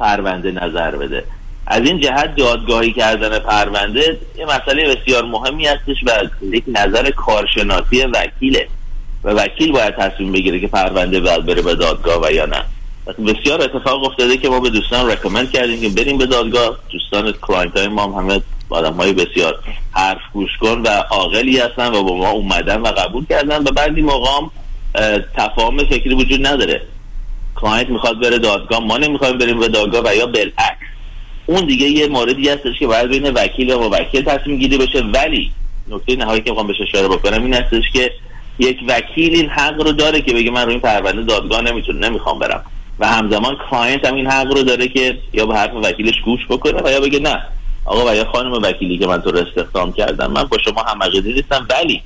پرونده نظر بده. از این جهت دادگاهی کردن پرونده یه مسئله بسیار مهمی هستش و یک نظر کارشناسی وکیله و وکیل باید تصمیم بگیره که پرونده باید بره به دادگاه و یا نه. بسیار اتفاق افتاده که ما به دوستان رکامند کردیم که بریم به دادگاه. دوستان کلاینت های ما هم همه آدم های بسیار حرف گوش کن و عاقلی هستن و با ما اومدن و قبول کردن و بعد این مقام تفاهم فکری وجود نداره. کلاینت میخواد بره دادگاه، ما نمیخوایم بریم به دادگاه و یا بالعکس. اون دیگه یه موردی هستش که باید بین وکیل و موکل تصمیم گیری بشه. ولی نکته نهایی که میخوام بهش اشاره بکنم این هستش که یک وکیل این حق رو داره که بگه من روی این پرونده دادگاه نمیخوام برم و همزمان کلاینت هم این حق رو داره که یا به حرف وکیلش گوش بکنه و یا بگه نه آقا و یا خانم وکیلی که من تو رو استخدام کردم من با شما هم‌عقیده نیستم، ولی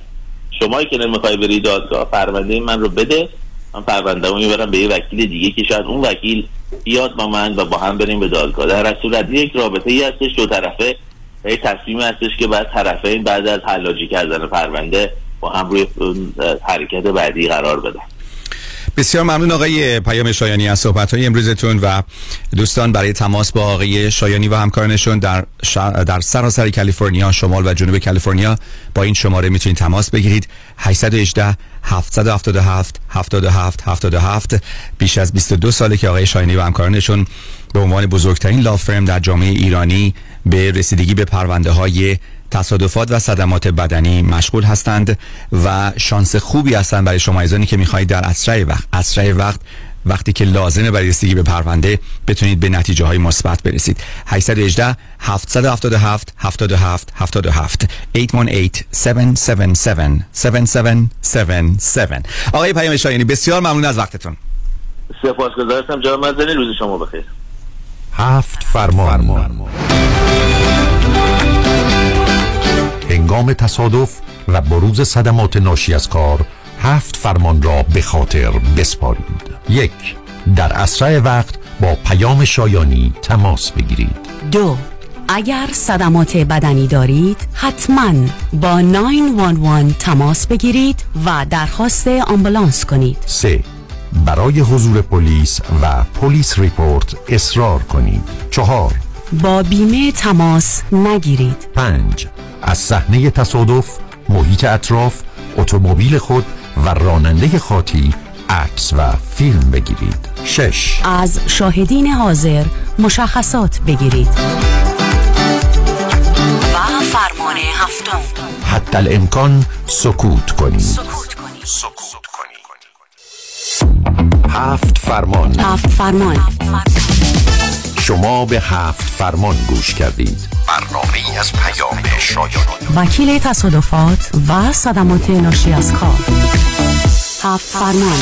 شمایی که نمیخوای بری دادگاه پرونده من رو بده، من پرونده رو میبرم به یه وکیل دیگه که شاید اون وکیل بیاد با من و با هم بریم به دادگاه. در صورت یک رابطه‌ای هستش دو طرفه، یه تصمیمی هستش که بعد طرفین بعد از حلاجی کردن پرونده با هم روی حرکت بعدی قرار بدن. بسیار ممنون آقای پیام شایانی از صحبت‌های امروزتون و دوستان برای تماس با آقای شایانی و همکارانشون در سراسر کالیفرنیا، شمال و جنوب کالیفرنیا با این شماره میتونید تماس بگیرید 818 777 77 77. بیش از 22 ساله که آقای شایانی و همکارانشون به عنوان بزرگترین لافرم در جامعه ایرانی به رسیدگی به پرونده‌های تصادفات و صدمات بدنی مشغول هستند و شانس خوبی هستند برای شما عزیزانی که می‌خواید در اسرع وقت وقتی که لازمه برای رسیدگی به پرونده بتونید به نتیجه‌های مثبت برسید. 818 777 77 77 818-777-7777. آقای پیام شایانی بسیار ممنون از وقتتون. سپاسگزارم جناب معززین، روز شما بخیر. هفت فرمان. هنگام تصادف و بروز صدمات ناشی از کار 7 فرمان را به خاطر بسپارید. 1. در اسرع وقت با پیام شایانی تماس بگیرید. 2. اگر صدمات بدنی دارید حتما با 911 تماس بگیرید و درخواست آمبولانس کنید. 3. برای حضور پلیس و پلیس ریپورت اصرار کنید. 4. با بیمه تماس نگیرید. 5. از صحنه تصادف، محیط اطراف، اتومبیل خود و راننده خاطی عکس و فیلم بگیرید. 6. از شاهدین حاضر مشخصات بگیرید. و فرمان هفتم، حتی الامکان سکوت کنید. هفت فرمان. شما به هفت فرمان گوش کردید. برنامه‌ای از پیام شایانی، وکیل تصادفات و صدمات ناشی از کار. هفت فرمان.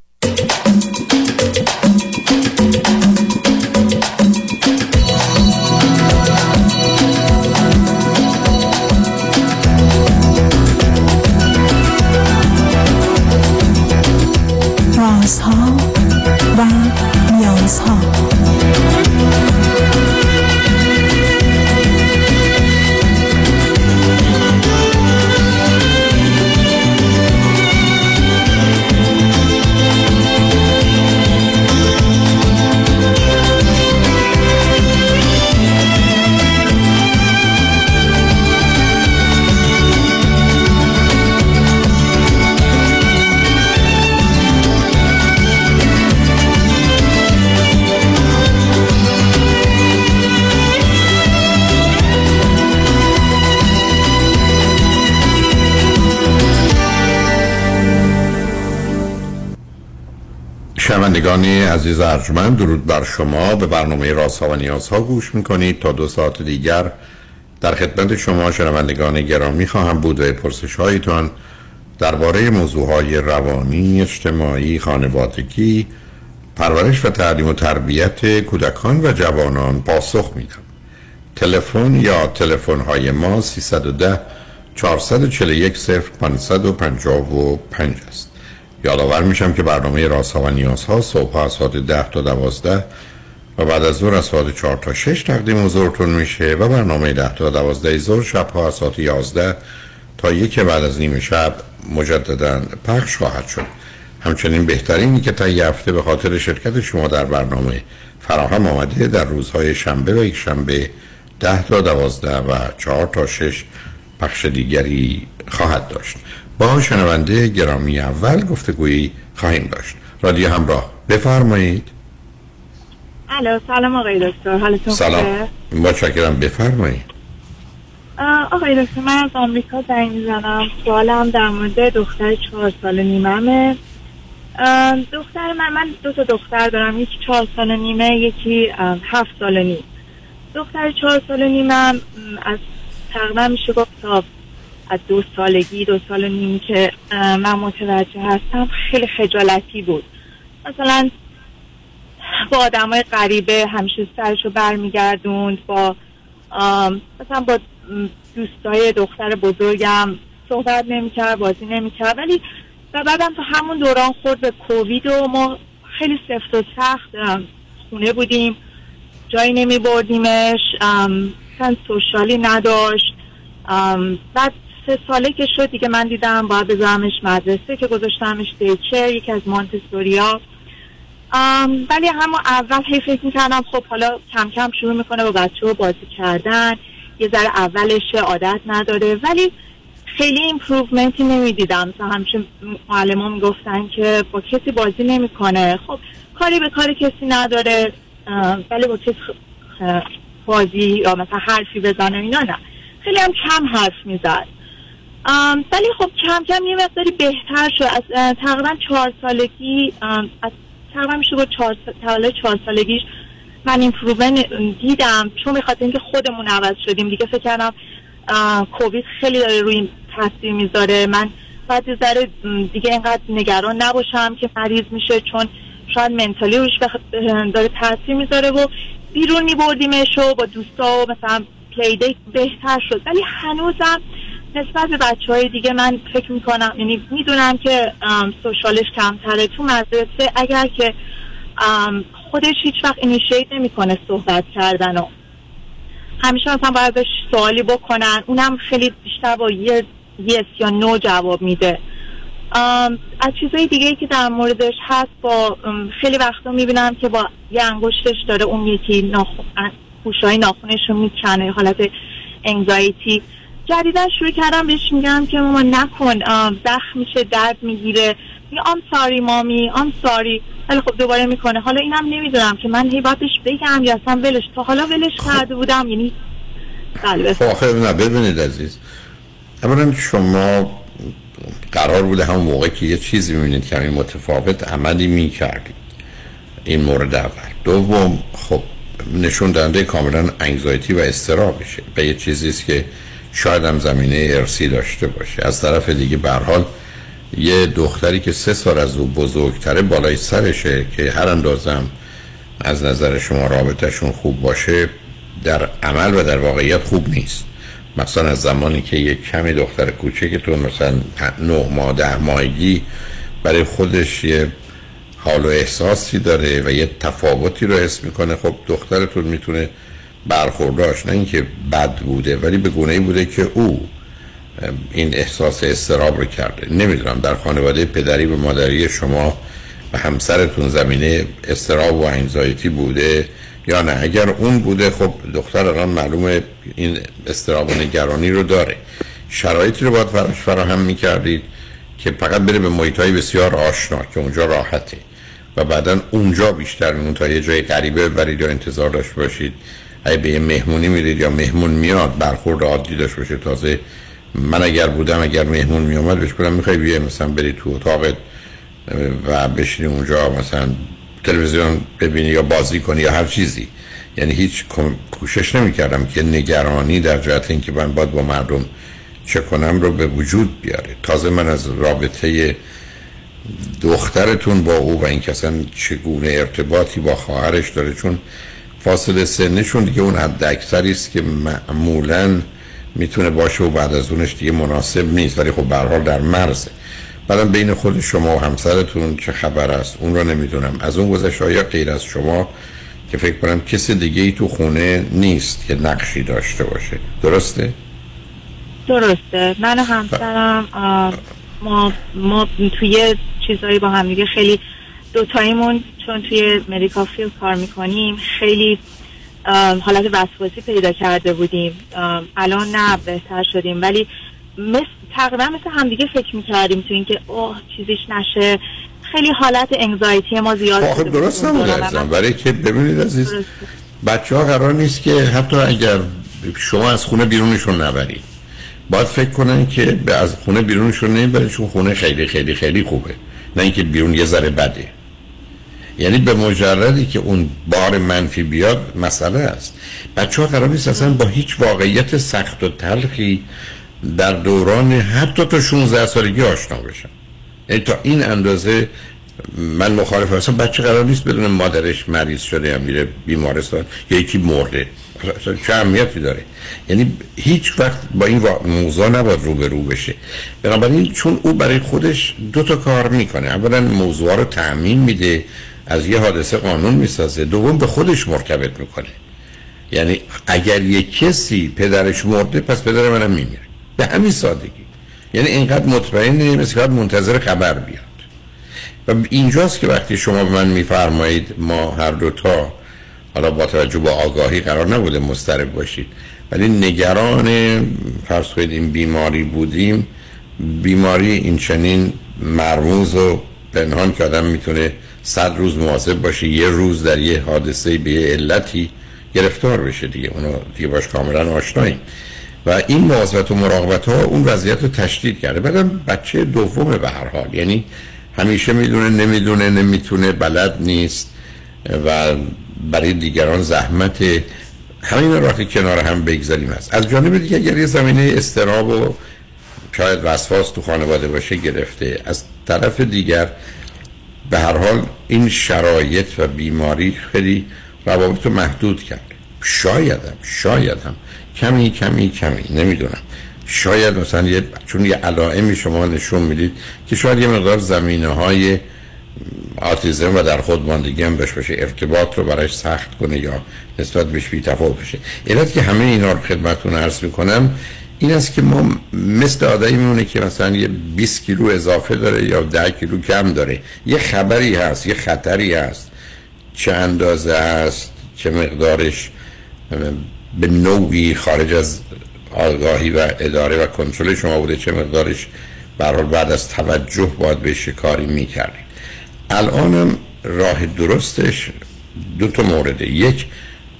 رازها و نیازها. شنوندگان عزیز ارجمند، درود بر شما. به برنامه رازها و نیازها گوش میکنید. تا دو ساعت دیگر در خدمت شما شنوندگان گرامی خواهم بود و پرسش هایتان درباره موضوع های روانی، اجتماعی، خانوادگی پرورش و تعلیم و تربیت کودکان و جوانان پاسخ میدم. تلفن یا تلفن‌های ما 310-441-0555 است. یادآور میشم که برنامه رازها و نیازها صبح از ساعت 10 تا 12 و بعد از ظهر از ساعت 4 تا 6 تقدیم حضورتون میشه و برنامه 10 تا 12 ظهر شب‌ها از ساعت 11 تا 1 بعد از نیم شب مجددا پخش خواهد شد. همچنین بهترینی که تا یه هفته به خاطر شرکت شما در برنامه فراهم آمده در روزهای شنبه و یک شنبه 10 تا 12 و 4 تا 6 پخش دیگری خواهد داشت. با شنونده گرامی اول گفتگویی خواهیم داشت. رادیو همراه، بفرمایید. الو، سلام آقای دکتر، حالتون خوبه؟ سلام، متشکرم، بفرمایید. آقای دکتر، من از آمریکا زنگ میزنم. سوالم در مورد دختر 4 ساله نیممه. دختر من دو تا دختر دارم، یکی 4 سال نیمه، یکی 7 سال نیم. دختر 4 سال نیمم از تقریبا میشه گفت تا از 2 سالگی، 2 سال نیمی که من متوجه هستم خیلی خجالتی بود. مثلا با آدمای غریبه همیشه سرشو برمیگردوند، با مثلا با دوستای دختر بزرگم صحبت نمی‌کرد، بازی نمی‌کرد، ولی و بعدم تو همون دوران خورد به کووید و ما خیلی سفت و سخت خونه بودیم، جایی نمی بردیمش، سن سوشالی نداشت. بعد 3 ساله که شد دیگه من دیدم باید بذارمش مدرسه که گذاشتمش دیچه یکی از مونتسوریا. ولی همون اول هی فکر می‌کردم خب حالا کم کم شروع میکنه با بچه‌ها بازی کردن، یه ذره اولش عادت نداره، ولی خیلی ایمپروومنتی نمیدیدم. مثلا همیشه معلم ها میگفتن که با کسی بازی نمیکنه. خب کاری به کار کسی نداره، ولی با کسی بازی یا مثلا حرفی بزنه اینا نه، خیلی هم کم حرف میزد. ولی خب کم کم یه مقداری بهتر شد. از تقریبا 4 سالگی، از تقریبا میشه با 4 سالگیش من ایمپروومنت دیدم، چون میخاطر اینکه خودمون عوض شدیم دیگه. فکر کردم کووید خیلی داره روی تاثیر میذاره، من باید یه ذره دیگه اینقدر نگران نباشم که مریض میشه، چون شاید منتالی روش داره تاثیر میذاره. و بیرون میبردیمش و با دوستا و مثلا پلی دیت بهتر شد، ولی هنوزم نسبت به بچهای دیگه من فکر میکنم، یعنی میدونم که سوشالش کمتره. تو مدرسه اگر که خودش هیچ وقت اینیشیت نمیکنه صحبت کردن و همیشه مثلا باید بهش سوالی بکنن، اونم خیلی بیشتر با یس یا نو جواب میده. از چیزهای دیگه که در موردش هست، با خیلی وقتا میبینم که با یه انگشتش داره اون یکی گوشه‌های ناخونش رو میکنه، حالت انگزایتی. جدیدا شروع کردم بهش میگم که ماما نکن، زخم میشه، درد میگیره. میگه آم ساری مامی، آم ساری، ولی خب دوباره میکنه. حالا اینم نمیدونم که من هی باید بهش بگم یا اصلا ولش، تا حالا ولش کرده بودم، یعنی بله. آخه نه، ببینید عزیز، اولا شما قرار بوده همون موقع که یه چیزی میبینید که همین متفاوت عملی میکردید، این مورد اول. دوم، خب نشون دهنده کاملا انگزایتی و اضطراب بشه به یه چیزیست که شاید هم زمینه ارثی داشته باشه. از طرف دیگه به هر حال یه دختری که 3 سال از او بزرگتره بالای سرشه که هر اندازم از نظر شما رابطهشون خوب باشه، در عمل و در واقعیت خوب نیست. مثلا از زمانی که یه کمی دختر کوچکتون مثلا 9 ماه 10 ماهگی برای خودش یه حال و احساسی داره و یه تفاوتی رو حس میکنه، خب دخترتون میتونه برخورداش، نه اینکه بد بوده ولی به گونه‌ای بوده که او این احساس اضطراب رو کرده. نمیدونم در خانواده پدری و مادری شما و همسرتون زمینه اضطراب و انگزایتی بوده یا نه. اگر اون بوده، خب دختر الان معلومه این اضطراب و نگرانی رو داره. شرایطی رو باید فراهم میکردید که فقط بره به محیط‌های بسیار آشنا که اونجا راحته و بعدا اونجا بیشتر میمون تا یه جای غریبه برید یا انتظار داشت باشید اگه به مهمونی میرید یا مهمون میاد برخورد عادی داشت باشه. تازه من اگر بودم، اگر مهمون می اومد بهش گفتم میخوای بیای مثلا بری تو اتاقت و بشینی اونجا مثلا تلویزیون ببینی یا بازی کنی یا هر چیزی، یعنی هیچ کوشش نمیکردم که نگرانی در جهت اینکه من باید با مردم چه کنم رو به وجود بیاره. تازه من از رابطه دخترتون با او و این کسا چگونه ارتباطی با خواهرش داره، چون فاصله سنشون دیگه اون حد اکثری است که معمولا میتونه باشه و بعد از اونش دیگه مناسب نیست، ولی خب به هر حال در مرزه. بعدم بین خود شما و همسرتون چه خبر است اون رو نمیدونم. از اون گذشت آیا غیر از شما که فکر کنم کسی دیگه ای تو خونه نیست که نقشی داشته باشه، درسته؟ درسته. من و همسرم ما توی چیزایی با هم دیگه خیلی دوتاییمون چون توی مدیکال فیلد کار میکنیم خیلی حالت وسواسی پیدا کرده بودیم. الان نه بهتر شدیم، ولی تقریبا مثل همدیگه فکر میکردیم تو اینکه اوه چیزیش نشه. خیلی حالت انگزایتی ما زیاد بود. خب درست نبودم، برای که ببینید عزیز بچه ها قرار نیست که حتی اگر شما از خونه بیرونشون نبرید باید فکر کنن که از خونه بیرونشون نمیبرید، چون خونه خیلی خیلی خیلی خوبه، نه اینکه بیرون یه ذره بده. یعنی به مجردی که اون بار منفی بیاد مسئله است. بچه‌ها قرار نیست اصلا با هیچ واقعیت سخت و تلخی در دوران حتی تا 16 سالگی آشنا بشن. یعنی تا این اندازه من مخالف هستم. بچه قرار نیست بدون مادرش مریض شده یا میره بیمارستان یا یکی مرده، اصلا چه اهمیتی داره؟ یعنی هیچ وقت با این موضوع نباید روبرو بشه. بنابراین چون او برای خودش دو تا کار میکنه، اولا موضوع رو تأمین میده، از یه حادثه قانون میسازه، دوم به خودش مرتبط میکنه. یعنی اگر یه کسی پدرش مرده پس پدر منم میمیره، به همین سادگی. یعنی اینقدر مطمئنه مثل که منتظر خبر بیاد. و اینجاست که وقتی شما به من میفرمایید ما هر دوتا حالا با توجه به آگاهی قرار نبوده مضطرب باشید، ولی نگران فرض کنید این بیماری بودیم، بیماری این چنین مرموز و پنهان که آدم میتونه 100 روز مواظب باشه یه روز در یه حادثه به یه علتی گرفتار بشه دیگه، اونو دیگه باش کاملا آشناییم و این مواظبت و مراقبت ها اون وضعیت رو تشدید کرده. بعدم بچه دومه به هر حال، یعنی همیشه میدونه نمیدونه، نمیتونه، بلد نیست و برای دیگران زحمت. همین رو که کنار هم بگذاریم هست. از جانب دیگه اگر یه زمینه استراب و شاید وسواس تو خانواده باشه گرفته، از طرف دیگر به هر حال این شرایط و بیماری خیلی روابط رو محدود کرد. شاید هم کمی نمیدونم، شاید مثلا چون یه علائمی شما نشون میدید که شاید یه مقدار زمینه‌های آتیزم و در خودماندگی هم بهش باشه، ارتباط رو براش سخت کنه یا نسبت بهش بی‌تفاوت بشه. علت که همه اینا رو خدمتتون عرض میکنم این است که ما مثل آدمی میمونه که مثلا یه 20 کیلو اضافه داره یا 10 کیلو کم داره، یه خبری هست، یه خطری هست، چه اندازه هست، چه مقدارش به نوعی خارج از آگاهی و اداره و کنترل شما بوده، چه مقدارش به هر حال بعد از توجه باید به شکاری میکردید. الانم راه درستش دو تا مورده، یک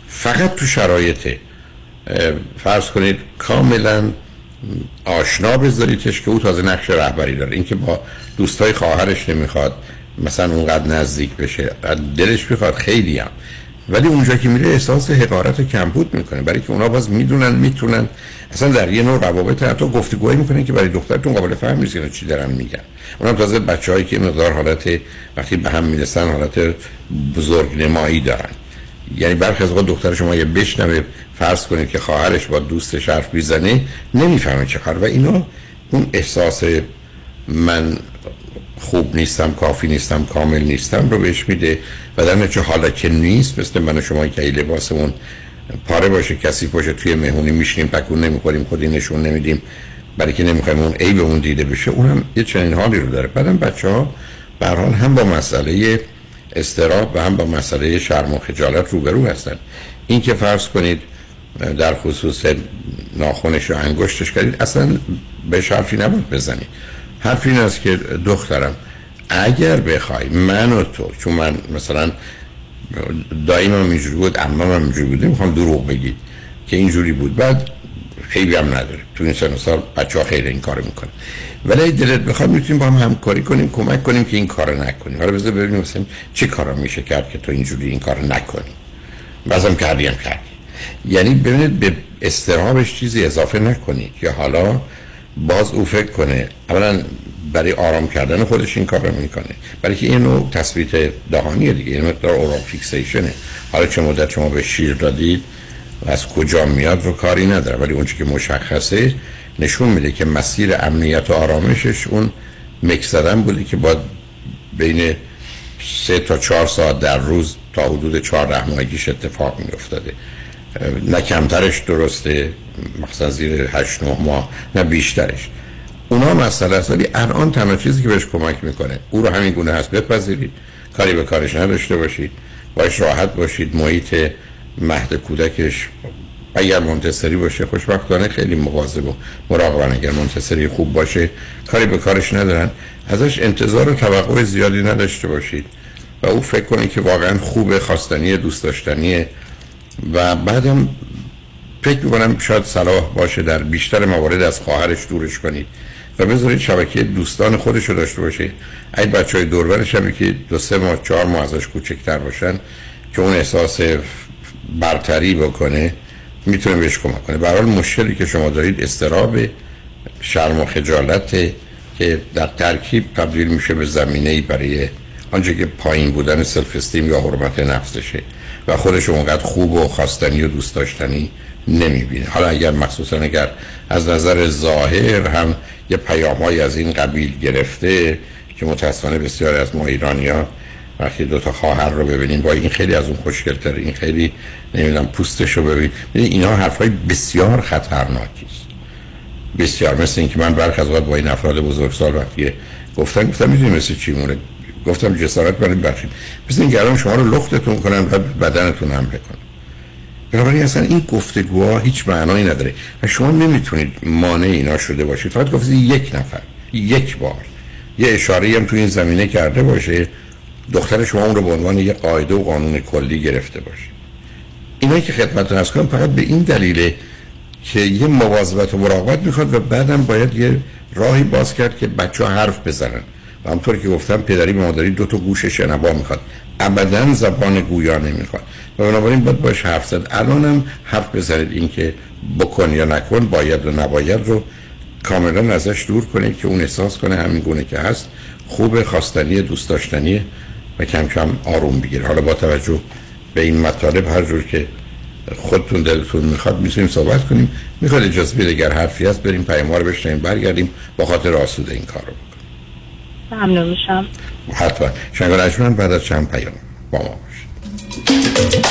فقط تو شرایطه فرض کنید کاملا آشنا بذاریدش که او تازه نقش رهبری داره، اینکه با دوستای خواهرش نمیخواد مثلا اونقدر نزدیک بشه، دلش میخواد خیلی هم، ولی اونجا که میره احساس حقارت و کمبود میکنه، برای که اونا باز میدونن میتونن اصلا در یه نوع روابط حتی گفتگوهایی میکنن که برای دخترتون قابل فهم نیست که چی دارن میگن. اونم تازه بچه‌هایی که مقدار حالت وقتی به هم میرسن حالت بزرگنمایی دارن. یعنی برخی از وقت دختر شما یه بشنوه فرض کنید که خواهرش با دوستش حرف میزنه نمیفهمه چه خبر و اینا، اون احساس من خوب نیستم، کافی نیستم، کامل نیستم رو بهش میده و در نتیجه حالا که نیست مثل من و شما که لباسمون پاره باشه، کثیف باشه، توی مهمونی میشینیم پکون نمیخوریم، خودی نشون نمیدیم برای که نمیخوایم اون عیبمون دیده بشه، اونم یه چنین حالی رو داره. بعدم بچه‌ها به هر حال هم با مسئله استراب و هم با مسئله شرم و خجالت روبرو هستن. این که فرض کنید در خصوص ناخنش و انگشتش کردید اصلا به حرفی نباید بزنید. حرف این است که دخترم اگر بخوای من و تو، چون من مثلا دایمم اینجوری بود، عممم اینجوری بود، میخوام دروغ بگید که اینجوری بود، بعد خیلی هم نداره تو این سن و سال بچه‌ها خیلی این کارو میکنن، ولی دلت بخواد میتونیم با هم همکاری کنیم، کمک کنیم که این کارو نکنیم. حالا بذار ببینیم مثلا چه کارا میشه کرد که تو اینجوری این کارو نکنی. بازم کردی. یعنی ببینید به استرحابش چیزی اضافه نکنید که حالا باز او فکر کنه اولا برای آرام کردن خودش این کارو میکنه، برای که این نوع تثبیت دهانیه دیگه، این مقدار اورال فیکسیشنه. حالا چه مدت شما به شیر دادید و از کجا میاد رو کاری نداره، ولی اون چیزی که مشخصه نشون میده که مسیر امنیت و آرامشش اون مکسدن بوده که باید بین 3 تا 4 ساعت در روز تا حدود 4 ماهگیش اتفاق میافتاده، نه کمترش درسته، مثلا زیر 8 9 ماه نه بیشترش. اونا مسئله است، ولی الان تنها چیزی که بهش کمک میکنه او رو همین گونه هست، بپذیرید، کاری به کارش نداشته باشید، باش راحت باشید، محیط مهد کودکش اگر منتصری باشه خوشبختانه خیلی مواظب و مراقبن، اگر منتصری خوب باشه کاری به کارش ندارن، ازش انتظار و توقع زیادی نداشته باشید و او فکر کنه که واقعا خوبه، خواستنیه، دوست داشتنیه. و بعدم فکر میکنم شاید صلاح باشه در بیشتر موارد از خواهرش دورش کنید و بذارید شبکه دوستان خودش رو داشته باشه. اگه بچهای دوربرش هم که 2-3 ماه 4 ماه ازش کوچکتر باشن که اون احساس برتری بکنه میتونه بهش کمک کنه. به هر حال مشکلی که شما دارید استراب، شرم و خجالت که در ترکیب تبدیل میشه به زمینه‌ای برای آنچه که پایین بودن سلف استیم یا حرمت نفسشه و خودش اونقدر خوب و خواستنی و دوست داشتنی نمیبینه. حالا اگر مخصوصا اگر از نظر ظاهر هم یه پیام‌های از این قبیل گرفته که متأسفانه بسیاری از ما ایرانی‌ها وقتی 2 تا خواهر رو ببینیم با این خیلی از اون خوشگل‌تر، این خیلی نمیدونم پوستش رو ببین، اینا حرفای بسیار خطرناکی است، بسیار. مثل اینکه من برخ از وقت با این افراد بزرگسال وقتی گفتم می‌دونید مثل چی مونه، گفتم جسارت ببخشید، مثل اینکه الان شما رو لختتون کنن و بدنتون هم بکنن. بنابراین اصلا این گفتگوها هیچ معنایی نداره و شما نمیتونید مانع اینا شده باشید. فقط گفتید یک نفر یک بار یه اشاره‌ای هم تو این زمینه کرده باشه، دختر شما اون رو به عنوان یه قاعده و قانون کلی گرفته باشه. اینایی که خدمتتون عرض کنم فقط به این دلیله که یه مواظبت و مراقبت میخواد و بعدم باید یه راهی باز کرد که بچه‌ها حرف بزنن. و همونطور که گفتم پدری و مادری 2 تا گوش شنوا میخواد، ابداً زبان گویا نمیخواد و بنابراین باید باش حرف زد. الانم حرف بزنید، این که بکن یا نکن، باید و نباید رو کاملا ازش دور کنید که اون احساس کنه همین گونه که هست خوبه، خواستنیه، دوست داشتنیه و کم کم آروم بگیره. حالا با توجه به این مطالب هر جور که خودتون دلتون میخواد میتونیم صحبت کنیم. میخواد اجازه بدید اگر حرفی هست بریم پیام‌ها رو بشنویم برگردیم با خاطر آسوده این کارو بکنیم. ممنون میشم. حتما. شنگار اجمن بعد از چند پیام با ما باشید.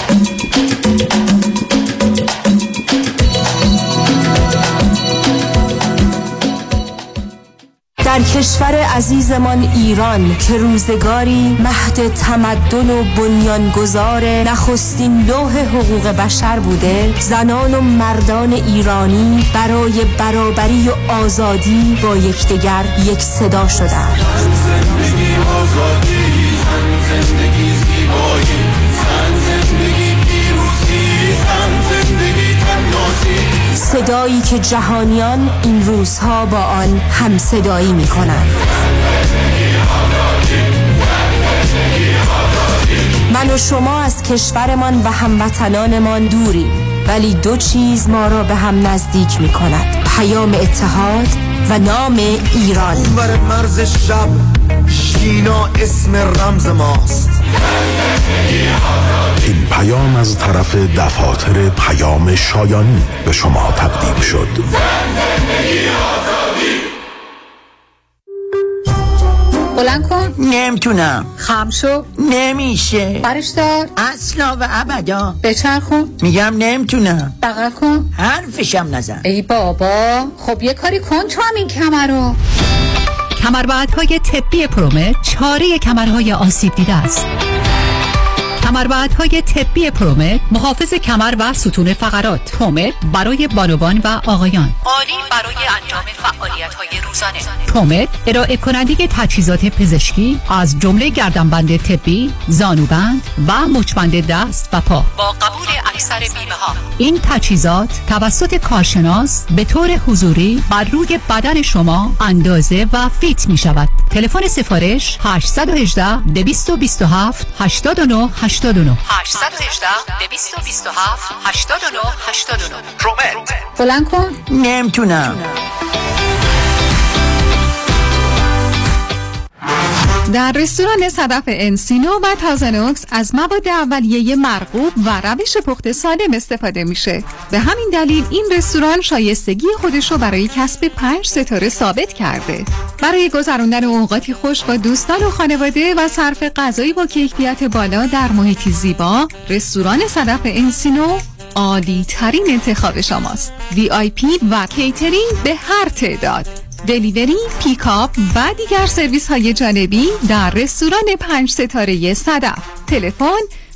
در کشور عزیزمان ایران که روزگاری مهد تمدن و بنیانگذار نخستین لوح حقوق بشر بوده، زنان و مردان ایرانی برای برابری و آزادی با یکدیگر یک صدا شدند. زن زندگی آزادی، زن زندگی زیبایی، زن زندگی پیروزی، زن زندگی تنازی. صدایی که جهانیان این روزها با آن هم صدایی می کنند. من و شما از کشورمان و هموطنانمان دوریم، ولی 2 چیز ما را به هم نزدیک می کند: پیام اتحاد و نام ایران. اونور مرز شب شینا اسم رمز ماست. این پیام از طرف دفاتر پیام شایانی به شما تقدیم شد. بلند کن. نمیتونم. خم شو. نمیشه. برش دار. اصلا و ابدا. بچرخون. میگم نمیتونم. بغل کن. حرفشم نزن. ای بابا، خب یه کاری کن تو همین کمر رو. کمربندهای طبی پرومت چاره کمرهای آسیب دیده است. کمربندهای طبی پرومت محافظ کمر و ستون فقرات، پرومت برای بانوان و آقایان، عالی برای انجام فعالیت‌های روزانه. پرومت ارائه کننده تجهیزات پزشکی از جمله گردنبند طبی، زانوبند و مچبند دست و پا با قبول اکثر بیمه‌ها. این تجهیزات توسط کارشناس به طور حضوری بر روی بدن شما اندازه و فیت می‌شود. تلفن سفارش 818 227 89 89 818 227 89 89. پرومت. بلند کن. نمیتونم. در رستوران صدف انسینو و تازنوکس از مواد اولیه مرغوب و روش پخت سالم استفاده میشه. به همین دلیل این رستوران شایستگی خودشو برای کسب 5 ستاره ثابت کرده. برای گذراندن اوقاتی خوش با دوستان و خانواده و صرف غذایی با کیفیت بالا در محیطی زیبا، رستوران صدف انسینو عالی ترین انتخاب شماست. VIP و کیترینگ به هر تعداد، دلیوری، پیکاپ و دیگر سرویس های جانبی در رستوران 5 ستاره صدف. تلفن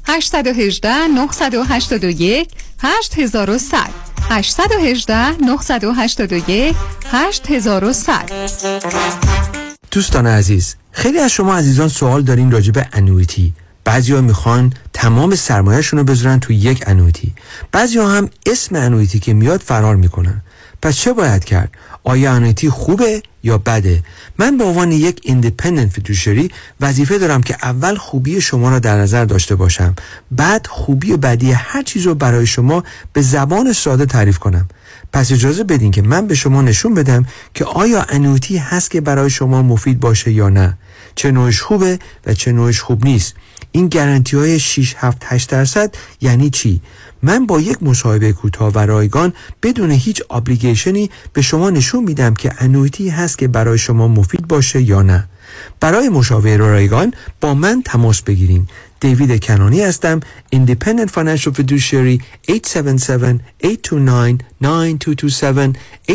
818 981 8100، 818 981 8100. دوستان عزیز، خیلی از شما عزیزان سوال دارین راجع به انویتی. بعضیا میخوان تمام سرمایه‌شون رو بذارن تو یک انویتی، بعضیا هم اسم انویتی که میاد فرار میکنن. پس چه باید کرد؟ آیا انویتی خوبه یا بده؟ من به عنوان یک ایندیپندنت فیدوشری وظیفه دارم که اول خوبی شما را در نظر داشته باشم، بعد خوبی و بدی هر چیز رو برای شما به زبان ساده تعریف کنم. پس اجازه بدین که من به شما نشون بدم که آیا انویتی هست که برای شما مفید باشه یا نه، چه نوعش خوبه و چه نوعش خوب نیست. این گارانتی های 6-7-8% یعنی چی؟ من با یک مصاحبه کوتاه و رایگان بدون هیچ ابلیگیشنی به شما نشون میدم که انویتی هست که برای شما مفید باشه یا نه. برای مشاوره رایگان با من تماس بگیرین. دیوید کنانی هستم، ایندیپندنت فینانشل فیدوشری. 877-829-9227، 877-829-9227.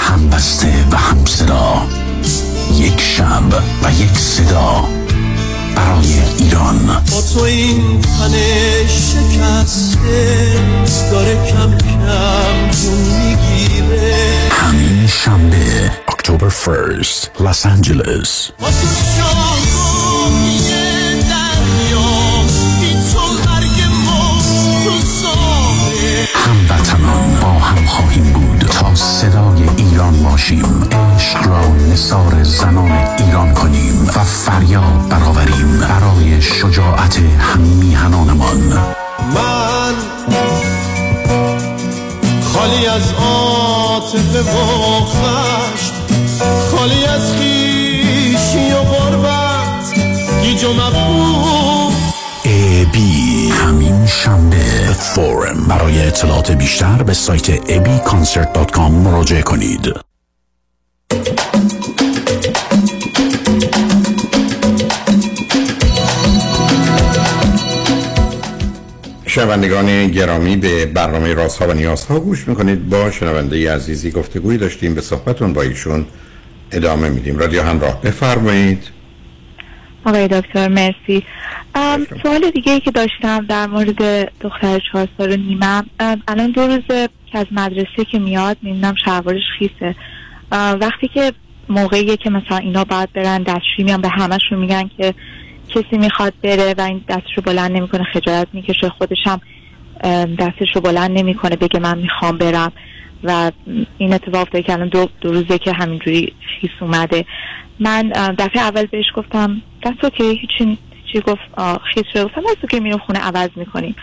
همبسته و همصدا، یک شب و یک صدا برای ایران. با تو این تن شکسته داره کم کم جون میگیره. همین شنبه اکتبر 1st لس آنجلس. با تو شاهی دریا بیچون برگ موج تو ساحه. هموطنان با هم خواهیم بود تا صدای ایران باشیم، عشق را نثار زنان ایران کنیم و فریاد برآوریم برای شجاعت هممیهنانمان. من خالی از عاطفه و خشم، خالی از خویشی و غربت، گیج و مبهوت. ابی همین شنبه فورم. برای اطلاعات بیشتر به سایت abconcert.com مراجعه کنید. شنوندگان گرامی، به برنامه رازها و نیازها گوش میکنید. با شنونده عزیزی گفتگوی داشتیم، به صحبتون با ایشون ادامه میدیم. رادیو همراه، بفرمایید. آقای دکتر مرسی. سوال دیگه ای که داشتم در مورد دختر 4 ساله نیمم، الان 2 روز که از مدرسه که میاد میبینم شلوارش خیسه. وقتی که موقعیه که مثلا اینا باید برن دستشویی، میان به همشون میگن که کسی میخواد بره و این دستشو بلند نمیکنه، خجالت میکشه، خودش هم دستشو بلند نمیکنه بگه من میخوام برم. و این اتفاق افتاده که الان 2 روزه که همینجوری خیس اومده. من دفعه اول بهش گفتم دست اوکی، هیچی گفت خیس شده، گفتم دست اوکی میرم خونه عوض میکنیم.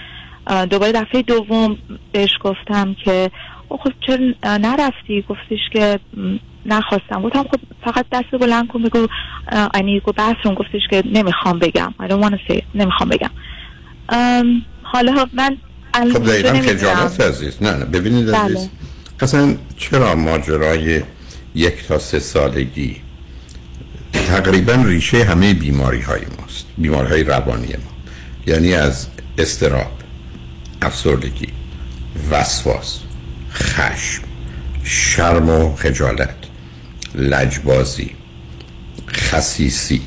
دوباره دفعه دوم بهش گفتم که خب چرا نرفتی؟ گفتش که نخواستم. گفتم خب فقط دست بلند کن بگو آنیگو بسرون. گفتش که نمیخوام بگم. I don't want to say. نمیخوام بگم. حالا من خب دقیقا خجالت عزیز. نه ببینید عزیز، اصلا چرا ماجرای 1 تا 3 سالگی تقریبا ریشه همه بیماری های ماست، بیماری های روانی ما، یعنی از اضطراب، افسردگی، وسواس، خشم، شرم و خجالت، لجبازی، خسیسی،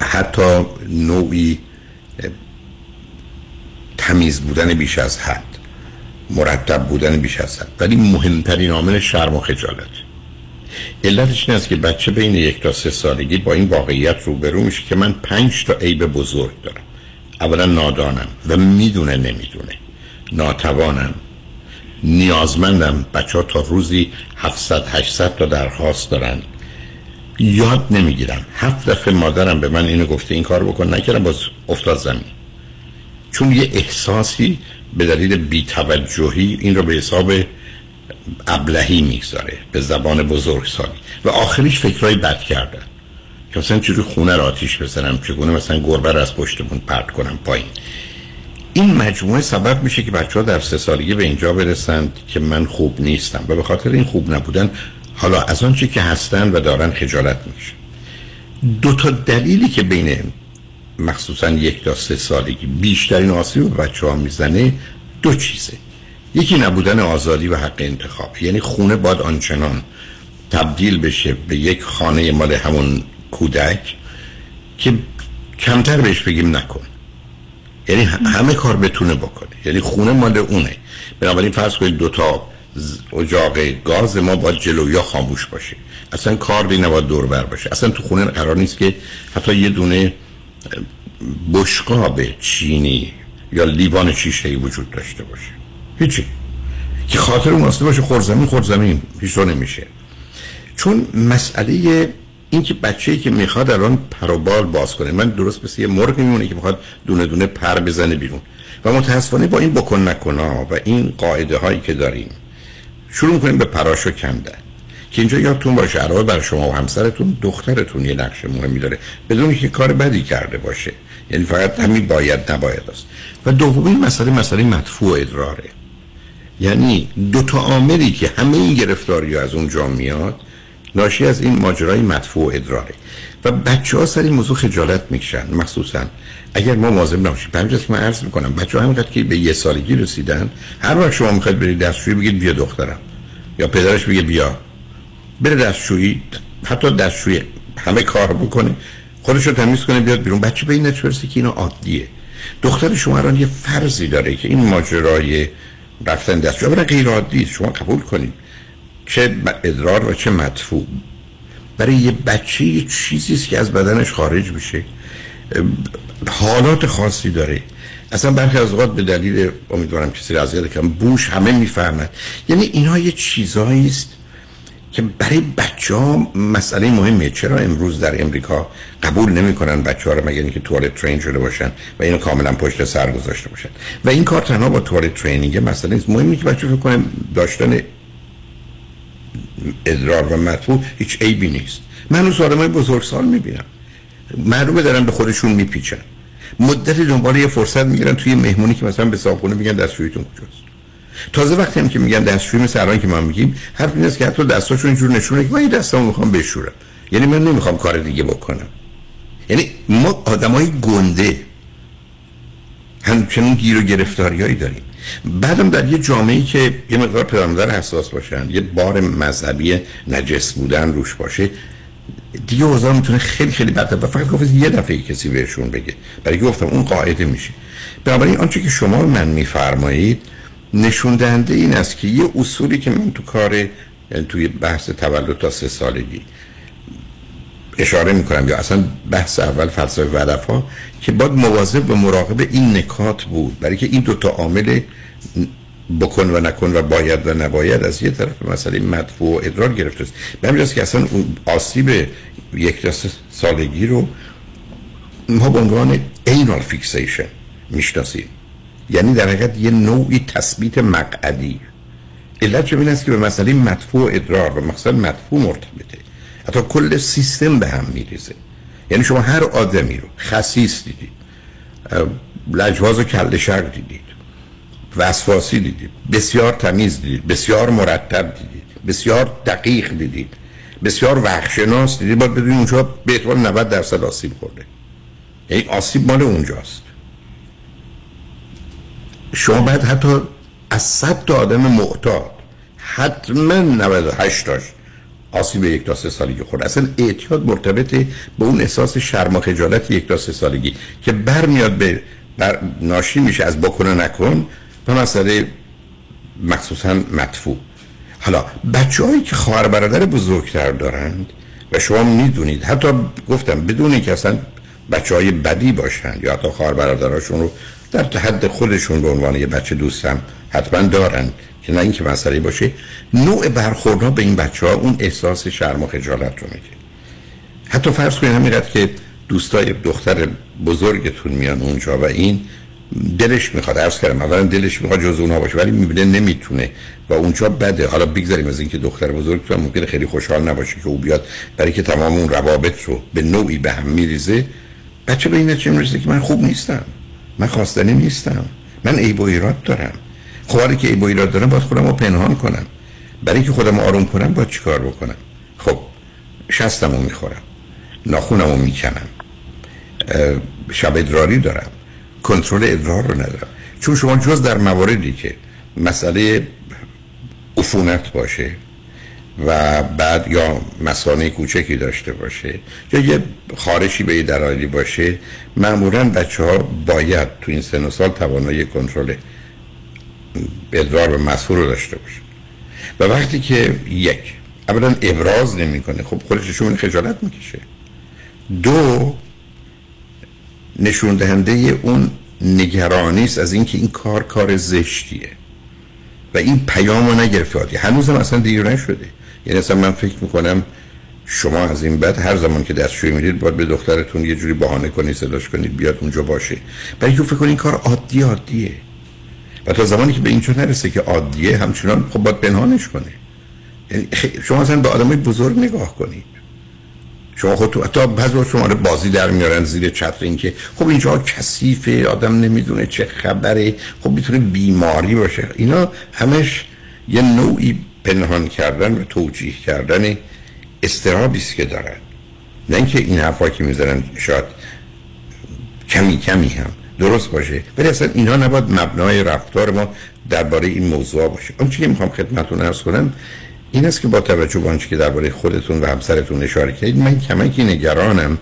حتی نوعی تمیز بودن بیش از حد، مرتب بودن بیش از حد. ولی مهمترین عامل شرم و خجالت. علتش این است که بچه بین 1 تا 3 سالگی با این واقعیت روبرو میشه که من 5 تا عیب بزرگ دارم. اولا نادانم و میدونه نمیدونه، ناتوانم، نیازمندم. بچه ها تا روزی 700-800 تا درخواست دارن، یاد نمیگیرم. 7 دفعه مادرم به من اینو گفته این کار بکن، نکردم، باز افتاد زمین. چون یه احساسی به دلیل بی‌توجهی این رو به حساب ابلهی میگذاره، به زبان بزرگسالی، و آخرش فکرای بد کردن که مثلا چجوری خونه را آتیش بزنم، چگونه مثلا گربه را از پشتمون پرت کنم پایین. این مجموعه سبب میشه که بچه‌ها در 3 سالگی به اینجا برسند که من خوب نیستم و به خاطر این خوب نبودن حالا از آن چی که هستن و دارن خجالت میشه. 2 تا دلیلی که بین مخصوصا 1 تا 3 سالگی بیشترین آسیب به بچه‌ها میزنه 2 چیزه. یکی نبودن آزادی و حق انتخاب، یعنی خونه باید آنچنان تبدیل بشه به یک خانه مال همون کودک که کمتر بهش بگیم نکن، یعنی همه کار بتونه بکنه، یعنی خونه مال اونه. بنابراین فرض کنید 2 تا اجاق گاز ما باید جلو یا خاموش باشه، اصلا کاری نباید دور بر باشه، اصلا تو خونه قرار نیست که حتی یه دونه بشقاب چینی یا لیوان شیشه‌ای وجود داشته باشه، هیچی که خاطر اون اصلا باشه خورزمین هیچ نمیشه. چون مسئله این که بچه‌ای که میخواد الان پر و بال باز کنه، من درست مثل یه مرغ میمونه که میخواد دونه دونه پر بزنه بیرون، و متاسفانه با این بکن نکن‌ها و این قاعده هایی که داریم شروع می‌کنیم به پراشو کندن که اینجا یادتون باشه علاوه بر شما و همسرتون دخترتون یه نقش مهمی داره بدون که کار بدی کرده باشه، یعنی فقط همین باید نباید است. و دومین مسئله مدفوع ادراره، یعنی 2 تا عاملی که همه این گرفتاری از اونجا میاد ناشی از این ماجرای مدفوع ادراره و بچه‌ها سر این موضوع خجالت میکشن، مخصوصا اگر ما مواظب نباشیم. همینجاست من عرض میکنم بچه‌ها همینقدر که به 1 سالگی رسیدن هر وقت شما میخواید برید دستشویی بگید بیا دخترم، یا پدرش بگه بیا بره دستشویی، حتی دستشویی همه کار بکنه، خودش رو تمیز کنه بیاد بیرون. بچه به این نچرسی که اینو عادیه. دختر شما الان یه فرضی داره که این ماجرای رفتن دستشویی برای غیر عادی است، شما قبول کنید چه ادرار و چه مدفوع. برای یه بچه یه چیزی است که از بدنش خارج میشه، حالات خاصی داره، اصلا برخی از اوقات به دلیل امیدوارم کسی را از یاد کنم بوش همه میفهمند. یعنی اینها یه چیزایی است که برای بچه‌ها مسئله مهمه. چرا امروز در امریکا قبول نمی‌کنن بچه‌ها رو مگر اینکه توالت ترین شده باشن و اینو کاملا پشت سر گذاشته باشن؟ و این کار تنها با توالت ترینینگ مسئله نیست، مهمه که بچه‌ها فکر کنن داشتن ادرار و مدفوع هیچ عیبی نیست. من اون آدمای بزرگسال می‌بینم معلومه دارن به خودشون میپیچن، مدتی دنبال یه فرصت میگیرن توی مهمونی که مثلا به صاحبونه میگن دستشوییتون کجاست. تازه وقتی هم که میگن دستشویی مثل الان که ما میگیم حرف این است که حتی دستاشون اینجور نشونه که من این دستامو میخوام بشورم، یعنی من نمیخوام کار دیگه بکنم. یعنی ما آدمای گنده همچنین گیر و گرفتاریایی داریم. بعدم در یه جامعه‌ای که یه مقدار پدرمادر حساس باشن، یه بار مذهبی نجس بودن روش باشه، دیگه اوضاع میتونه خیلی خیلی بده. و فقط گفت یه دفعه کسی بهشون بگه، برای گفتم اون قاعده میشه. بنابراین آنچه که شما من میفرمایید نشون دهنده این است که یه اصولی که من تو کار توی بحث تولد تا 3 سالگی اشاره میکنم، یا اصلا بحث اول فلسفه ودفا، که باید مواظب و مراقب این نکات بود، برای که این 2 تا عامل بکن و نکن و باید و نباید از یه طرف مسئله مدفوع و ادرار گرفته است. به همین که اصلا آسیب 1 تا 3 سالگی رو ما به عنوان اینال فیکسیشن میشناسیم، یعنی در حقیقت یه نوعی تثبیت مقعدی. علت چه این است که به مسئله مدفوع و ادرار و مثلا مدفوع مرتبطه، حتی کل سیستم به هم میریزه. یعنی شما هر آدمی رو خسیس دیدید، لجواز و کله شق دیدید، وسواسی دیدید، بسیار تمیز دیدید، بسیار مرتب دیدید، بسیار دقیق دیدید، بسیار وقت‌شناس دیدید، باید بدونید اونجا به احتمال 90% آسیب خورده. یعنی آسیب مال اونجاست. شما باید حتی از 100 تا آدم معتاد حتما 98 تاش آسیب 1 تا 3 سالگی خورد. اصلا اعتیاد مرتبطه به اون احساس شرم و خجالت 1 تا 3 سالگی که برمیاد به ناشی میشه از بکن و نکن و مسئله مخصوصا مدفوع. حالا بچه‌هایی که خواهر برادر بزرگتر دارند و شما میدونید، حتی گفتم بدون اینکه اصلا بچه‌های بدی باشند یا حتی خواهر برادراشون رو در حد خودشون به عنوان یه بچه دوستم حتما دارن که نه اینکه مسئله باشه، نوع برخوردها به این بچه‌ها اون احساس شرم و خجالت رو میده. حتی فرض کنید همینقدر که دوستای دختر بزرگتون میان اونجا و این دلش میخواد، عرض کردم اولا دلش میخواد جز اونها باشه ولی میبینه نمیتونه و اونجا بده. حالا بگذاریم از اینکه دختر بزرگتون ممکنه خیلی خوشحال نباشه که او بیاد، برای که تمام اون روابط رو به نوعی به هم میریزه. بچه به این نتیجه میرسه که من خوب نیستم، من خواستنی نیستم، من عیب و ایراد دارم. خب حالا که عیب و ایراد دارم باید خودم رو پنهان کنم، برای که خودم رو آروم کنم باید چیکار بکنم؟ خب شستمو میخورم، ناخونمو میکنم، شب ادراری دارم، کنترل ادرار رو ندارم. چون شما جز در مواردی که مسئله عفونت باشه و بعد یا مسانه کوچکی داشته باشه یا یه خارشی به یه دلایلی باشه، معمولاً بچه‌ها باید تو این سن و سال توانایی کنترل ادرار و مسور رو داشته باشه. و وقتی که یک اولا ابراز نمی‌کنه، خب خودشون خجالت می‌کشه. دو، نشون دهنده اون نگرانی است از اینکه این کار زشتیه و این پیامو نگرفته. هنوزم اصلا دیر نشده. یعنی اصلا من فکر میکنم شما از این بعد هر زمان که دستشویی میرید باید به دخترتون یه جوری بهانه کنید، صداش کنید بیاد اونجا باشه، برای که فکر کنید این کار عادیه. و تا زمانی که به اینجا نرسه که عادیه همچنان خب باید پنهانش کنه. یعنی شما اصلا به آدمای بزرگ نگاه کنید. شما خودتون حتی بعضی وقت شما رو بازی در میارن زیر چتر اینکه خب اینجا کثیفه، آدم نمیدونه چه خبره، خب میتونه بیماری باشه. اینا همش یه نوعی پنهان کردن و توجیه کردن استرابی است که دارن، نه اینکه این حرفا که میذارن شاید کمی هم درست باشه، ولی اصلا اینا نباید مبنای رفتار ما درباره این موضوع باشه. اون چیزی که میخوام خدمتتون عرض کنم این است که با توجه به آنچه که درباره خودتون و همسرتون اشاره کردید، من کمکی نگرانم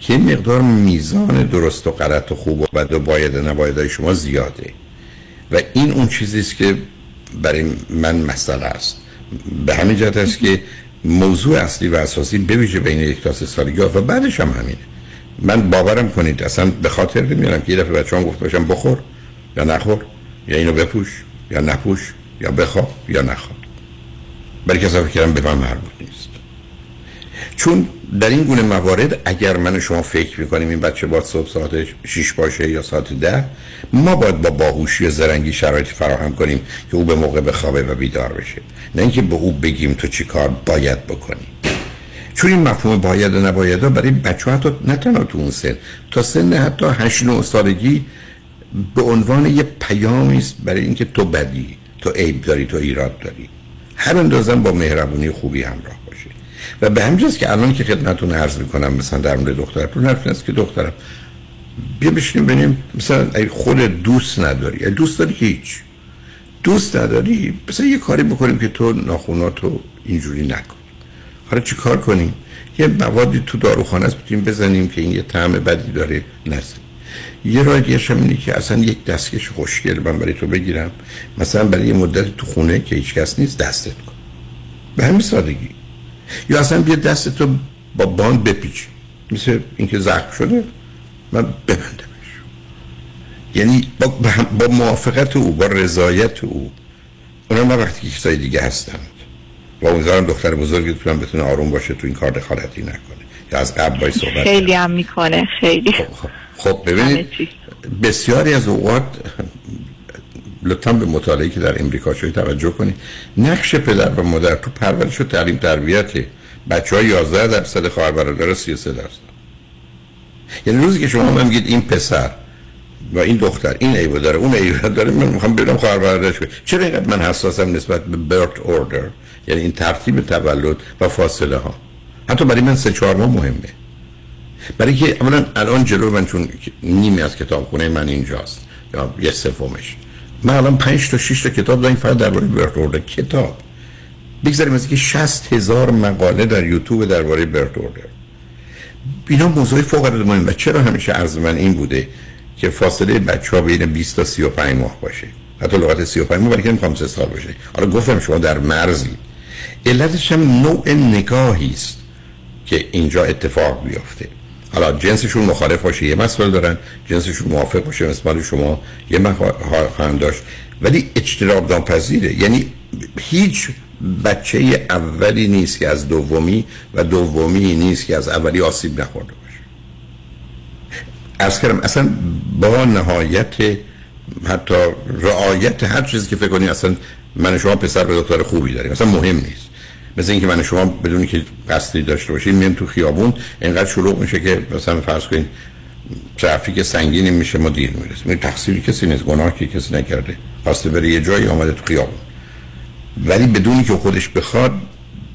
که مقدار میزان درست و غلط و خوب و بد و باید و نبایدهای شما زیاده و این اون چیزی است که برای من مسئله است. به همین جهت است که موضوع اصلی و اساسی به ویژه بین یک تا سه سالگی و بعدش هم همینه. من باورم کنید اصلا به خاطر نمیارم که یه دفعه بچه‌ام گفت باشم بخور یا نخور یا اینو بپوش یا نپوش یا بخواب یا نخواب، برای که اصلا فکرم به من مربوط نیست. چون در این گونه موارد اگر من و شما فکر میکنیم این بچه باید صبح ساعت 6 باشه یا ساعت 10، ما باید با باهوشی و زرنگی شرایط فراهم کنیم که او به موقع بخوابه و بیدار بشه، نه اینکه به او بگیم تو چی کار باید بکنی. چون این مفهوم باید و نبایدها برای بچه ها نه تنها تو اون سن، تا سن حتی 8-9 سالگی به عنوان یه پیامی است برای اینکه تو بدی، تو عیب داری، تو ایراد داری. هر اندازم با مهربونی خوبی همراه باشه. و به همین جاست که الان که خدمتتون عرض میکنم مثلا در مورد دخترتون حرف نیست که دخترم بیا بشینیم ببینیم، مثلا اگه خود دوست نداری، دوست داری که هیچ، دوست نداری مثلا یه کاری بکنیم که تو ناخوناتو اینجوری نکن. حالا چی کار کنیم؟ یه موادی تو داروخانه است میتونیم بزنیم که این یه طعم بدی داره نزن. یه راه دیگه‌ش اینه که اصلا یک دستکش خوشگل من برای تو بگیرم، مثلا برای مدت تو خونه که هیچ کس نیست دستت کن، به همین سادگی. یا اصلا بیا دستت رو با باند بپیچ، مثل اینکه زخم شده من ببندمش. یعنی با موافقت او، با رضایت او. اونم وقتی که کسای دیگه هستند و امیدوارم دختر بزرگتون بتونه آروم باشه، تو این کار دخالتی نکنه یا از قبل باهاش صحبت خیلی هم میکنه خیلی. خب ببینید بسیاری از اوقات لطفاً به مطالعه‌ای که در امریکا شده توجه کنید. نقش پدر و مادر تو پرورش و تعلیم تربیت بچه‌ها 11%، خواهر برادر 33%. یعنی روزی که شما من میگید این پسر و این دختر این عیب داره اون عیب داره، من میخوام ببینم خواهر برادرش چرا اینقدر من حساسم نسبت به برت اوردر، یعنی این ترتیب تولد و فاصله ها. حتی برای من 3-4 ماه مهمه، برای که اولا الان جلو من چون نیمی از کتابخونه من اینجاست یا یه سومش، من الان 5 تا 6 تا کتاب دارم فقط درباره برت اوردر. کتاب بگذاریم از اینکه 60,000 مقاله در یوتیوب درباره برت اوردر. اینا موضوع فوق العاده مهمه. چرا همیشه عرض من این بوده که فاصله بچه‌ها بین 20 تا 35 ماه باشه، حتی لغت 35 ماه برای که می‌خوام 3 سال باشه. حالا گفتم شما در مرزی، علتش هم نوع نگاهی است که اینجا اتفاق بیفته. حالا جنسشون مخالف باشه یه مسئله دارن، جنسشون موافق باشه مثلا شما یه مخالفت داشت، ولی اجتناب ناپذیره. یعنی هیچ بچه اولی نیست که از دومی و دومی نیست که از اولی آسیب نخورده باشه. عرض کردم اصلا با نهایت حتی رعایت هر چیزی که فکر کنی اصلا من شما پسر به دکتر خوبی داریم اصلا مهم نیست، مثل اینکه من شما بدون که قصدی داشته باشیم میام تو خیابون اینقدر شلوغ میشه که مثلا فرض کنین ترافیک سنگینی میشه ما دیر میرسیم. این تقصیر کسی نیست، گناهی کسی نکرده، خواسته بره یه جایی اومده تو خیابون، ولی بدونی که خودش بخواد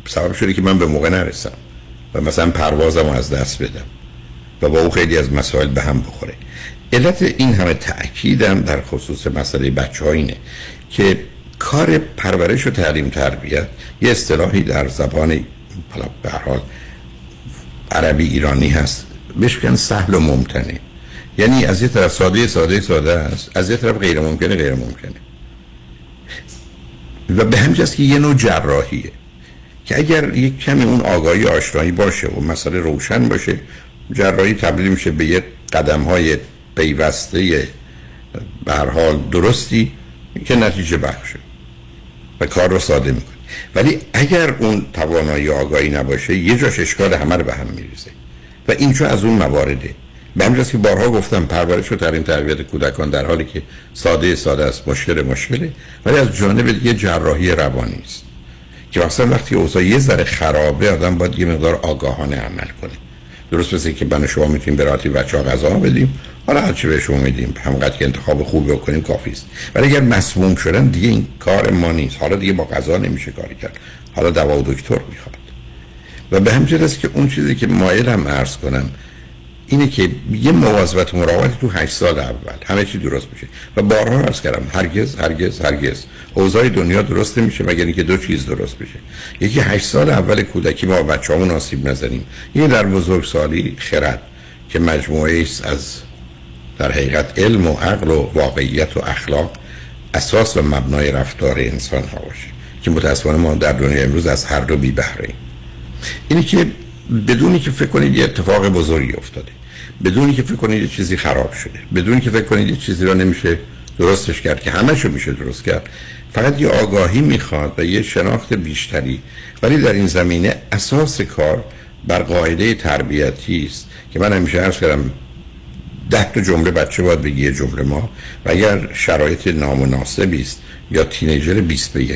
سبب شده که من به موقع نرسم و مثلا پروازمو از دست بدم و با اون خیلی از مسائل به هم بخوره. علت این همه تأکیدم در خصوص مسئله بچه‌ها اینه که کار پرورش و تعلیم تربیت، یه اصطلاحی در زبان به هر حال عربی ایرانی هست بهش میگن سهل و ممتنه، یعنی از یه طرف ساده ساده ساده است، از یه طرف غیر ممکنه غیر ممکنه، و به همین جاست که یه نوع جراحیه که اگر یک کمی اون آگاهی آشنایی باشه و مسئله روشن باشه جراحی تبدیل میشه به یه قدم‌های پیوسته به هر حال درستی که نتیجه بخشه و کار رو ساده میکنه. ولی اگر اون توانایی آگاهی نباشه یه جاش اشکال همه رو به هم میریزه و این چون از اون موارده. به همین جاست که بارها گفتم پرورش و تعلیم تربیت کودکان در حالی که ساده ساده است مشکله، ولی از جانب دیگه جراحی روانی است که مثلا وقتی اوضاع یه ذره خرابه آدم باید یه مقدار آگاهانه عمل کنه. درست مثل که من و شما میتونیم به راحتی بچه‌ها غذا بدیم، حالا هرچی بهشون میدیم همونقدر که انتخاب خوب بکنیم کافی است، ولی اگر مسموم شدن دیگه این کار ما نیست، حالا دیگه با غذا نمیشه کاری کرد، حالا دوا و دکتر میخواد. و به همین است که اون چیزی که مایلم عرض کنم اینه که یه مواظبت و مراقبت تو 8 سال اول همه چی درست میشه و بارها عرض کردم هرگز اوضاع دنیا درست نمیشه مگر اینکه دو چیز درست بشه، یکی 8 سال اول کودکی ما بچه‌مون آسیب نزنیم، این در بزرگسالی خرد که مجموعه است از در حقیقت علم و عقل و واقعیت و اخلاق اساس و مبنای رفتار انسان ها باشه که متاسفانه ما در دنیا امروز از هر دو بی بهره اینی که بدونی که فکر کنید یه اتفاق بزرگی افتاده، بدونی که فکر کنید یه چیزی خراب شده، بدونی که فکر کنید یه چیزی را نمیشه درستش کرد که همه‌شو میشه درست کرد، فقط یه آگاهی میخواد و یه شناخت بیشتری. ولی در این زمینه اساس کار بر قاعده تربیتی است که من همیشه عرض کردم 10 جمله بچه باید بگی یه جمله ما، و اگر شرایط نامناسبی است یا تینیجر 20 به 1،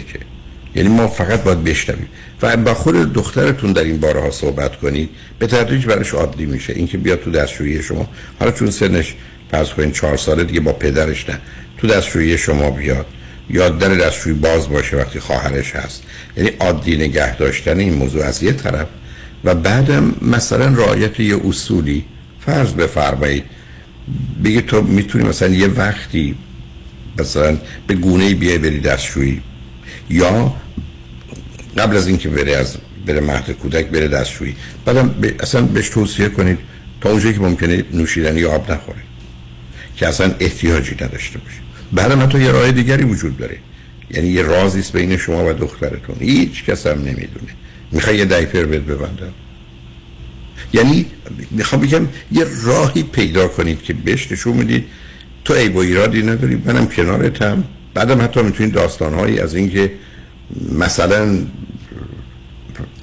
یعنی ما فقط باید بشنویم و با خود دخترتون در این بارها صحبت کنید به تدریج براش عادی میشه. اینکه بیاد تو دستشویی شما، حالا چون سنش فرض کنین 4 ساله دیگه با پدرش نه، تو دستشویی شما بیاد یا در دستشویی باز باشه وقتی خواهرش هست، یعنی عادی نگه داشتن این موضوع از یه طرف و بعدم مثلا رعایت یه اصولی. فرض بفرمایید بگه تو میتونی مثلا یه وقتی مثلا به گونه‌ای بیای بری دستشویی، یا قبل از اینکه بره مهد کودک بره دستشویی بعدم اصلا بهش توصیه کنید تا اونجایی که ممکنه نوشیدنی آب نخوره که اصلا احتیاجی نداشته باشه. بعدم حتی یه راه دیگری وجود داره، یعنی یه رازی است بین شما و دخترتون، هیچ کس هم نمیدونه. میخوای یه دایپر بهت ببندم؟ یعنی میخوام بگم یه راهی پیدا کنید که بهش نشون میدید تو عیب و ایرادی نداری، منم کنارتم. بعدم حتی میتونید داستانهایی از اینکه مثلا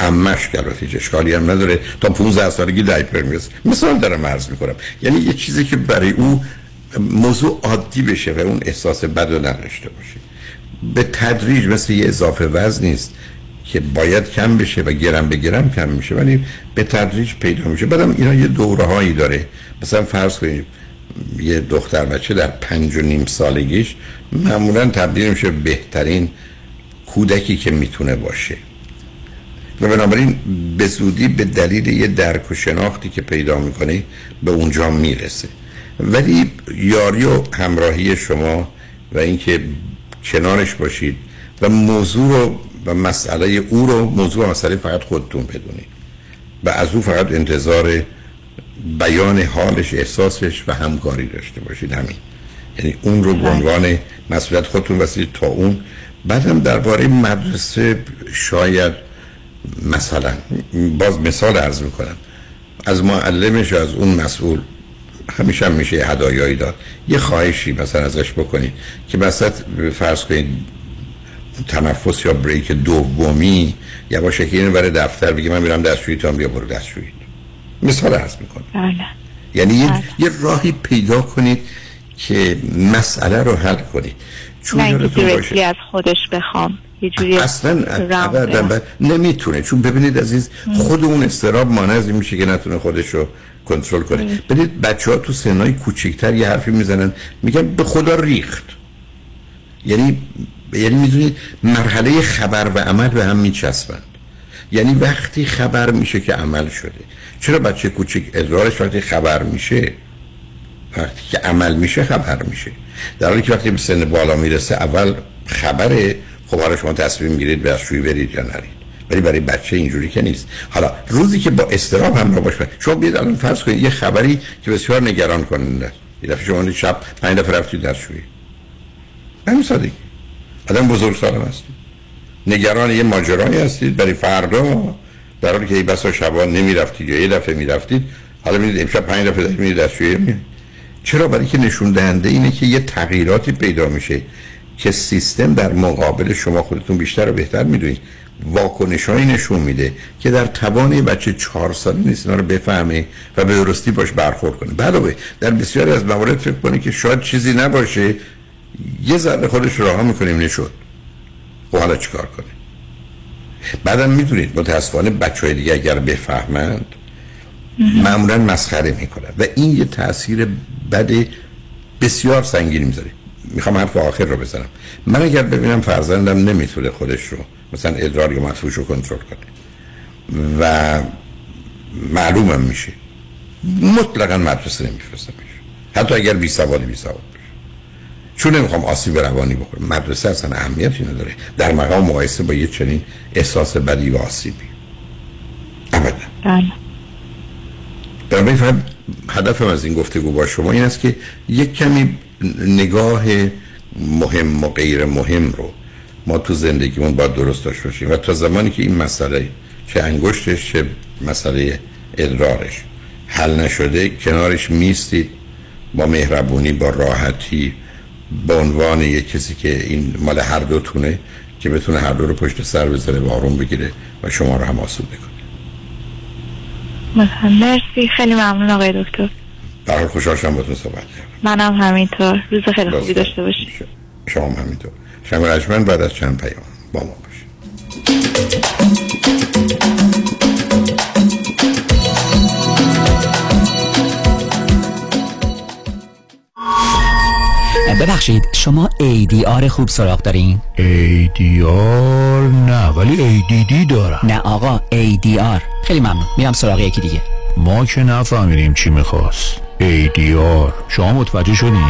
عمش گلوتی اشکالی هم نداره تا 15 سالگی دایپر میسازه، مثلا دارم عرض میکنم، یعنی یه چیزی که برای او موضوع عادی بشه و اون احساس بد رو نداشته باشه. به تدریج مثل یه اضافه وزن نیست که باید کم بشه و گرم به گرم کم میشه، ولی به تدریج پیدا میشه. بعدم اینا یه دوره‌هایی داره، مثلا فرض کنید یه دختر بچه در 5.5 سالگیش معمولا تبدیل میشه بهترین کودکی که میتونه باشه و بنابراین به زودی به دلیل یه درک و شناختی که پیدا میکنه به اونجا میرسه. ولی یاری و همراهی شما و اینکه کنارش باشید و موضوع رو و مسئله او رو مسئله فقط خودتون بدونید و از او فقط انتظار بیان حالش، احساسش و همکاری داشته باشید، همین. یعنی اون رو به عنوان مسئولیت خودتون بسید تا اون. بعدم درباره مدرسه شاید مثلا باز مثال عرض میکنم، از معلمش از اون مسئول همیشه هم میشه هدایایی داد، یه خواهشی مثلا ازش بکنید که مثلا فرض کنید تنفس یا بریک دومی یا با شکلی برای دفتر بگه من میرم دستشویی، تو هم بیا برو دستشویی. مثال عرض میکنم. یعنی یه راهی پیدا کنید که مسئله رو حل کنید، چون یادتون باشه از خودش بخوام یه جوری اصلا نمیتونه، چون ببینید عزیز خود اون استراب مانع از این میشه که نتونه خودش رو کنترل کنه. ببینید بچه‌ها تو سنای کوچیک‌تر یه حرفی میزنن میگن به خدا ریخت، یعنی میدونید مرحله خبر و عمل به هم میچسبند، یعنی وقتی خبر میشه که عمل شده. چرا بچه کوچیک ادرارش وقتی خبر میشه، وقتی که عمل میشه خبر میشه، در حالی که وقتی به سن بالا میرسه اول خبره، خب حالا شما تصمیم میگیرید باشوی برید یا نرید، ولی برای بچه اینجوری که نیست. حالا روزی که با استراب همراه باشه، شما بیاید الان فرض کنید یه خبری که بسیار نگران کننده، یه دفعه شما شب 5 دفعه رفتید دستشویی، همین سادگی آدم بزرگسال هستید، نگران یه ماجرایی هستید برای فردا، در حالی که ای بسا شبا نمیرفتید یا یه دفعه میرفتید، حالا می‌بینید امشب 5 دفعه میرید دستشویی. چرا؟ برای که نشون دهنده اینه که یه تغییراتی پیدا میشه که سیستم در مقابل شما، خودتون بیشتر و بهتر میدونید، واکنشایی نشون میده که در توان بچه 4 ساله نیست اینا رو بفهمه و به درستی باش برخورد کنه. علاوه در بسیاری از موارد فکر کنید که شاید چیزی نباشه، یه ذره خودش رها میکنیم نشود، خب حالا چیکار کنه؟ بعدم میدونید متاسفانه بچه‌های دیگه اگر بفهمند معمولا مسخره میکنن و این یه تاثیر بد بسیار سنگین میذاره. میخوام حرف آخر رو بزنم. من اگر ببینم فرزندم نمیتونه خودش رو مثلا ادرار یا مفروش رو کنترل کنه و معلومم میشه، مطلقا مدرسه نمیفرستمش، حتی اگر بی سواد بشه، چون نمیخوام آسیب روانی بخوره. مدرسه اصلا اهمیتی نداره در مقام مقایسه با یه چنین احساس بدی و آسیبی، ابدا. بله. برای فهم هدفم از این گفتگو با شما این است که یک کمی نگاه مهم و غیر مهم رو ما تو زندگیمون باید درست داشته باشیم و تا زمانی که این مسئله، چه انگشتش چه مسئله ادرارش، حل نشده کنارش میستید با مهربونی، با راحتی، به عنوان یک کسی که این مال هر دوتونه، که بتونه هر دو رو پشت سر بذاره و آروم بگیره و شما رو هم آسوده کنه. مرسی، خیلی ممنون آقای دکتر. برای خوشحال شدم باتون صحبت کردم. منم همینطور. روز خیلی خوبی داشته باشید. شما هم همینطور. شنگ رجمن بعد از چند پیام با ما باشید. ببخشید شما ADR خوب سراغ دارین؟ ADR نه، ولی ADD دارم. نه آقا ADR. خیلی ممنون، میرم سراغ یکی دیگه. ما که نفهمیدیم چی میخواست. ADR شما متوجه شدین؟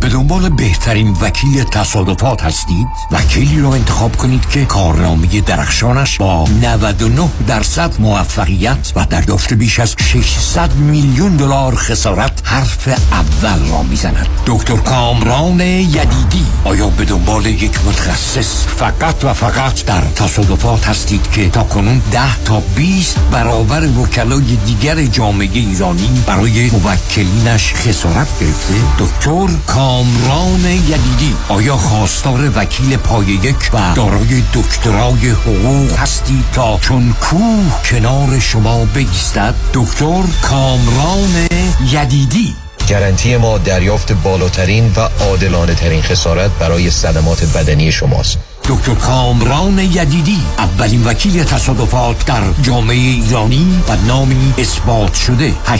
به دنبال بهترین وکیل تصادفات هستید؟ وکیلی را انتخاب کنید که کارنامه درخشانش با 99% موفقیت و دریافت بیش از 600 میلیون دلار خسارت حرف اول را میزند. دکتر کامران یدیدی. آیا به دنبال یک متخصص فقط و فقط در تصادفات هستید که تا کنون 10 تا 20 برابر وکلای دیگر جامعه ایرانی برای موکلینش خسارت گرفته؟ دکتر کامران یدیدی. آیا خواستار وکیل پای یک و دارای دکترای حقوق هستی تا چون کوه کنار شما بایستد؟ دکتر کامران یدیدی. گارانتی ما دریافت بالاترین و عادلانه ترین خسارت برای صدمات بدنی شماست. دکتر کامران یدیدی، اولین وکیل تصادفات در جامعه ایرانی و نامی اثبات شده. 818-999-9999.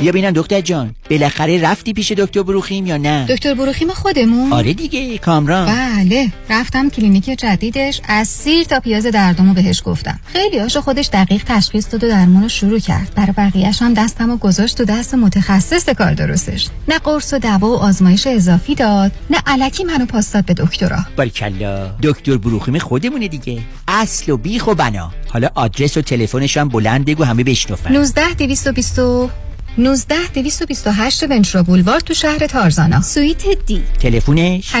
بیا ببینم دکتر جان، بالاخره رفتی پیش دکتر بروخیم یا نه؟ دکتر بروخیم خودمون؟ آره دیگه، کامران. بله، رفتم کلینیک جدیدش، از سیر تا پیاز دردمو بهش گفتم. خیلی هاشو خودش دقیق تشخیص داد و درمونو شروع کرد. برای بقیه‌اش هم دستمو گذاشت تو دست متخصص کار درستش. نه قرص و دوا و آزمایش اضافی داد، نه الکی منو پاس داد به دکترا. باریکلا، دکتر بروخیم خودمونه دیگه. اصل و بیخ و بنا. حالا آدرس و تلفنش هم بلند بگو همه بشنفن. 19 228 ونچرا بولوار تو شهر تارزانا، سویت دی. تلفنش 818-8 750-750.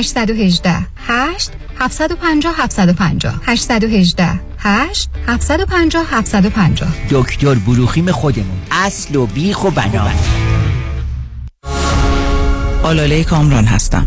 818-8 750-750. دکتر بروخیم خودمون، اصل و بیخ و بنا. آلاله کامران هستم.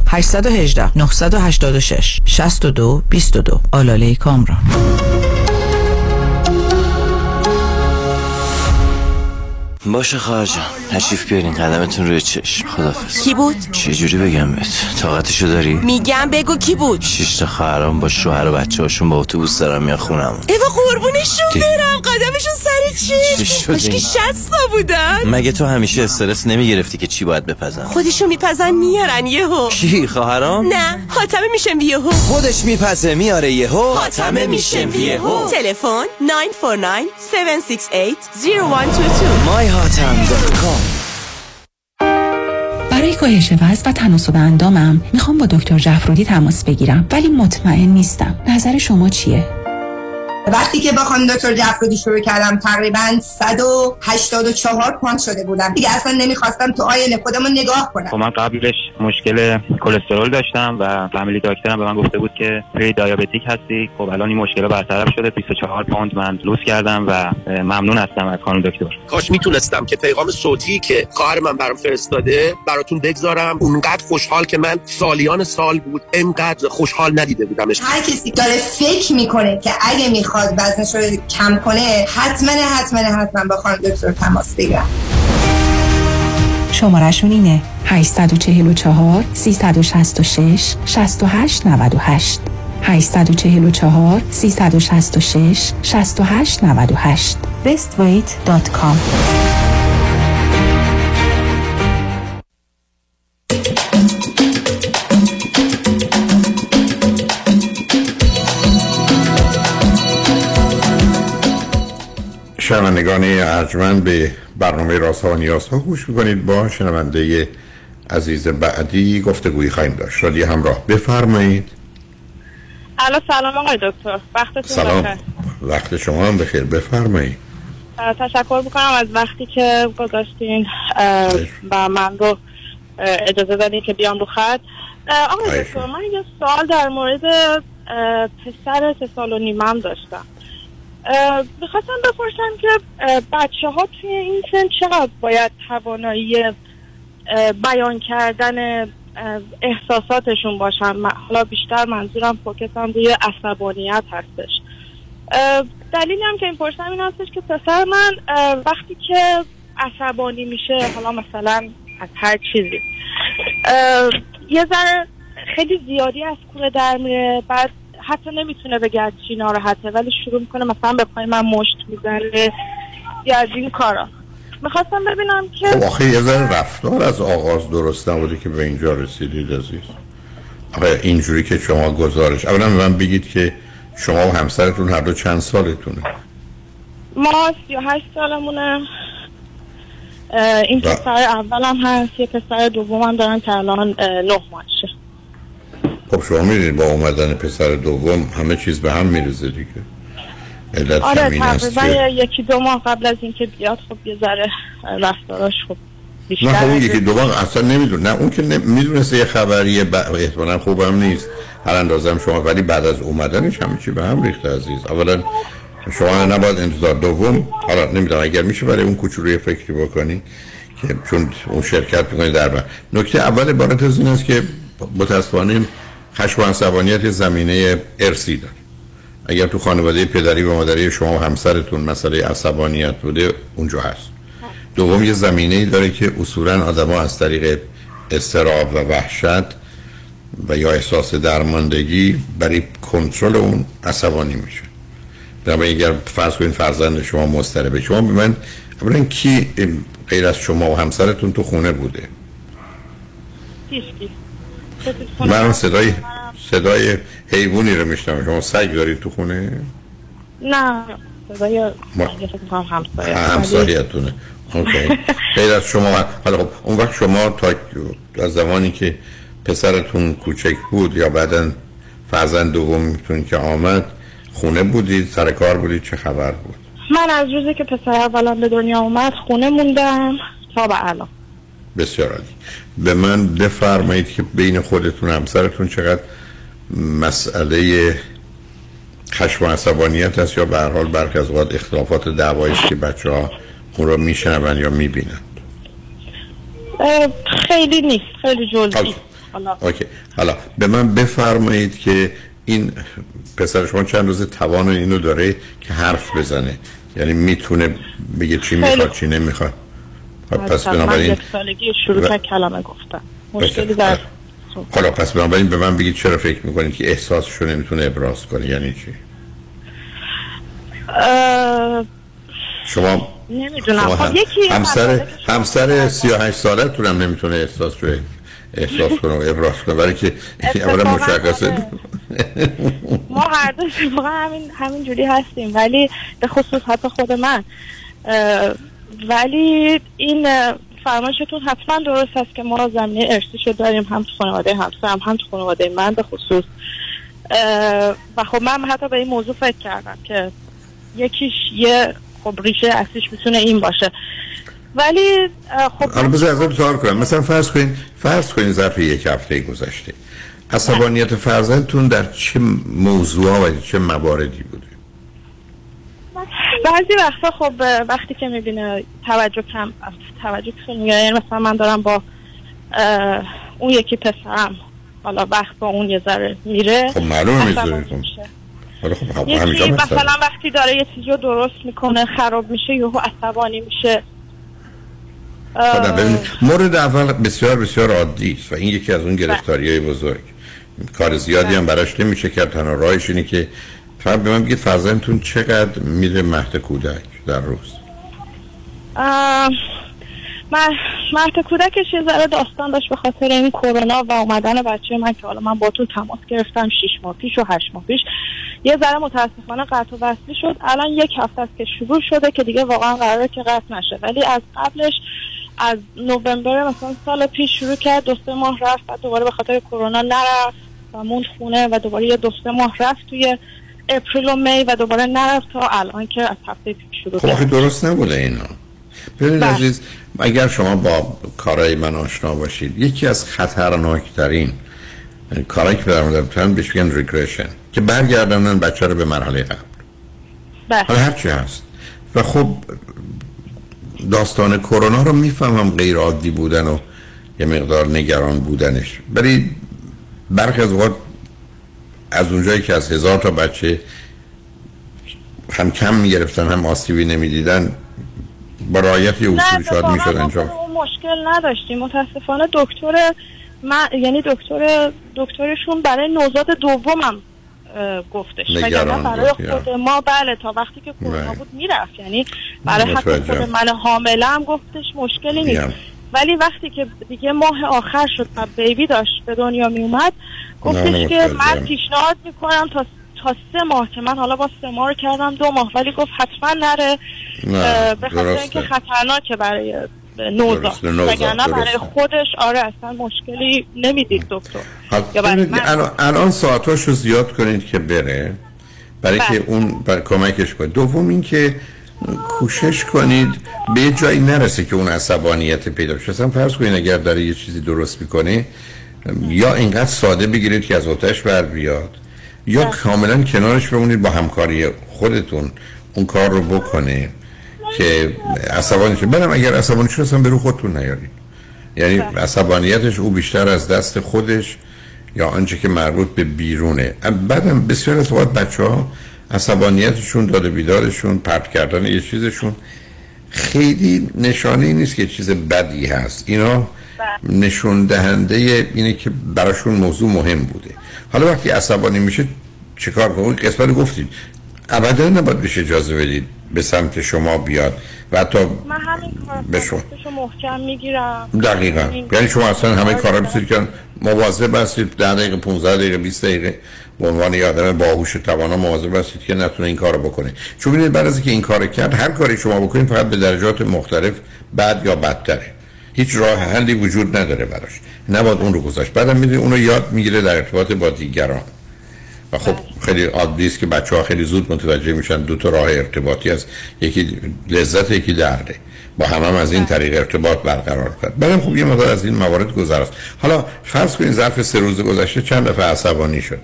818 986 62 22 آلاله کامران. باشه خواهر جان، تشریف بیارین. قدمتون روی چشم. خدافظ. کی بود؟ چه جوری بگم بهت؟ طاقتشو داری؟ میگم بگو کی بود؟ 6 تا خواهرام با شوهر و بچه‌هاشون با اتوبوس دارن میان خونم. ایوا قربونشون برم. قدمشون سر چی؟ مشکی 60 تا بودن. مگه تو همیشه استرس نمیگرفتی که چی باید بپزن؟ خودشون میپزن میارن یهو. کی خواهرام؟ نه، حاتمه میشم یهو. خودش میپزه میاره یهو. حاتمه میشم یهو. تلفن 949 768 0122 Hottam.com. برای کاهش وزن و تناسب اندامم میخوام با دکتر جفرودی تماس بگیرم، ولی مطمئن نیستم. نظر شما چیه؟ وقتی که با خانم دکتر جعفرودی شروع کردم تقریباً 184 پوند شده بودم. دیگه اصلا نمیخواستم تو آینه خودمو نگاه کنم. خب من قبلش مشکل کلسترول داشتم و فامیلی دکترم به من گفته بود که پری دیابتیک هستی. خب الان این مشکل برطرف شده. 24 پوند من لوس کردم و ممنون هستم از خانم دکتر. کاش میتونستم که پیغام صوتی که خواهرم برام فرستاده براتون بگذارم. اونقدر خوشحال که من سالیان سال بود اینقدر خوشحال ندیده بودمش. هر کسی داره فکر میکنه که اگه میخواد وزنش رو کم کنه حتما با خانم دکتر تماس بگیرم. شماره‌شون اینه 844 366 6898 844 366 6898 Bestweight.com. شنوندگان ارجمند به برنامه رازها و نیازها گوش میکنید. با شنونده عزیز بعدی گفتگویی خواهیم داشت. رادیو همراه، بفرمایید. الو سلام آقای دکتر، وقتتون بخیر. وقت شما هم بخیر، بفرمایید. تشکر میکنم از وقتی که گذاشتین و من رو اجازه دادین که بیام رو خط. آقای دکتر من یه سوال در مورد پسر 3.5 ساله‌ام داشتم. میخواستم بپرسم که بچه ها توی این سن چقدر باید توانایی بیان کردن احساساتشون باشن؟ حالا بیشتر منظورم فوکسم روی عصبانیت هستش. دلیلی هم که این پرسم این هستش که پسر من وقتی که عصبانی میشه، حالا مثلا از هر چیزی، یه ذره خیلی زیادی از کوره در میره، بعد حتی نمیتونه بگه چی ناراحته، ولی شروع میکنه مثلا به پای من مشت میزنه یا از این کارا. میخواستم ببینم که آخه یه ذره رفتار از آغاز درست نبوده که به اینجا رسیدید عزیز. آخه اینجوری که شما گزارش، اولا من بگید که شما و همسرتون هر دو چند سالتونه؟ ما 38 سالمونه. این پسر اولم هست، یه پسر دومم دارن که الان 9 ماهشه. خب شما میدونید با اومدن پسر دوم همه چیز به هم میرزه دیگه. آره تقریبا 1-2 ماه قبل از اینکه بیاد خب یه ذره رفتاراش خب بیشتر. نه خب اون 1-2 ماه اصلا نمیدونه. نه اون که میدونسته یه خبریه احتمالا خوب هم نیست هر اندازم شما، ولی بعد از اومدنش همه چی به هم ریخته عزیز. اولا شما نباید انتظار دوم، حالا نمیدونم اگر میشه برای اون کوچولوی فکری بکنید که چون اون شرکت میکنه در بر. نکته اول بارت از این است که متاسفانه خشم و عصبانیت زمینه ارثی داره. اگر تو خانواده پدری و مادری شما و همسرتون مسئله عصبانیت بوده اونجا هست. دوم یه زمینه‌ای داره که اصولاً آدم‌ها از طریق اضطراب و وحشت و یا احساس درماندگی برای کنترل اون عصبانی میشه. در اگر فرض کنید فرزند شما مضطربه، شما به من اولاً کی غیر از شما و همسرتون تو خونه بوده؟ هیچکی. من صدای حیوانی رو میشنم. شما سگ دارید تو خونه؟ نه صدای همسایتونه. اوکی. غیر از شما، حالا خب اون وقت شما تا از زمانی که پسرتون کوچک بود یا بعدن فرزند دومیتون که آمد خونه بودید، سر کار بودید، چه خبر بود؟ من از روزی که پسر اولم به دنیا اومد خونه موندم تا به الان. بسیار عالی. به من بفرمایید که بین خودتون و همسرتون چقدر مسئله خشم و عصبانیت است یا به هر حال برخی از اوقات اختلافات دعوایی است که بچه‌ها اون رو میشنون یا میبینند؟ خیلی نیست، خیلی جزئی. اوکی. حالا به من بفرمایید که این پسر شما چند روز توان اینو داره که حرف بزنه، یعنی میتونه بگه چی میخواد چی نمیخواد؟ پس بنابراین سالگی شروع به کلمه گفتن مشکلی در حالا پس بنابراین به من بگید چرا فکر میکنید که احساسشو نمیتونه ابراز کنه؟ یعنی چی؟ شما نمیدونم. خب یکی همسر 38 سالتون هم نمیتونه احساس کنه و ابراز کنه، برای که اولا مشخصه ما هر دو واقعا همین جوری هستیم، ولی به خصوص حتی خود من، ولی این فرمایشتون حتما درست است که ما زمینه ارثیشو داریم، هم تو خانواده همسرم هم تو خانواده من به خصوص. و خب من حتی به این موضوع فکر کردم که یکیش یه خب ریشه اصلیش میتونه این باشه، ولی خب الان بذار ازم سوال کنم. مثلا فرض کنین ظرف یک هفته گذشته عصبانیت فرزندتون در چه موضوعا و چه مواردی بوده؟ بعضی وقتا خب وقتی که میبینه توجه کم میگه، یعنی مثلا من دارم با اون یکی پسرم حالا وقت با اون یه ذره میره. خب معلومه میذاریتون. خب یکی مثلا وقتی داره یه چیزی رو درست میکنه خراب میشه یهو عصبانی میشه. مورد اول بسیار بسیار عادی است و این یکی از اون گرفتاری‌های بزرگ. کار زیادی هم براش نمیشه کرد، تنها راهش اینه که فقط به من بگید فرزندتون چقدر میره مهد کودک در روز؟ مهد کودکش یه ذره داستان داشت به خاطر این کرونا و اومدن بچه من که حالا من با تو تماس گرفتم 6 ماه پیش و 8 ماه پیش، یه ذره متاسفانه قطع و وصلی شد. الان یک هفته است که شروع شده که دیگه واقعا قراره که قطع نشه، ولی از قبلش از نوامبر مثلا سال پیش شروع کرد، 2-3 ماه رفت و دوباره به خاطر کرونا نرفت و موند خونه و دوباره یه 2-3 ماه رفت توی اپریل و می و دوباره نرفت تا الان که از هفته پیش شروع کرد. خب درست نبوده اینا. ببینید عزیز، اگر شما با کارهای من آشنا باشید، یکی از خطرناکترین کارهایی که در موردتون بهش میگن ریگرشن، که برگردوندن بچه رو به مرحله قبل. بله. حالا هرچی هست. و خب داستان کرونا رو میفهمم غیر عادی بودن و یه مقدار نگران بودنش، ولی برخی از اوقات از اونجایی که از 1000 تا بچه هم کم میگرفتن هم آسیبی نمیدیدن با رعایت یه اصول شاید میشد انجام. نه ما مشکل نداشتیم متاسفانه. دکتر من یعنی دکترشون برای نوزاد دومم گفتش نگران برای خود ما. بله تا وقتی که کرونا بود میرفت، یعنی برای حتی خود من حامله هم گفتش مشکلی نیست، ولی وقتی که دیگه ماه آخر شد و بیبی داشت به دنیا می اومد گفتش که من پیشنهاد میکنم تا 3 ماه، که من حالا با 3 ماه رو کردم 2 ماه، ولی گفت حتما نره به خاطر اینکه خطرناکه برای نوزاد، وگرنه برای خودش آره اصلا مشکلی نمیدید دکتر. الان ساعتاشو زیاد کنید که بره برای که اون کمکش کنید. دوم این که کوشش کنید به جایی نرسه که اون عصبانیت پیدا بشه. اصلا فرض کنید اگر داره یه چیزی درست میکنه یا اینقدر ساده بگیرید که از آتش بر بیاد یا کاملا کنارش بمونید با همکاری خودتون اون کار رو بکنه که عصبانی شه. برم اگر عصبانی شه اصلا به رو خودتون نیارید، یعنی عصبانیتش او بیشتر از دست خودش یا آنچه که مربوط به بیرونه. بعدم بسیار از اوقات بچه‌ها عصبانیتشون داده بیدارشون پرت کردن یه چیزشون خیلی نشانه نیست که چیز بدی هست، اینا نشون دهنده اینه که براشون موضوع مهم بوده. حالا وقتی عصبانی میشه چیکار کنید؟ قسمت رو گفتید ابدا نباید بشه اجازه بدید به سمت شما بیاد و حتی من همین کار رو محکم میگیرم. دقیقاً یعنی شما اصلا همه کارا میسید که مواظب هستید 10 دقیقه 15 دقیقه 20 دقیقه به عنوان یه آدم باهوش و توانا مواظب هستید که نتونه این کارو بکنه. چون ببینید بعد از اینکه این کارو کرد هر کاری شما بکنید فقط به درجات مختلف بد یا بدتره. هیچ راه حلی وجود نداره براش، نباید اون رو گذاشت. بعدم میدونی اون رو یاد میگیره در ارتباط با دیگران و خب خیلی عادی است که بچه‌ها خیلی زود متوجه میشن دو تا راه ارتباطی هست، یکی لذت یکی درده، با هم از این طریق ارتباط برقرار کرد. بعدم خب یه مقدار از این موارد گذراست. حالا فرض کنین ظرف 3 روز گذشته چند دفعه عصبانی شد؟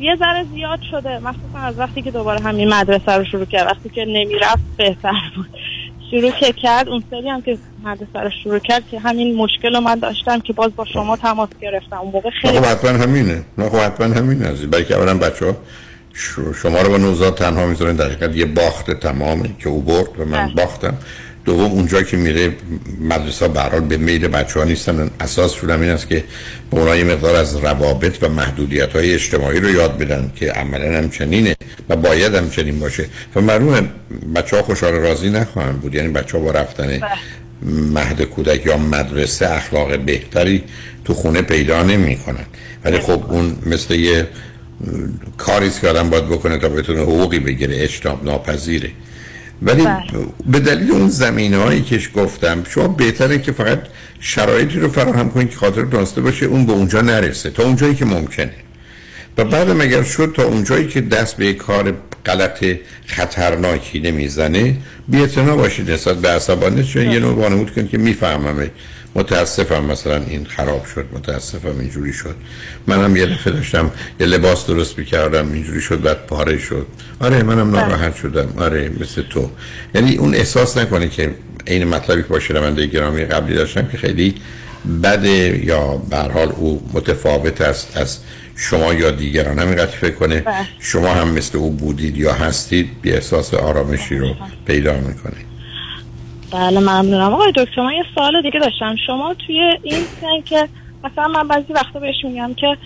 یه ذره زیاد شده، مخصوصا از وقتی که دوباره همین مدرسه رو شروع کرد. وقتی که نمیرفت بهتر بود، شروع که کرد اون سری هم که مدرسه رو شروع کرد که همین مشکل رو من داشتم که باز با شما تماس گرفتم. اون موقع خیلی حتما همینه، نه حتما همین از بلکه اولا بچه‌ها شما رو با نوزاد تنها میذارن، در حقیقت یه باخت تمامی که او برد و من باختم. دوم اونجا که میره مدرسه به هر حال به میل بچه‌ها نیستن، اساس فلان این است که به اونها یه مقدار از روابط و محدودیت‌های اجتماعی رو یاد بدن که عملاً هم چنینه و باید هم چنین باشه. فمعلومه بچه‌ها خوشحال راضی نخواهن بود، یعنی بچه‌ها با رفتن مهد کودک یا مدرسه اخلاق بهتری تو خونه پیدا نمی‌کنن. ولی خب اون مثل یه کاریست که آدم باید بکنه تا بتونه حقوقی بگیره، اجتناب ناپذیره. ولی به دلیل اون زمینه‌هایی که گفتم شما بهتره که فقط شرایطی رو فراهم کنید که خاطر راسته باشه اون به اونجا نرسه تا اونجایی که ممکنه، و بعدم اگر شد تا اونجایی که دست به کار غلط خطرناکی نمیزنه بی‌اعتنا باشید نسبت به عصبانیت. چون یه نوع وانمود کنید که میفهممه، متاسفم مثلا این خراب شد، متاسفم اینجوری شد، منم یه دفعه داشتم یه لباس درست می‌کردم اینجوری شد بعد پاره شد، آره منم ناراحت شدم، آره مثل تو. یعنی اون احساس نکنه که این مطلبی که با شنونده گرامی قبلی داشتم که خیلی بده یا به هر حال او متفاوت است از شما یا دیگران. همینقدر فکر کنه شما هم مثل او بودید یا هستید، بی احساس آرامشی رو پیدا می‌کنید. بله ممنونم آقای دکتر. من یه سوال دیگه داشتم. شما توی این سن که مثلا من بعضی وقتا بهش میگم که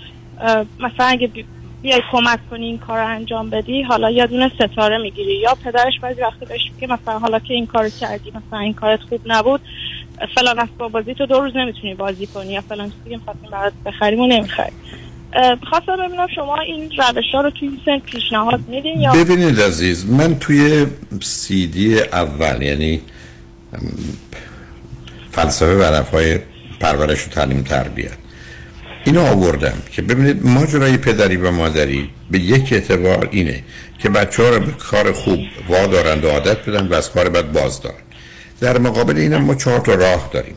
مثلا اگه بیای کمک کنی این کار رو انجام بدی حالا یا دونه ستاره میگیری، یا پدرش بعضی وقتا بهش میگه مثلا حالا که این کار کردی مثلا این کارت خوب نبود فلان اسباب بازی تو 2 روز نمیتونی بازی کنی یا فلان چیزی که می‌خواستیم برات بخریم و نمیخریم. خواستم ببینم شما این روش‌ها رو توی سن پیشنهاد میدین یا؟ ببینید عزیز، من توی CD اول یعنی فلسفه برفای پرورش و تعلیم تربیت اینو آوردم که ببینید ماجرای پدری و مادری به یک اعتبار اینه که بچه‌ها رو به کار خوب وادارند و عادت بدن و از کار بد بازدارن. در مقابل اینم ما 4 تا راه داریم.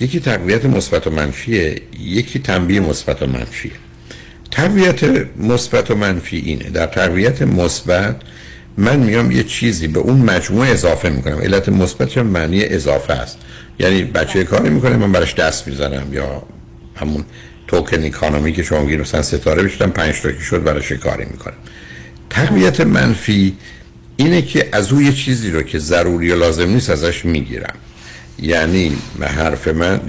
یکی تقویت مثبت و منفیه، یکی تنبیه مثبت و منفیه. تقویت مثبت و منفی اینه، در تقویت مثبت من میام یه چیزی به اون مجموعه اضافه میکنم. علت مثبت معنی اضافه است، یعنی بچه کاری میکنه من براش دست میزنم یا همون توکن اکانومی که شما میگید مثلا ستاره بشدم 5 تا که شد براش کاری میکنم. تقویت منفی اینه که از او یه چیزی رو که ضروری و لازم نیست ازش میگیرم، یعنی به حرف من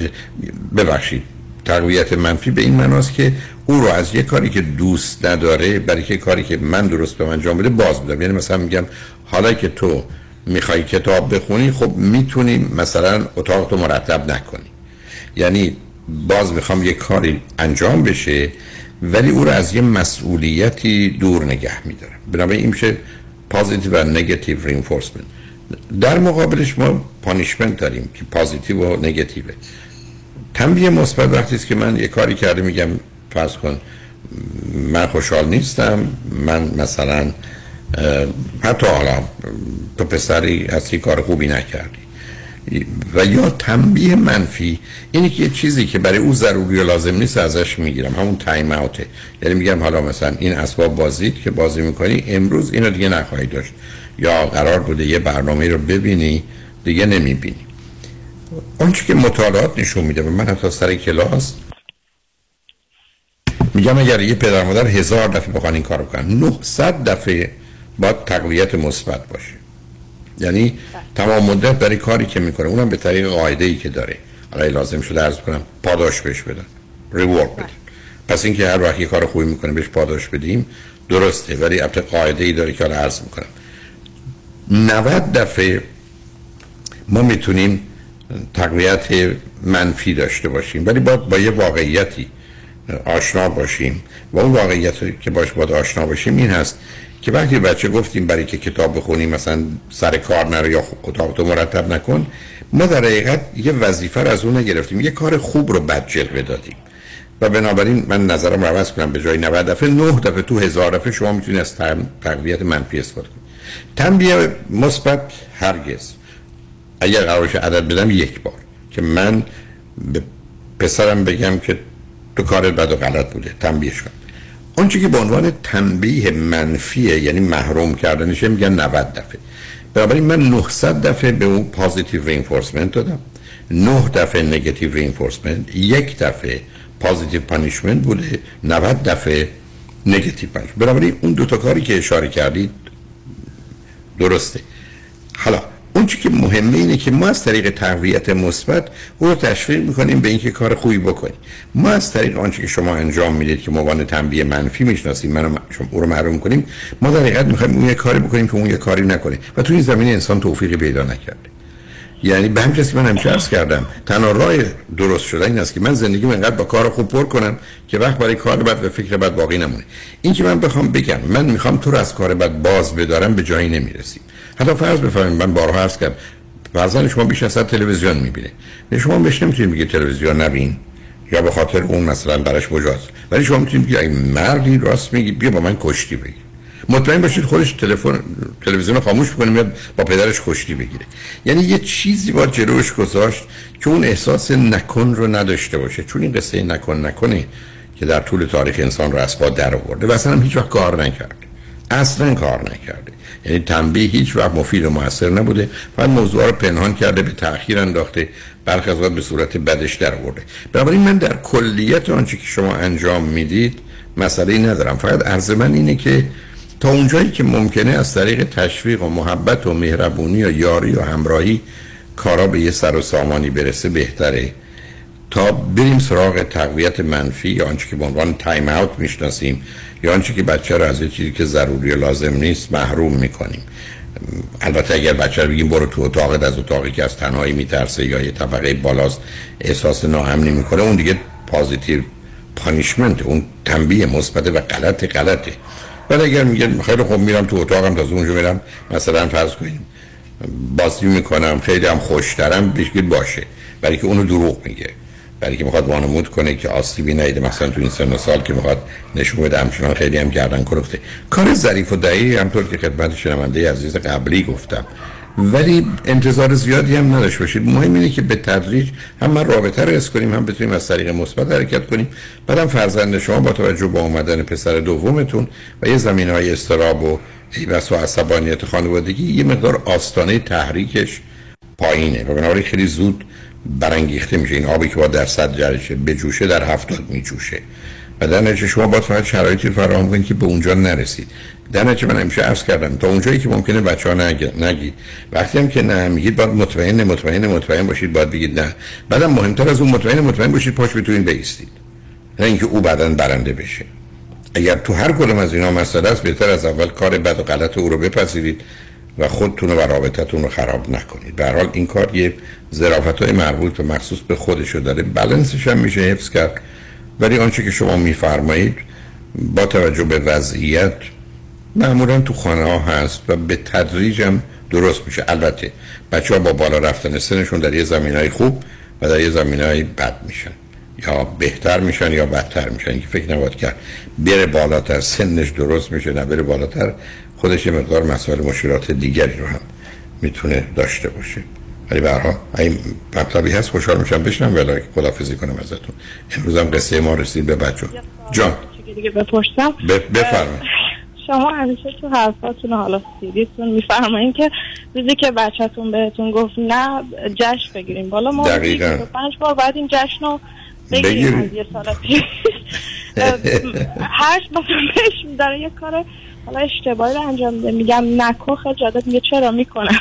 ببخشید تقویت منفی به این معناست که او رو از یه کاری که دوست نداره برای که کاری که من درست به من انجام بده باز میدم. یعنی مثلا میگم حالا که تو میخوای کتاب بخونی خب میتونی مثلا اتاق تو مرتب نکنی، یعنی باز میخوام یه کاری انجام بشه ولی او رو از یه مسئولیتی دور نگه میدارم. بنابراین این میشه پازیتیو و نگتیو رینفورسمنت. در مقابلش ما پانیشمنت داریم که پازیتیو و نگتیوه. تنبیه مثبت وقتی است که من یه کاری کرده میگم فرض کن من خوشحال نیستم، من مثلا حتی حالا تو پسری هستی کار خوبی نکردی. و یا تنبیه منفی اینه که یه چیزی که برای او ضروری و لازم نیست ازش میگیرم، همون تایم اوته. یعنی میگم حالا مثلا این اسباب بازیت که بازی میکنی امروز اینو دیگه نخواهی داشت، یا قرار بوده یه برنامه رو ببینی دیگه نمیبینی. اونچه که مطالعات نشون میده و من حتی سر کلاس میگم اگر یه پدر مادر 1000 دفعه بخوان این کارو کنن 900 دفعه باید تقویت مثبت باشه، یعنی تمام مدت برای کاری که میکنه اونم به طریق قاعده‌ای که داره برای لازم شده عرض کنم پاداش بهش بدن، ریوارد بدن. پس اینکه هر وقت یه کار خوبی میکنه بهش پاداش بدیم درسته، ولی البته قاعده‌ای داره که الان عرض میکنم. 90 دفعه ما میتونیم تقویت منفی داشته باشیم ولی با یه واقعیتی آشنا باشیم و اون واقعیت که باید آشنا باشیم این هست که وقتی بچه گفتیم برای که کتاب بخونیم مثلا سر کار نره یا اتاقتو مرتب نکن، ما در حقیقت یه وظیفه رو از اون نگرفتیم، یه کار خوب رو بد جلوه دادیم و بنابراین من نظرم رو عوض کنم، به جای 90 دفعه 9 دفعه تو 1000 دفعه شما میتونید از تقویت منفی استفاده کنید. تنبیه مثبت هرگز، اگر قرارش عدد بدم یک بار که من به پسرم بگم که تو کارت بد و غلط بوده، تنبیهش کنم. اون چیزی که به عنوان تنبیه منفیه یعنی محروم کردنش میگن 90 دفعه. بنابراین من 900 دفعه به اون پوزیتیو رینفورسمنت دادم، 9 دفعه نگاتیو رینفورسمنت، یک دفعه پوزیتیو پانیشمنت بوده، 90 دفعه نگاتیو پانیشمنت. بنابراین اون دو تا کاری که اشاره کردید درسته. حالا اون چیزی که مهمه اینه که ما از طریق تقویت مثبت او رو تشویق می‌کنیم به اینکه کار خوبی بکنی. ما از طریق آنچه که شما انجام میدید که موانع تنبیه منفی میشناسیم، منم او رو معلوم کنیم، ما در حقیقت می‌خوایم اون یه کاری بکنیم که اون یه کاری نکنه و تو این زمینه انسان توفیقی پیدا نکرده. یعنی به همین من همیشه عرض کردم تنها راه درست شدن این است که من زندگی من انقدر با کار خوب پر کنم که وقت برای کار بد و فکر بد باقی نمونه. این که من بخوام بگم من میخوام تو رو از کار بد باز بدارم به جایی نمیرسیم. حتی فرض بفرمایید من بارها عرض کردم فرضاً شما بیش از 100 تلویزیون میبینه، شما بهش نمیتونید بگید تلویزیون نبین یا به خاطر اون مثلا براش بجاست، ولی شما میتونید بگید مردی راست میگی بیا با من کشتی بگیر. مطمئن باشید خودش تلویزیون خاموش می‌کنه میاد با پدرش کشتی بگیره. یعنی یه چیزی با جلوش گذاشت که اون احساس نکن رو نداشته باشه، چون این قصه نکنه که در طول تاریخ انسان رو از پا در آورده و اصلا هم هیچ وقت کار نکرده. یعنی تنبیه هیچ وقت مفید و موثر نبوده، فقط موضوع رو پنهان کرده، به تأخیر انداخته، برخی از وقت به صورت بدش در آورده. بنابراین من در کلیت آنچه که شما انجام میدید مسئله‌ای ندارم، فقط عرض من اینه که تا اونجایی که ممکنه از طریق تشویق و محبت و مهربونی و یاری و همراهی کارا به یه سر و سامانی برسه بهتره تا بریم سراغ تقویت منفی یا آنچه که به عنوان تایم اوت میشناسیم یا آنچه که بچه رو از یه چیزی که ضروری و لازم نیست محروم میکنیم. البته اگر بچه رو بگیم برو تو اتاقت، از اتاقی که از تنهایی میترسه یا یه طبقه بالاست احساس ناامنی میکنه، اون دیگه پوزیتیو پانیشمنت، اون تنبیه مثبت و غلطه. بعد اگر میگن خیلی خوب میرم تو اتاقم تا اونجا میرم مثلا فرض کنیم بازی میکنم خیلی هم خوشترم بشکل باشه، برای که اونو دروغ میگه، برای که میخواد وانمود کنه که آسیبی نیده، مثلا تو این سن و سال که میخواد نشون بده همچنان خیلی هم گردن کرفته. کار ظریف و دقیق همطور که خدمت شنونده عزیز قبلی گفتم، ولی انتظار زیادی هم نداشته باشید. مهم اینه که به تدریج هم من رابطه رو حفظ کنیم، هم بتونیم از طریق مثبت حرکت کنیم. بعدم فرزند شما با توجه به اومدن پسر دومتون و یه زمینه‌های اضطراب و بس و عصبانیت خانوادگی یه مقدار آستانه تحریکش پایینه و بنابراین خیلی زود برانگیخته میشه. این آبی که با 100 جرشه بجوشه در 70 میجوشه و در نتیجه شما باید فقط شرایطی فراهم کنید که به اونجا نرسید. در نتیجه من همیشه عرض کردم تا اونجایی که ممکنه بچه‌ها نگید، وقتی هم که نه میگید باید مطمئن باشید، باید بگید نه. بعدم مهمتر از اون مطمئن باشید پاش بتونید بایستید، نه اینکه او بعداً برنده بشه. اگر تو هر کدوم از اینا مسئله است، بهتر از اول کار بد و غلط او رو بپذیرید و خودتون و رابطتون رو خراب نکنید. به هر حال این کار یه ظرافت‌های مربوط و مخصوص به خودش داره، بالانسش هم میشه حفظ کرد. ولی آنچه که شما میفرمایید با توجه به وضعیت معمولا تو خانه ها هست و به تدریج هم درست میشه. البته بچه ها با بالا رفتن سنشون در یه زمینهای خوب و در یه زمینهای بد میشن، یا بهتر میشن یا بدتر میشن. این که فکر نباید کرد بره بالاتر سنش درست میشه، نه بره بالاتر خودش یه مقدار مسائل مشکلات دیگری رو هم میتونه داشته باشه. ولی برها این مطلبی هست خوشحال میشم بشنم ولی خداحافظی کنم ازتون. امروز هم قصه ما رسید به بچه جان بفرمایید. شما همیشه تو حرفاتون حالا سیدیتون میفرمایید که روزی که بچه‌تون بهتون گفت نه جشن بگیریم، بالا ما 5 بار باید این جشن رو بگیریم از یه سال پیش. هر بارش داره یه کار حالا اشتباهی رو انجام میده، میگم نکو خجالت میگه چرا میکنم.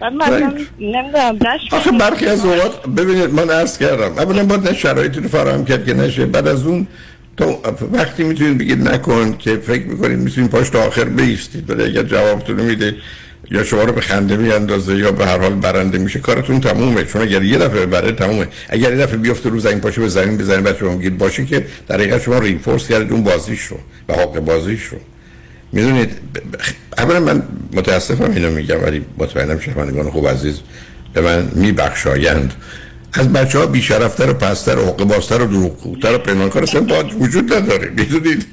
من مثلا نمیدونم داشت آخه برخی از اوقات ببینید من عرض کردم اولا باید شرایطی رو فراهم کرد که نشه، بعد از اون تو وقتی میتونید بگید نکن که فکر میکنید میتونید پاش تا آخر بیستید، ولی اگر جوابتون میده یا شما رو به خنده میاندازه یا به هر حال برنده میشه، کارتون تمومه. چون اگر یه دفعه بره تمومه. اگر یه دفعه بیفته رو زمین پاشه به زمین بزنه بعد شما میگید باشه، که در حقیقت شما ریفورس کردید اون بازیش رو و حق بازیش رو. میدونید اولا من متاسفم اینو میگم ولی مطمئنم شنوندگان خوب عزیز به من میبخشایند، از بچه‌ها بی‌شرفت‌تر و پست‌تر و حقه‌بازتر و دروغگوتر و پنهانکار اصلا وجود نداره. می‌دونید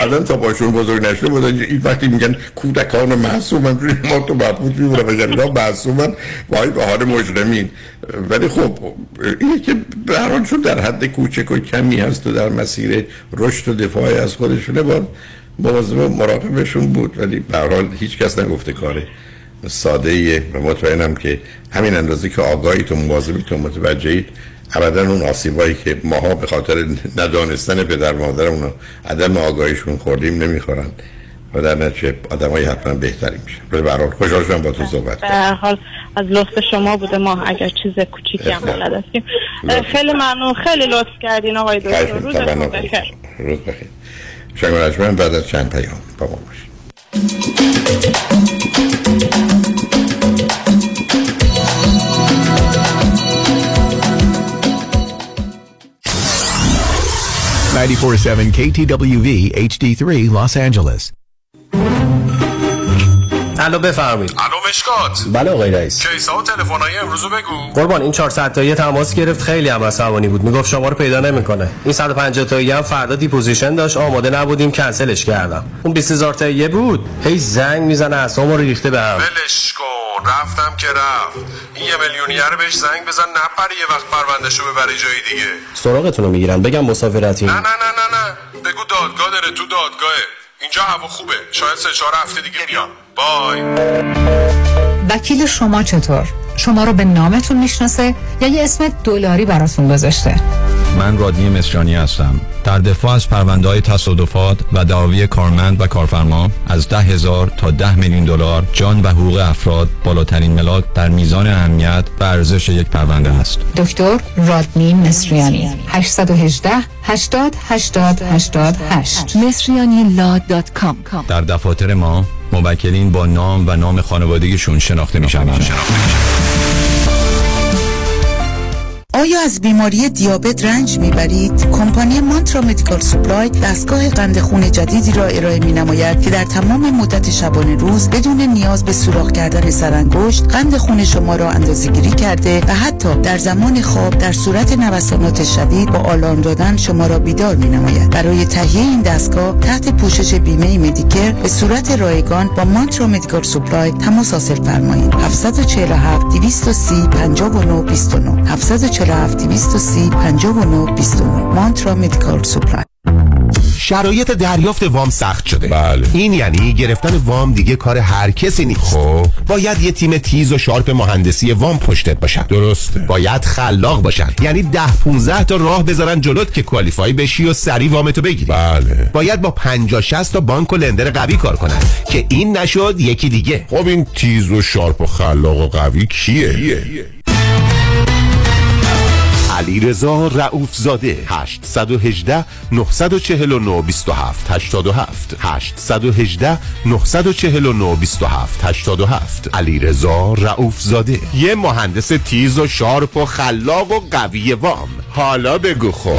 الان تا باشون بزرگ نشده بودن این وقتی میگن کودکان معصومن ما تو بهبود می‌مونه بگن اینا معصومن وای به حال مجرمین، ولی خب اینه که به هر حال چون در حد کوچک و کمی هست و در مسیر رشد و دفاع از خودشونه با مواظب مراقبشون بود، ولی به هر حال هیچ کس نگفته کاره ساده‌ایه و مطمئنم که همین اندازه که آگاهیتون مواظبیتون متوجهید ابدا اون آسیبایی که ماها به خاطر ندانستن پدر مادرمون و عدم آگاهیشون خوردیم نمیخورن و در نتیجه آدمای حتما بهتری میشن. ولی به هر حال خوشحال شدم با تو صحبت کردم. به هر حال از لطف شما بوده، ما اگر چیز کوچیکی هم بلد هستیم. خیلی ممنون، خیلی لطف کردین آقای دکتر. روزتون بخیر. روز بخیر. شنگرجمن بعد از چند پیام با ما باشید. ninety-four-seven KTWV HD3 Los Angeles. الو بفرمایید. الو مشکات. بله آقای رئیس. کیسا و تلفن‌های امروز رو بگو. قربان این 400 تایی تماس گرفت، خیلی هم عصبانی بود، میگفت شما رو پیدا نمی‌کنه. این 150 تایی هم فردا دیپوزیشن داشت، آماده نبودیم کنسلش کردم. اون 20000 تایی بود، هی زنگ میزنه اعصابم رو ریخته بهم. ولش کن، رفتم که رفت. این 1 میلیونیر بهش زنگ بزن نپره یه وقت پروندهشو ببره جای دیگه. سراغتون رو میگیرن، بگم مسافرتی. نه نه نه نه نه، بگو دادگاه داره، تو دادگاهه. اینجا هوا خوبه، شاید 3-4 هفته دیگه بیام. بای. وکیل شما چطور؟ شما رو به نامتون میشناسه یا یه اسم دلاری براتون گذاشته؟ من رادنی مسریانی هستم. در دفاع از پرونده‌های تصادفات و دعاوی کارمند و کارفرما از 10,000 تا 10 میلیون دلار جان و حقوق افراد بالاترین ملاک در میزان اهمیت و ارزش یک پرونده است. دکتر رادنی مسریانی 818-80-80-88 mesrianilaw.com. در دفاتر ما موکلین با نام و نام خانوادگیشون شناخته میشوند. آیا از بیماری دیابت رنج میبرید؟ کمپانی مانترا مدیکال سوپلای دستگاه قند خون جدیدی را ارائه مینماید که در تمام مدت شبانه روز بدون نیاز به سوراخ کردن سرانگشت قند خون شما را اندازه‌گیری کرده و حتی در زمان خواب در صورت نوسانات شدید با آلارم دادن شما را بیدار مینماید. برای تهیه این دستگاه تحت پوشش بیمه مدیکر به صورت رایگان با مانترا مدیکال سوپلای تماس حاصل فرمایید. 747-230-5929 747-230-5929 مانترا مدیکال سپلای. شرایط دریافت وام سخت شده. بله. این یعنی گرفتن وام دیگه کار هر کسی نیست. خب باید یه تیم تیز و شارپ مهندسی وام پشتت باشن. درسته. باید خلاق باشن، یعنی 10-15 تا راه بذارن جلوت که کوالیفای بشی و سری وامتو بگیری. بله. باید با 50-60 تا بانک و لندر قوی کار کنن که این نشد یکی دیگه. خب این تیز و شارپ و خلاق و قوی کیه؟ علیرضا رؤوف زاده 818-949-27 87 818-949-27 87 علیرضا رؤوف زاده، یه مهندس تیز و شارپ و خلاق و قوی وام. حالا بگو خب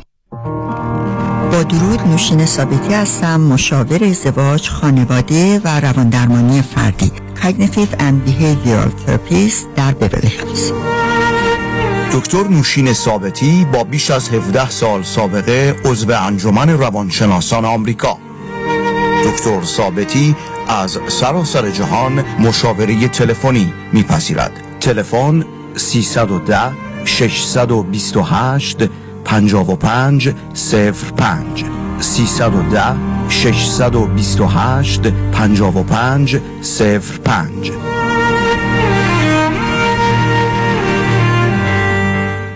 با درود، نوشین ثابتی هستم، مشاور ازدواج، خانواده و رواندرمانی فردی، Cognitive and Behavioral Therapist در ببلی هلز. دکتر نوشین ثابتی با بیش از 17 سال سابقه عضو انجمن روانشناسان آمریکا. دکتر ثابتی از سراسر جهان مشاوره تلفنی میپذیرد. تلفن 310-628 55-05 310 628 55 05.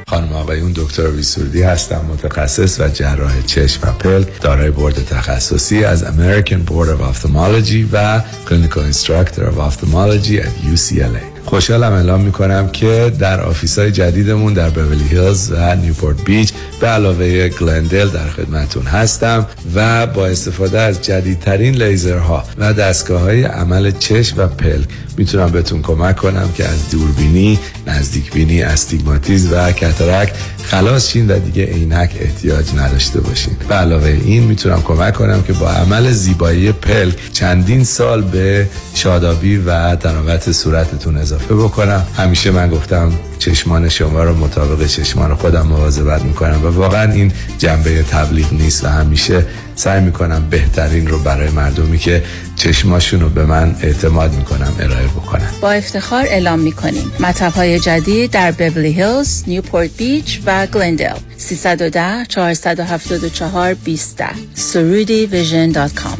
خانم آقایون، دکتر ویسوردی هستم، متخصص و جراح چشم و پلک، دارای بورد تخصصی از American Board of Ophthalmology و Clinical Instructor of Ophthalmology at UCLA. خوشحالم اعلام میکنم که در آفیس‌های جدیدمون در بیولی هیلز و نیوپورت بیچ به علاوه گلندل در خدمتون هستم و با استفاده از جدیدترین لیزرها و دستگاه‌های عمل چشم و پلک میتونم بهتون کمک کنم که از دوربینی، نزدیکبینی، استیگماتیسم و کاتاراکت خلاص شین و دیگه عینک احتیاج نداشته باشین. به علاوه این میتونم کمک کنم که با عمل زیبایی پلک چندین سال به شادابی و تناوت صورتتون اضافه بکنم. همیشه من گفتم چشمان شما رو مطابق چشمان خودم مواظبت میکنم و واقعا این جنبه تبلیغ نیست و همیشه سعی میکنم بهترین رو برای مردمی که چشماشون رو به من اعتماد میکنم ارائه بکنم. با افتخار اعلام میکنیم مطب‌های جدید در بیولی هیلز، نیوپورت بیچ و گلندل. 310-474-12 sarudivision.com.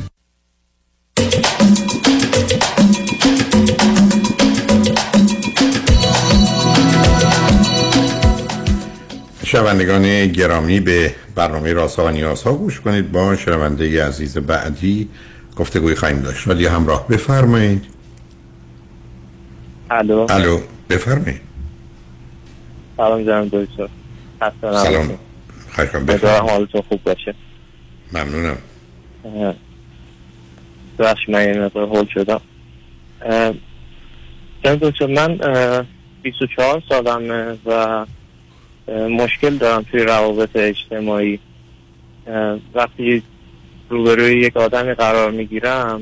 شنوندگان گرامی، به برنامه رازها و نیازها گوش کنید. با شنونده عزیز بعدی گفتگوی خواهیم داشت. رادیو همراه، بفرمایید. الو بفرمایید. سلام جناب دکتر. سلام. خیلی خوب، بفرمایید. حالتون خوب باشه. ممنونم. بخش من یه نظر حال شدم. جناب دکتر، من 24 سالمه و مشکل دارم توی روابط اجتماعی. وقتی روبروی یک آدمی قرار میگیرم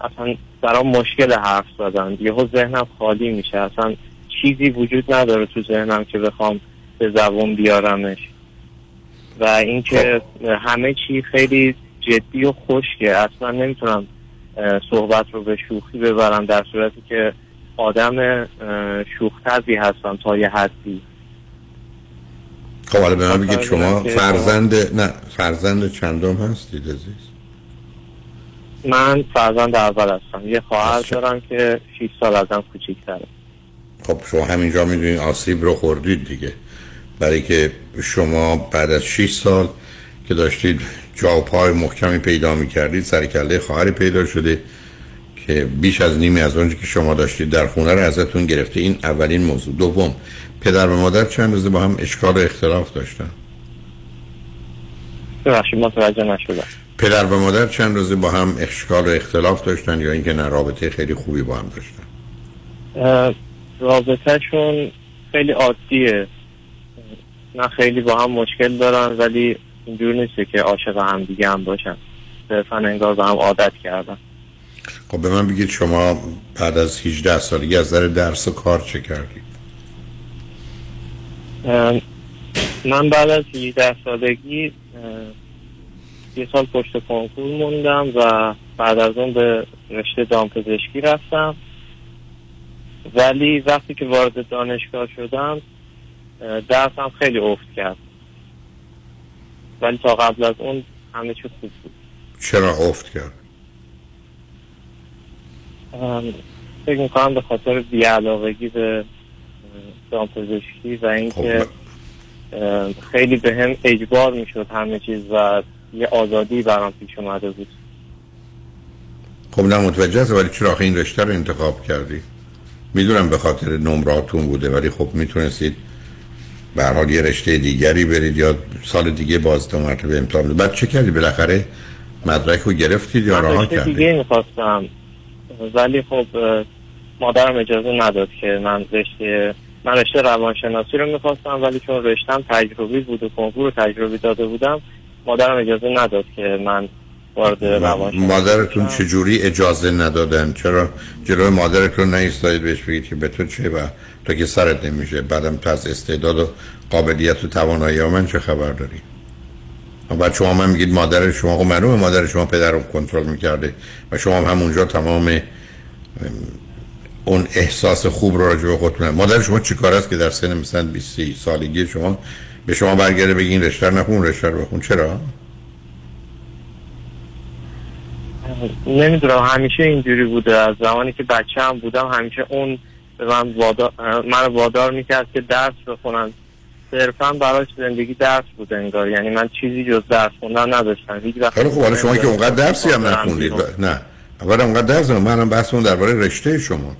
اصلا برام مشکل حرف زدن، یهو ذهنم خالی میشه، اصلا چیزی وجود نداره تو ذهنم که بخوام به زبون بیارمش و اینکه همه چی خیلی جدی و خشکه، اصلا نمیتونم صحبت رو به شوخی ببرم، در صورتی که آدم شوخ‌طبعی هستم تا یه حدی. خب حالا به من بگید شما فرزند چندم هستید عزیز؟ من فرزند اول هستم. یه خواهر دارم که 6 سال ازم کوچیک‌تره. خب شما همینجا میدونید آسیب رو خوردید دیگه، برای که شما بعد از 6 سال که داشتید جا و پای محکمی پیدا می‌کردید، سر کله خواهر پیدا شده که بیش از نیمی از اونجایی که شما داشتید در خونه رو ازتون گرفته. این اولین موضوع. دوم، پدر و مادر چند روزه با هم اشکال و اختلاف داشتن؟ ببخشید متوجه نشدم. پدر و مادر چند روزه با هم اشکال و اختلاف داشتن یا اینکه نه رابطه خیلی خوبی با هم داشتن؟ رابطهشون خیلی عادیه، نه خیلی با هم مشکل دارن، ولی اینجور نیست که عاشق هم دیگه هم باشن، صرفا انگار با هم عادت کردن. خب به من بگید شما بعد از 18 سالگی از نظر درس و کار چه کردید؟ من بعد از 18 سالگی یه سال پشت کنکور موندم و بعد از اون به رشته دامپزشکی رفتم، ولی وقتی که وارد دانشگاه شدم درسم خیلی افت کرد، ولی تا قبل از اون همه چی خوب بود. چرا افت کرد؟ فکر میکنم به خاطر بیعلاقگی به دامپزشکی و اینکه خیلی به هم اجبار میشد همه چیز و یه آزادی برام پیش اومده بود. خب نه متوجه هست، ولی چرا این رشته رو انتخاب کردی؟ میدونم به خاطر نمراتون بوده، ولی خب میتونستید به هر حال یه رشته دیگری برید یا سال دیگه باز دو مرتبه امتحان بدید. بعد چه کردی؟ بالاخره مدرک رو گرفتید یا رها کردید؟ من رشته دیگه میخواستم، ولی خب مادرم اجازه نداد که من رشته روانشناسی رو میخواستم، ولی چون رشتم تجربی بود و کنکور تجربی داده بودم، مادرم اجازه نداد که من وارد روانشناسی. مادرتون چجوری اجازه ندادن؟ چرا جلوی مادرت رو نایستادید بهش بگید که به تو چه و تا که سرت نمیشه؟ بعدم تو از استعداد و قابلیت و توانایی من چه خبر داری؟ بعد شما من میگید مادر شما و معلومه مادر شما پدر رو کنترل میکرده و شما هم همونجا تمام اون احساس خوب رو راجع به خودتون. مادر شما چیکار است که در سن مثلا 20 سالگی شما به شما برگره بگین رشته نخون، رشته بخون؟ چرا؟ نمیدونم همیشه اینجوری بوده. از زمانی که بچه هم بودم همیشه اون من وادار میکرد که درس بخونم. صرفا براش زندگی درس بود انگار، یعنی من چیزی جز درس خوندن نداشتم. خیلی خوب، حالا شما که اونقدر درسی هم نخوندید. نه اولا اونقدر درس هم، منم بحثمون درباره رشته شماست.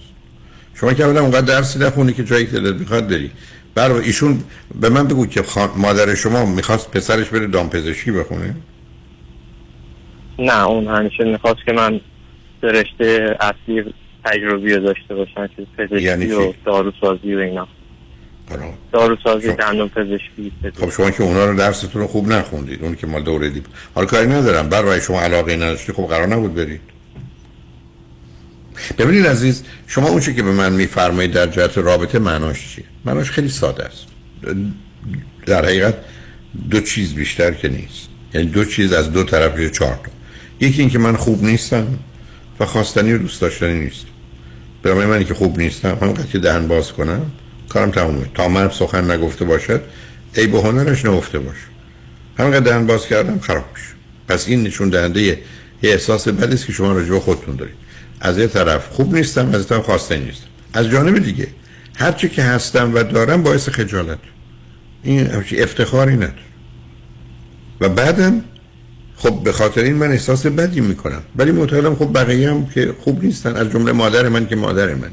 شما که اولا اونقدر درسی نخوندی که جایی که دلت میخواد بری. برای ایشون به من بگو که مادر شما میخواست پسرش بره دامپزشکی بخونه؟ نه، اون همیشه میخواست که من رشته اصلی تجربی داشته باشم، چیز پزشکی و داروسازی و اینا. داروسازی، دندون پزشکی. خب شما که اونا رو درستون رو خوب نخوندید، اون که مال دوره دیپ. حالا کاری ندارم، برای شما علاقه نداشتی، خب قرار نبود برید. ببینید عزیز، شما اون چیزی که به من میفرمایید در جهت رابطه معناش چیه؟ معناش خیلی ساده است. در حقیقت دو چیز بیشتر که نیست. یعنی دو چیز از دو طرف یا چهار تا. یکی اینکه من خوب نیستم و خواستنی و دوست داشتنی نیست. برای من که خوب نیستم، همونقدر که دهن باز کنم کارم تمومه. تا مرد سخن نگفته باشد، ای به هنرش نگفته باش. همونقدر دهن باز کردم خراب میشه. پس این نشون دهنده یه احساس بدی است که شما راجع به خودتون دارید. از یه طرف خوب نیستم، از یه طرف خواستنی نیستم. از جانب دیگه هر چی که هستم و دارم باعث خجالت. این افتخاری نداره. و بعدم خب به خاطر این من احساس بدی میکنم، ولی معتقدم خب بقیه هم که خوب نیستن، از جمله مادر من که مادر من.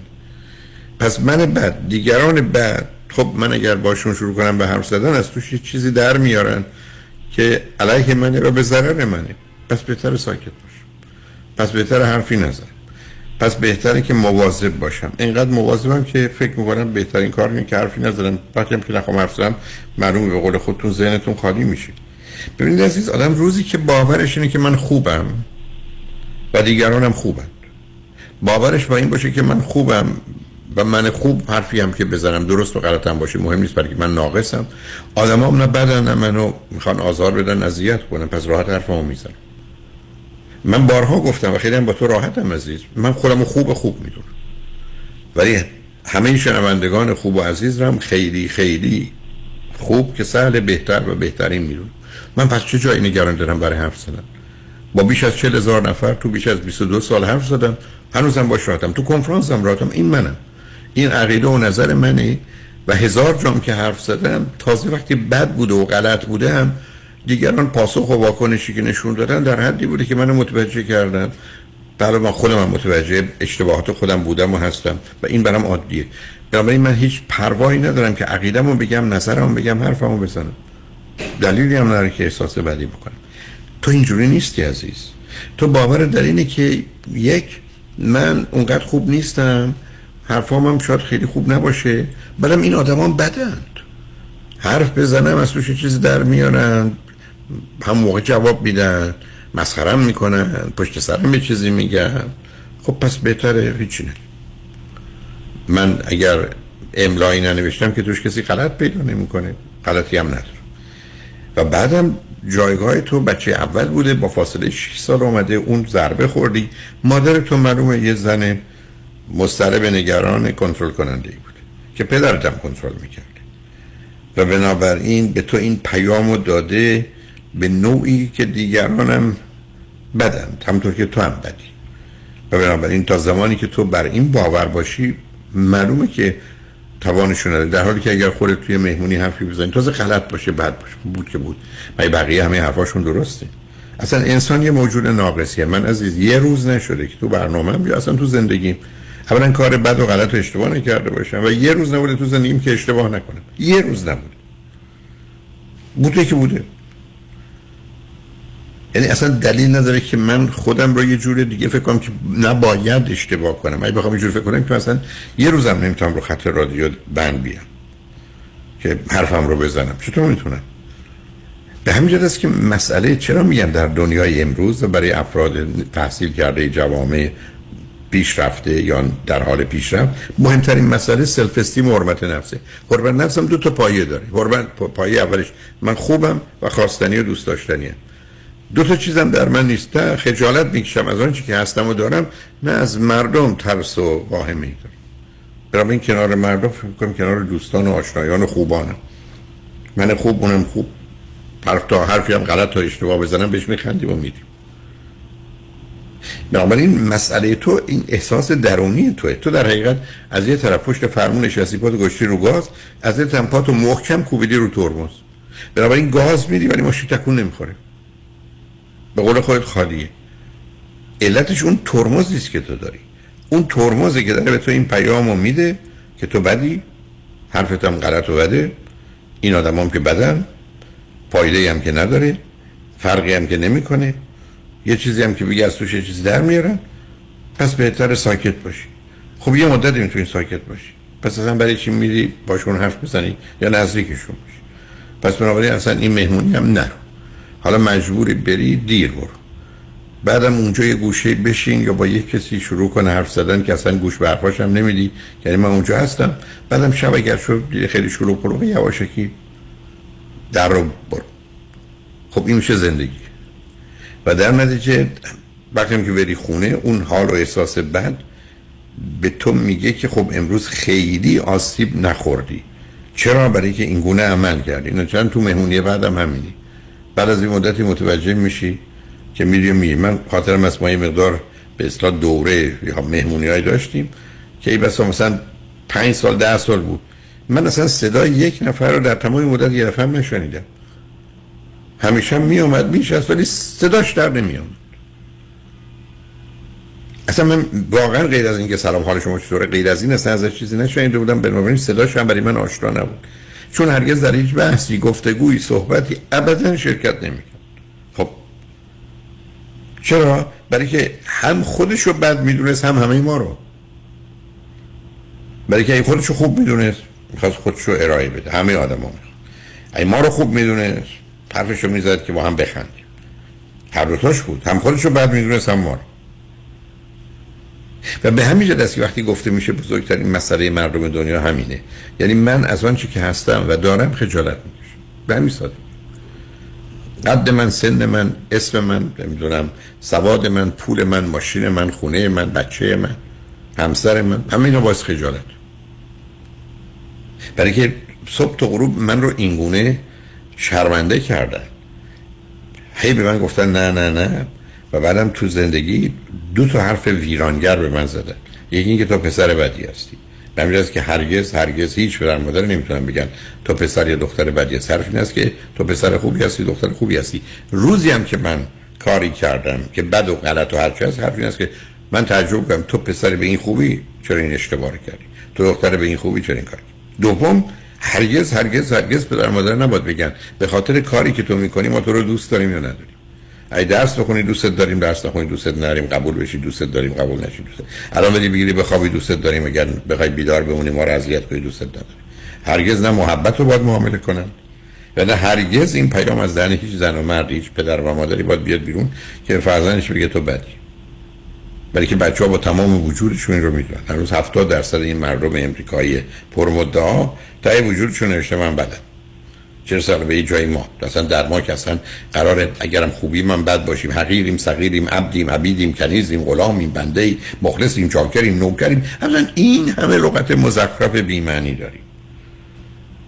پس من بد، دیگران بد، خب من اگر باشون شروع کنم به حرف زدن از توش چیزی در میارن که علیه منه و به ضرر منه. پس بهتر ساکت باشم، پس بهتر حرفی نزنم، پس بهتره که مواظب باشم. اینقدر مواظبم که فکر میکنم بهترین کار اینه که حرفی نزنم. وقتی هم که نخوام حرف بزنم، معلومه به قول خودتون ذهنتون خالی میشه. ببینید عزیز، آدم روزی که باورش اینه که من خوبم و دیگرانم خوبند، باورش با این باشه که من خوبم و من خوب حرفی هم که بزنم درست و غلطم باشه مهم نیست، برای که من ناقصم، آدمام نه بدن نه منو میخوان آزار بدن اذیت کنن، پس راحت حرفمو میزنم. من بارها گفتم و خیلی هم با تو راحتم عزیز، من خودمو خوب میدونم، ولی همه شنوندگان خوب و عزیز هم خیلی خیلی خوب که سهل بهتر و بهترین میدونم. من پس چه جایی نگران دارم برای حرف زدن؟ با بیش از 40,000 نفر تو بیش از 22 سال حرف زدم، هنوزم باش راحتم، تو کنفرانسم راحتم. این منم، این عقیده و نظر منه و 1000 جام که حرف زدم، تازه وقتی بد بوده و غلط بوده هم دیگران پاسخ و واکنشی که نشون دادن در حدی بوده که منو متوجه کردن. برای من خودم متوجه اشتباهات خودم بودم و هستم و این برام عادیه. بنابراین من هیچ پروایی ندارم که عقیده‌مو بگم، نظرمو بگم، حرفمو بزنم. دلیلی هم نداره که احساس بدی بکنم. تو اینجوری نیستی عزیز. تو باور در اینه که یک، من اونقدر خوب نیستم، حرفام هم شاید خیلی خوب نباشه، بعدم این آدمان بدند، حرف بزنم از توش چیزی در میارن، هم موقع جواب میدن، مسخرم میکنن، پشت سرم یه چیزی میگن. خب پس بهتره هیچی نه. من اگر املایی ننوشتم که توش کسی غلط پیدا نمیکنه، غلطی هم نداره. و بعدم جایگاه تو بچه اول بوده، با فاصله 6 سال اومده، اون ضربه خوردی. مادر تو معلومه یه زن مضطرب، نگران، کنترل کننده ای بود که پدرت هم کنترل میکرد و بنابراین به تو این پیامو داده به نوعی که دیگرانم بدند، همونطور که تو هم بدی. و بنابراین تا زمانی که تو بر این باور باشی، معلومه که توانشون نداره. در حالی که اگر خودت توی مهمونی حرفی بزنی، تازه غلط باشه، بد باشه، بود که بود، ولی بقیه همه حرفاشون درسته. اصلا انسان یه موجود ناقصیه. من عزیز یه روز نشده که تو برنامه‌ام یا اصلا تو زندگیم اولا کار بد و غلط و اشتباه نکرده باشم و یه روز نبوده تو زندگیم که اشتباه نکنم. یه روز نبوده، بوده که بوده. یعنی اصلا دلیل نداره که من خودم رو یه جور دیگه فکر کنم که نباید اشتباه کنم. اگه بخوام یه جور فکر کنم که مثلا یه روزم نمیتونم رو خط رادیو بند بیام که حرفم رو بزنم، چطور میتونم؟ به همین جهت است که مسئله، چرا میگم در دنیای امروز برای افراد تحصیل کرده، جوامع پیشرفته یا در حال پیشرفت، مهمترین مسئله سلف استیم و حرمت نفسه. حرمت نفس هم دو تا پایه داره. پایه اولش من خوبم و خواستنی و دوست داشتنیه. دو تا چیزم در من نیست، نه خجالت میکشم از آنچه که هستم و دارم، نه از مردم ترس و واهمه دارم. برام این کنار مردم فکر کنم کنار دوستان و آشنایان و خوبانم. من خوب، اونم خوب. حرف تا حرفی هم غلط تا اشتباه بزنم بهش میخندیم و میدیم. بنابراین مسئله تو این احساس درونی توه. تو در حقیقت از یه طرف پشت فرمون نشستی، پات گشتی رو گاز، از یه طرف پاتو محکم کوبیدی رو ترمز، بنابراین گاز میدی ولی ماشین تکون نمیخوره، به قول خودت خالیه. علتش اون ترمز نیست که تو داری، اون ترمزه که داره به تو این پیامو میده که تو بدی، حرفت هم غلط و بده، این آدمام که بدن، فایده‌ای هم که نداره، فرقی هم که نمیکنه، یه چیزی هم که بگی از توش یه چیزی در میارن، پس بهتره ساکت باشی. خب یه مدت میتونی ساکت باشی، پس اصلا برای چی میری باشون حرف بزنی یا نزدیکشون باشی؟ پس بنابراین اصلا این مهمونی هم نرو. حالا مجبوری بری، دیر برو، بعدم اونجا یه گوشه بشین یا با یک کسی شروع کن حرف زدن که اصلا گوش به حرفاش هم نمیدی، یعنی من اونجا هستم. بعدم شب اگر شد خیلی شلوغ و یواشکی در رو برو. خب این میشه زندگی. و در نتیجه وقتی که بری خونه، اون حال و احساس بد به تو میگه که خب امروز خیلی آسیب نخوردی. چرا؟ برای که این گونه عمل کردی. نه چند تو مهمونی بعدم همینی. بعد از این مدتی متوجه میشی که میری. من خاطرم از ما یه مقدار به اصطلاح دوره یا مهمونیای داشتیم که بسا مثلا 5 سال 10 سال بود، من اصلا صدای یک نفر رو در تمام مدت یه نفر نشنیدم. همیشه میومد میشست ولی صداش در نمیومد. اصلا من واقعا غیر از اینکه سلام حال شما چطوره، غیر از این اصلا ازش چیزی نشنیده بودم. بنابراین صداش هم برای من آشنا نبود، چون هرگز در هیچ بحثی، گفتگویی، صحبتی ابدا شرکت نمیکرد. خب چرا؟ برای که هم خودش رو بد میدونست، هم همه ما رو. برای که خودش رو خوب میدونست، میخواست خودش رو ارائه بده. همه آدما میخواست. ما رو خوب میدونست، حرفشو میزد که با هم بخندیم. هر دوتاش بود، هم خودشو بد میدونست هم ما رو. و به همین جد است که وقتی گفته میشه بزرگترین مسئله مردم دنیا همینه، یعنی من از آنچه که هستم و دارم خجالت میکشم. به همین سادگی. قد من، سن من، اسم من، نمیدونم سواد من، پول من، ماشین من، خونه من، بچه من، همسر من، همه اینا باعث خجالت. برای که صبح تا غروب من رو اینگونه شرمنده کردن، هی به من گفتن نه نه نه، و بعدم تو زندگی دو تا حرف ویرانگر به من زدن. یکی این که تو پسر بدی هستی، نمیدونست که هرگز هیچ پدر مادر نمیتونن بگن تو پسر یا دختر بدی هستی. حرف این است که تو پسر خوبی هستی، دختر خوبی هستی. روزی هم که من کاری کردم که بد و غلط و هرچی هست، حرف این است که من تعجب کردم تو پسر به این خوبی چرا این اشتباه کردی، تو دختر به این خوبی چرا این کاری. دوم، هرگز پدر مادر نباید بگن به خاطر کاری که تو میکنی ما تو رو دوست داریم یا نداریم. اگه درس بخونی دوستت داریم، درس نخونی دوستت نداریم، قبول بشی دوستت داریم، قبول نشی دوستت. الان بدی بگیری بخوابی دوستت داریم، اگر بخوای بیدار بمونی ما رو اذیت کنی دوستت نداریم. هرگز نه محبت رو باید معامله کنن، و نه هرگز این پیام از دهن هیچ زن و مرد، هیچ پدر و مادری باید بیاد بیرون که فرزندش بگه تو بدی. بلکه بچه‌ها با تمام وجودشون این رو میدونن. هنوز 70% این مردم امریکایی پرمدعا تای وجودشون نوشته من بدم. چه رساله به جای ما؟ اصلا در ما که اصلا قراره اگرم خوبی من بد باشیم، حقیریم، صغیریم، عبدیم، عبیدیم، کنیزیم، غلامیم، بنده‌ای، مخلصیم، چاکریم، نوکریم. اصلا این همه لغت مزخرف بی‌معنی داریم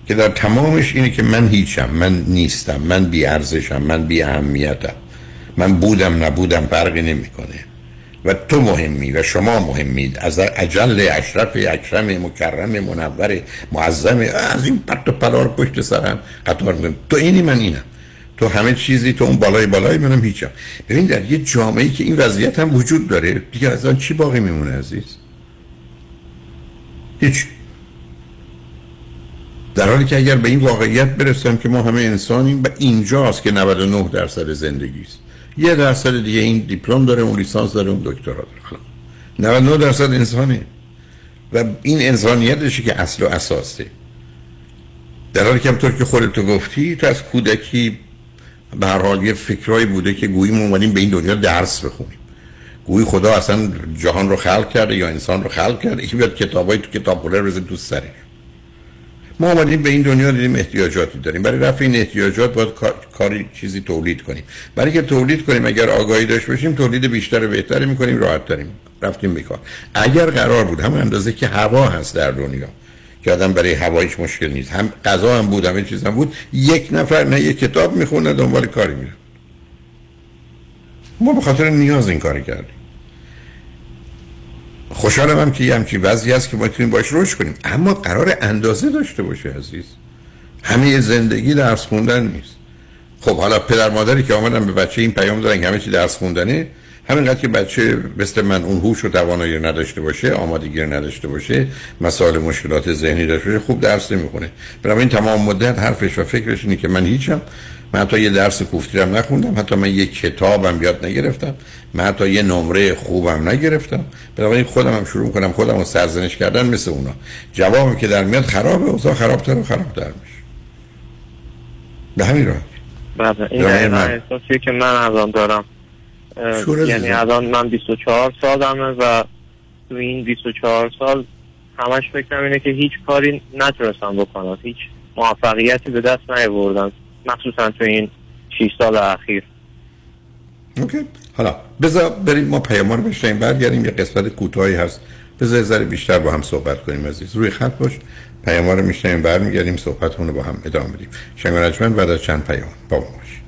که در تمامش اینه که من هیچم، من نیستم، من بی‌ارزشم، من بی‌اهمیتم، من بودم نبودم فرقی نمی‌کنه. و تو مهمی و شما مهمید، از اجل، اشرف، اکرم، مکرم، منور، معظم، از این پرت و پلار پشت سرم قطار میکنم. تو اینی، من اینم، تو همه چیزی، تو اون بالای منم هیچم. ببین در یه جامعه که این وضعیت هم وجود داره دیگه، از آن چی باقی میمونه عزیز؟ هیچ. در حالی که اگر به این واقعیت برسم که ما همه انسانیم، و اینجاست که 99% زندگیست. 1% دیگه این دیپلم داره، اون لیسانس داره، اون دکترا داره. 99% انسانه و این انسانیتشه که اصل و اساسه. در حالی که همطور که خودت گفتی، تو از کودکی به هر حال یه فکرایی بوده که گویی ما اومدیم به این دنیا درس بخونیم، گویی خدا اصلا جهان رو خلق کرده یا انسان رو خلق کرده که بیاد کتابای تو کتابخونه رو بزنه تو سرش. ما اومدیم به این دنیا، دیدیم احتیاجاتی داریم، برای رفع این احتیاجات باید کاری چیزی تولید کنیم. برای که تولید کنیم، اگر آگاهی داشت باشیم، تولید بیشتر و بهتری میکنیم، راحت تریم. رفتیم بیکار. اگر قرار بود هم اندازه که هوا هست در دنیا که آدم برای هوایش مشکل نیست، هم غذا هم بود، همه چیز هم بود، یک نفر نه یک کتاب میخونه دنبال کاری میره. ما به خاطر نیاز این کاری کردیم. خوشحالم هم که یه همچین وضعی هست که ما میتونیم باش روش کنیم، اما قرار اندازه داشته باشه عزیز. همه زندگی درس خوندن نیست. خب حالا پدر مادری که آمدن به بچه این پیام دادن که همه چی درس خوندنه، همینقدر که بچه مثل من اون هوش و توانایی نداشته باشه، آمادگی نداشته باشه، مسائل مشکلات ذهنی داشته باشه، خوب درس نمیخونه. برای این تمام مدت حرفش و فکرش اینه که من هیچم، من حتی یه درس کوفتی هم نخوندم، حتی من یه کتابم یاد نگرفتم، من حتی یه نمره خوبم نگرفتم، بنابراین خودم هم شروع می‌کنم خودم رو سرزنش کردن مثل اونا. جوابی که در میاد خرابه، اوضاع خرابتر و خرابتر میشه. به همین راه. بله این احساسیه که من الان دارم. یعنی الان من 24 سالمه و تو این 24 سال همش فکرم اینه که هیچ کاری نتونستم بکنم، هیچ موفقیتی به دست نیاوردم، مخصوصا تو این 6 سال اخیر. اوکی، حالا بذار بریم ما پیاما رو بشنیم، برگردیم، یه قسمت کوتاهی هست، بذار یه ذره بیشتر با هم صحبت کنیم عزیز. روی خط باش، پیاما رو میشنیم، برمیگردیم، صحبتمون رو با هم ادامه بدیم. شنگرجمند بعد از چند پیام با ما باشید.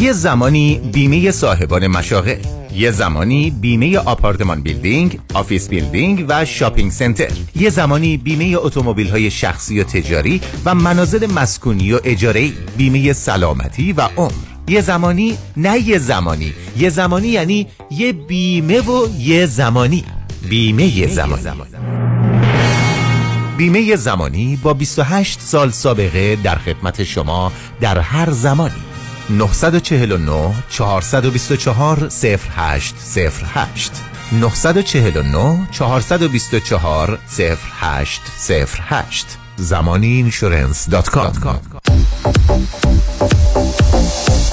یه زمانی بیمه صاحبان مشاغل، یه زمانی بیمه آپارتمان بیلدینگ، آفیس بیلدینگ و شاپینگ سنتر، یه زمانی بیمه اتومبیل‌های شخصی و تجاری و منازل مسکونی و اجاره‌ای، بیمه سلامتی و عمر. یه زمانی، نه یه زمانی، یه زمانی یعنی یه بیمه و یه زمانی. بیمه زمانی. بیمه زمانی با 28 سال سابقه در خدمت شما در هر زمانی. 949-424-0808 949-424-0808 zamaniinsurance.com.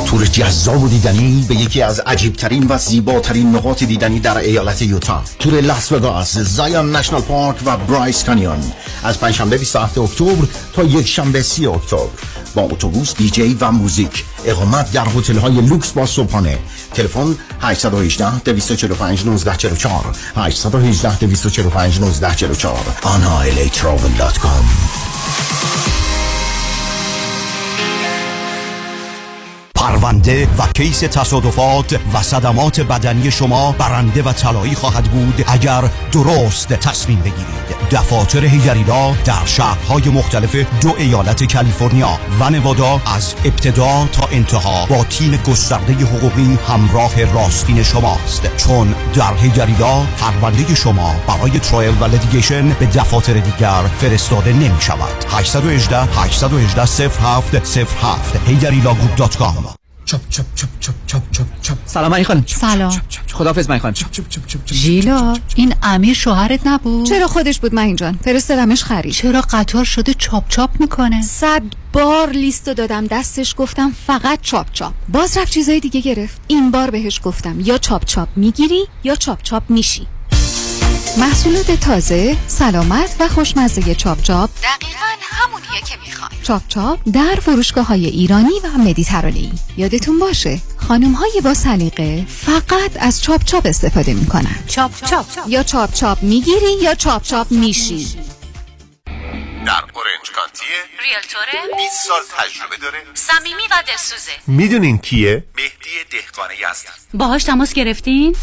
تور جذاب و دیدنی به یکی از عجیبترین و زیباترین نقاط دیدنی در ایالت یوتا، تور لاس وگاس، زایان نشنال پارک و برایس کانیون از پنجشنبه 27 اکتبر تا یکشنبه 30 اکتبر با اتوبوس، دیجی و موزیک. اقامت در هتل‌های لوکس با صبحانه. تلفن 818-245-1944 818-245-1944. anahaletravel.com. پرونده و کیس تصادفات و صدمات بدنی شما برنده و طلایی خواهد بود اگر درست تصمیم بگیرید. دفاتر هیگریدا در شهرهای مختلف دو ایالت کالیفرنیا و نوادا از ابتدا تا انتها با تیم گسترده حقوقی همراه راستین شماست، چون در هیگریدا پرونده شما برای ترایل و لیتیگیشن به دفاتر دیگر فرستاده نمی شود. 818-818-0707 higaridagroup.com. چپ چپ چپ چپ چپ چپ چپ. سلام علی خانم. سلام. خداحافظ من خانم. چپ چپ چپ چپ. ژیلا این امیر شوهرت نبود؟ چرا خودش بود من جان. فرستادمش خرید. چرا قطار شده چاپ چاپ میکنه؟ 100 بار لیستو دادم دستش، گفتم فقط چاپ چاپ. باز رفت چیزای دیگه گرفت. این بار بهش گفتم یا چاپ چاپ میگیری یا چاپ چاپ میشی. محصولات تازه، سلامت و خوشمزه چاپ چاپ دقیقاً همونیه که میخوام. چاپ چاپ در فروشگاه‌های ایرانی و مدیترانه‌ای. یادتون باشه خانم‌های با سلیقه فقط از چاپ چاپ استفاده میکنن. چاپ چاپ یا چاپ چاپ میگیری یا چاپ چاپ میشی. در اورنج کانتیه، ریلتوره، 20 سال تجربه داره، صمیمی و دلسوزه. میدونین کیه؟ مهدی دهقانی هست. باهاش تماس گرفتین؟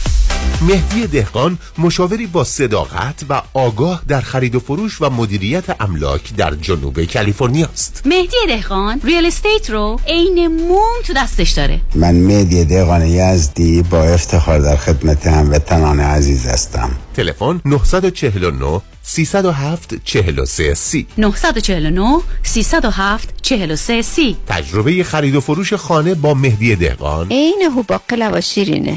مهدی دهقان مشاوری با صداقت و آگاه در خرید و فروش و مدیریت املاک در جنوب کالیفرنیا است. مهدی دهقان ریال استیت رو عین موم تو دستش داره. من مهدی دهقانی یزدی با افتخار در خدمت هموطنان عزیز هستم. تلفن 949-307-4330 949-307-4330. تجربه خرید و فروش خانه با مهدی دهقان عین هو باقلا و شیرینه.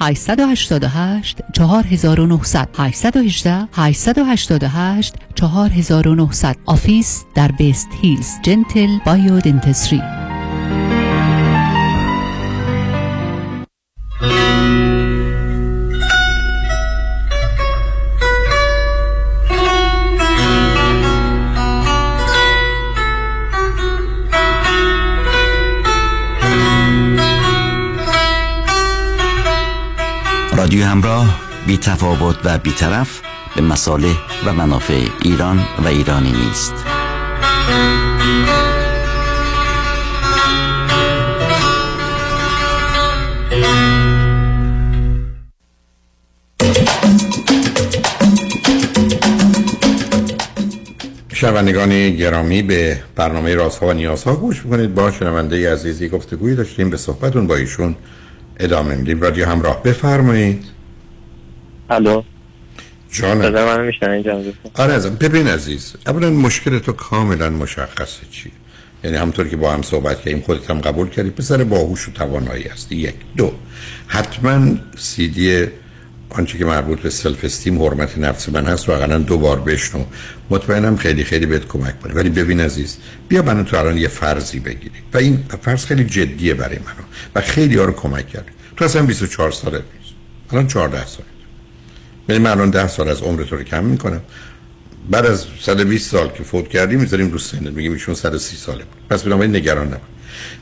888 4900 818 888 4900 آفیس در بیست هیلز جنتل بایو دنتستری. رادیو همراه، بی تفاوت و بیطرف به مصالح و منافع ایران و ایرانی نیست. شنوندگان گرامی، به برنامه رازها و نیازها گوش میکنید. با شنونده عزیزی گفتگویی داشتیم، به صحبتون با ایشون ادامه میدیم. رادیو همراه، بفرمایید. الو جان، صدا من میشنوید جان؟ آره عزیزم. ببین عزیز، اولا مشکل تو کاملا مشخصه چی، یعنی همونطور که با هم صحبت کردیم خودت هم قبول کردی پسر باهوش و توانایی هستی. یک دو، حتما سی دی آنچه که مربوط به سلف استیم، حرمت نفس من هست و حداقل دو بار بشنو، مطمئنم خیلی خیلی بهت کمک می‌کنه. ولی ببین عزیز، بیا من تو الان یه فرضی بگیریم و این فرض خیلی جدیه برای من و خیلی‌ها رو کمک کرده. تو اصلا 24 سالت نیست، الان 14 سالت. یعنی من الان 10 سال از عمرت رو کم می‌کنم. بعد از 120 سال که فوت کردی می‌ذاریم رو سنت، میگیم ایشون 130 ساله بود. پس بنابراین نگران نباش.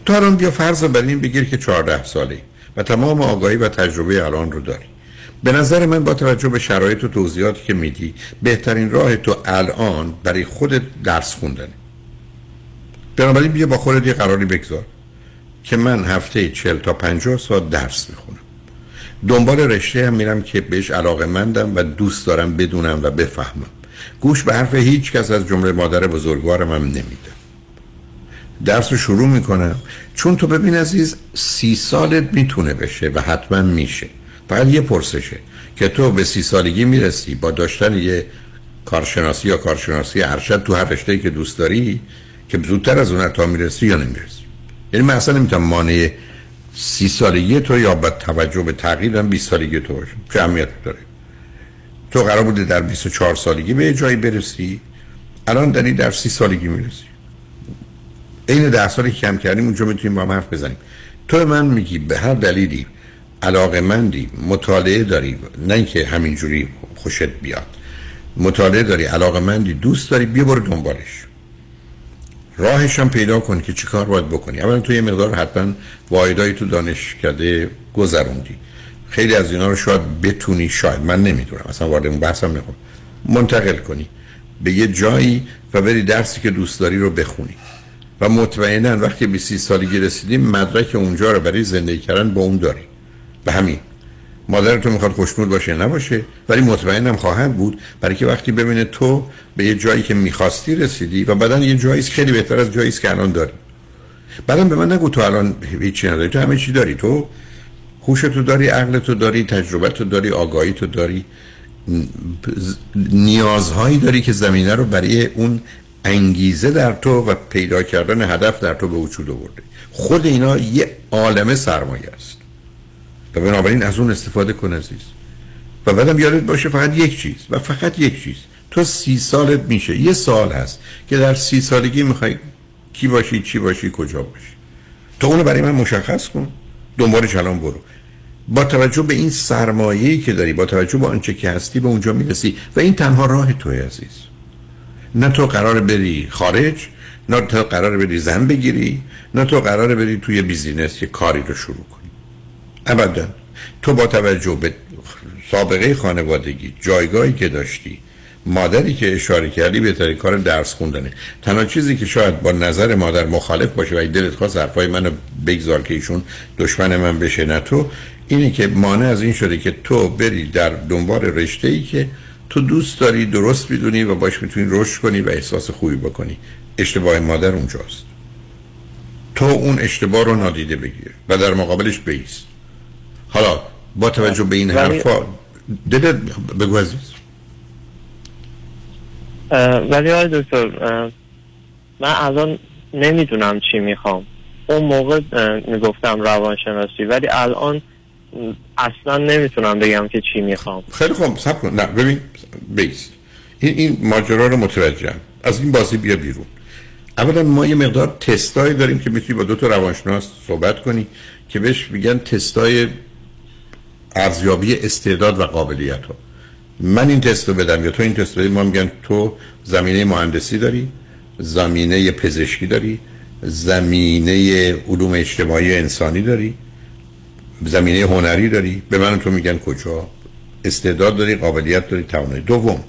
تو الان بیا فرض رو بریم بگیر که 14 ساله‌ای و تمام آگاهی و تجربه الان رو داری. به نظر من با توجه به شرایط و توضیحاتی که میدی، بهترین راه تو الان برای خودت درس خوندنه. بنابراین بیا با خودت یه قراری بگذار که من هفته 40 تا 50 ساعت درس میخونم، دنبال رشته هم میرم که بهش علاقه‌مندم و دوست دارم بدونم و بفهمم. گوش به حرف هیچ کس از جمله مادر بزرگوارم هم نمیدم. درس رو شروع میکنم، چون تو ببین عزیز، 30 سالت میتونه بشه و حتما میشه. فقط یه پرسشه که تو به 30 سالگی میرسی با داشتن یه کارشناسی یا کارشناسی ارشد تو هر رشته‌ای که دوست داری، که زودتر از اون تا میرسی یا نمیرسی. یعنی من اصلا نمیتونم مانع 30 سالگی تو یا با توجه به تغییرم 20 سالگی تو باشم. چه اهمیتی داره؟ تو قرار بوده در 24 سالگی به جایی برسی، الان داری در 30 سالگی میرسی. این 10 سالی که کم کردیم اونجا میتونیم با هم حرف بزنیم. تو من میگی به هر دلیلی علاقه‌مندی، مطالعه داری، نه اینکه همینجوری خوشت بیاد، مطالعه داری، علاقه‌مندی، دوست داری، بیا برو دنبالش. راهش هم پیدا کن که چیکار باید بکنی. اولا تو یه مقدار حتما واحدای تو دانشکده گذروندی، خیلی از اینا رو شاید بتونی، شاید، من نمیدونم، اصلا وارد اون بحثم نمیخوام، منتقل کنی به یه جایی و بری درسی که دوست داری رو بخونی و مطمئنا وقتی به 30 سالگی رسیدی مدرک اونجا رو برای زندگی کردن با اون داری. به همین مادرتون میخواد خوشنود باشه نباشه، ولی مطمئنم خواهد بود، برای که وقتی ببینه تو به یه جایی که میخواستی رسیدی و بعدن یه جایی خیلی بهتر از جایی که الان داری. بعدم به من نگو تو الان هیچی نداری، تو همه چی داری. تو هوشتو داری، عقلتو داری، تجربتو داری، آگاهیتو داری، نیازهایی داری که زمینه رو برای اون انگیزه در تو و پیدا کردن هدف در تو به وجود آورده. خود اینا یه عالمه سرمایه است و بنابراین از اون استفاده کن عزیز. و بعدم یادت باشه فقط یک چیز و فقط یک چیز، تو 30 سالت میشه، یه سال هست که در 30 سالگی میخوای کی باشی، چی باشی، کجا باشی. تو اونو برای من مشخص کن، دنبالش الان برو. با توجه به این سرمایه‌ای که داری، با توجه به آنچه که هستی، به اونجا میرسی و این تنها راه توی عزیز. نه تو قرار بری خارج، نه تو قرار بری زن بگیری، نه تو قرار بری توی بیزینس یه کاری رو شروع کنی. ابدا. تو با توجه به سابقه خانوادگی، جایگاهی که داشتی، مادری که اشاره کردی، بهترین کار درس خوندنه. تنها چیزی که شاید با نظر مادر مخالف باشه و اگه دلت خواست حرفای منو بگذار که ایشون دشمن من بشه نه تو، اینه که مانع از این شده که تو بری در دنبال رشته‌ای که تو دوست داری، درست میدونی و باش میتونی رشد کنی و احساس خوبی بکنی. اشتباه مادر اونجاست. تو اون اشتباه رو نادیده بگیر و در مقابلش بایست. حالا با توجه به این حرفا دلت بگو عزیز. ولی آقای دکتر، من الان نمیدونم چی میخوام. اون موقع میگفتم روانشناسی، ولی الان اصلا نمیتونم بگم که چی میخوام. خیلی خوب، صبر کن. نه ببین بیس این ماجرا رو متوجهم، از این بازی بیا بیرون. اولا ما یه مقدار تستایی داریم که میتونی با دو تا روانشناس صحبت کنی که بهش میگن تستای ارزیابی استعداد و قابلیت ها. من این تست رو بدم یا تو این تست بدی، ما میگن تو زمینه مهندسی داری، زمینه پزشکی داری، زمینه علوم اجتماعی انسانی داری، زمینه هنری داری. به من تو میگن کجا استعداد داری، قابلیت داری، توانایی. دوم،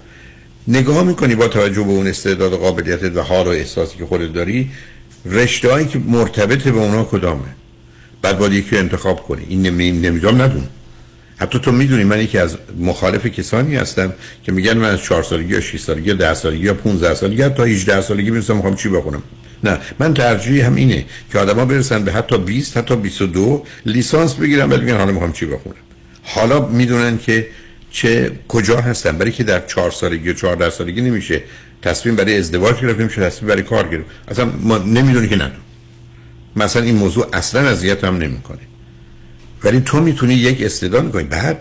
نگاه میکنی با توجه به اون استعداد و قابلیت و حال و احساسی که خودت داری، رشته هایی که مرتبط به اونا کدامه. بعد باید یکی انتخاب کنی. این نمیدونم ندون. حتی تو میدونی من یکی از مخالف کسانی هستم که میگن من از 4 سالگی یا 6 سالگی یا 10 سالگی یا 15 سالگی یا تا 18 سالگی میخوام چی بخونم. نه، من ترجیحم اینه که آدما برسن به حتی 20 حتی 22 لیسانس بگیرن، بعد میگن حالا میخوام چی بخونم. حالا میدونن که چه کجا هستن، برای که در 4 سالگی یا 14 سالگی نمیشه تصمیم برای ازدواج گرفت، نمیشه تصمیم برای کار گرفت. اصلا ما نمیدونی که ندون. مثلا این موضوع اصلا اذیت هم نمیکنه. ولی تو میتونی یک استعداد کنی، بعد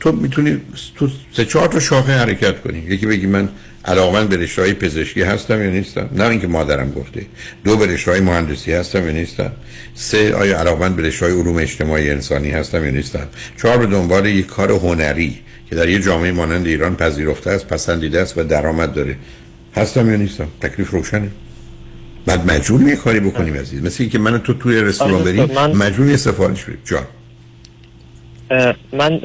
تو میتونی تو 3-4 تا شاخه حرکت کنی. یکی بگی من علاقمند به رشته‌های پزشکی هستم یا نیستم، نه اینکه مادرم گفته. دو، به رشته‌های مهندسی هستم یا نیستم. سه، آیا علاقمند به رشته‌های علوم اجتماعی انسانی هستم یا نیستم. چهار، به دنبال یک کار هنری که در یه جامعه مانند ایران پذیرفته است، پسندیده است و درآمد داره هستم یا نیستم. تکلیف روشنه. بعد مجبور یه کاری بکنیم عزیز، مثل اینکه من تو توی رستوران بریم مجبور سفارش بدیم. من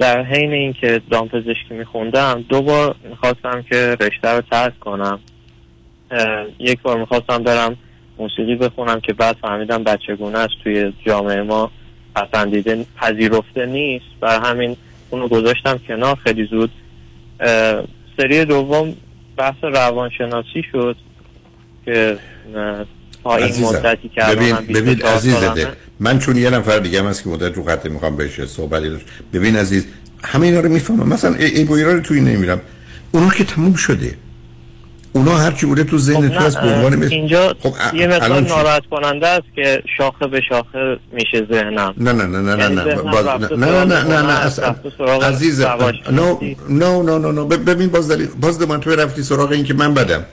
در حین اینکه دامپزشکی میخوندم 2 بار میخواستم که رشته رو ترک کنم. یک بار میخواستم برم موسیقی بخونم که بعد فهمیدم بچگونه‌اش توی جامعه ما پسندیده پذیرفته نیست، بر همین اونو گذاشتم کنار خیلی زود. سری دوم بحث روانشناسی شد که تا این مدتی که ببین عزیز من چون یه نفر دیگه هم هست که مدت رو قطعه میخوام بهش صحبتی داشت. ببین عزیز، همه اینا رو میفهمم. مثلا ای بویرا رو توی نمیرم، اونا که تموم شده. اونا هرچی بوده تو ذهن تو هست به عنوان اینجا. خب یه مثلا ناراحت کننده است که شاخه به شاخه میشه ذهنم. نه نه نه نه نه نه نه نه نه اصلا عزیز نه نه نه نه. ببین باز دوباره تو رفتی سراغ این که من بدم.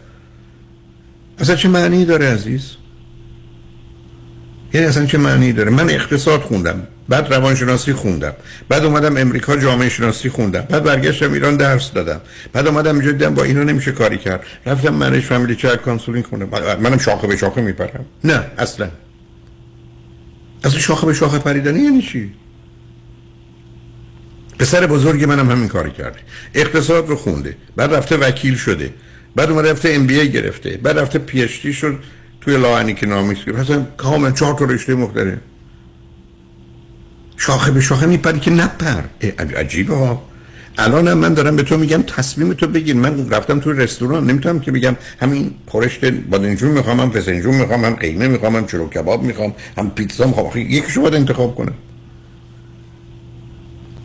اصلا چه معنی داره عزیز؟ یعنی اصلا چه معنی داره؟ من اقتصاد خوندم، بعد روانشناسی خوندم، بعد اومدم امریکا جامعه شناسی خوندم، بعد برگشتم ایران درس دادم، بعد اومدم اینجا دیدم با اینا نمیشه کاری کرد، رفتم منیج فامیلی چارت کانسولینگ خوندم. منم شاخه به شاخه میپرم. نه اصلا. اصلا شاخه به شاخه پریدن یعنی چی؟ پسر بزرگ منم همین کاری کرده، اقتصاد رو خونده، بعد رفته وکیل شده، بعد اومده رفته ام بی ای گرفته، بعد رفته پی اچ دی شد توی لاین اکونومیکس گرفت. مثلا کاملا 4 تا رشته مختلف شاخه به شاخه میپری که نپر. عجیبه ها. الان من دارم به تو میگم تصمیم تو بگیر. من رفتم توی رستوران، نمیتونم که بگم همین خورشت بادنجون میخوام، هم فسنجون میخوام، هم قیمه میخوام، هم چلو کباب میخوام، هم پیتزا میخوام. آخه یکیشو باید انتخاب کنم.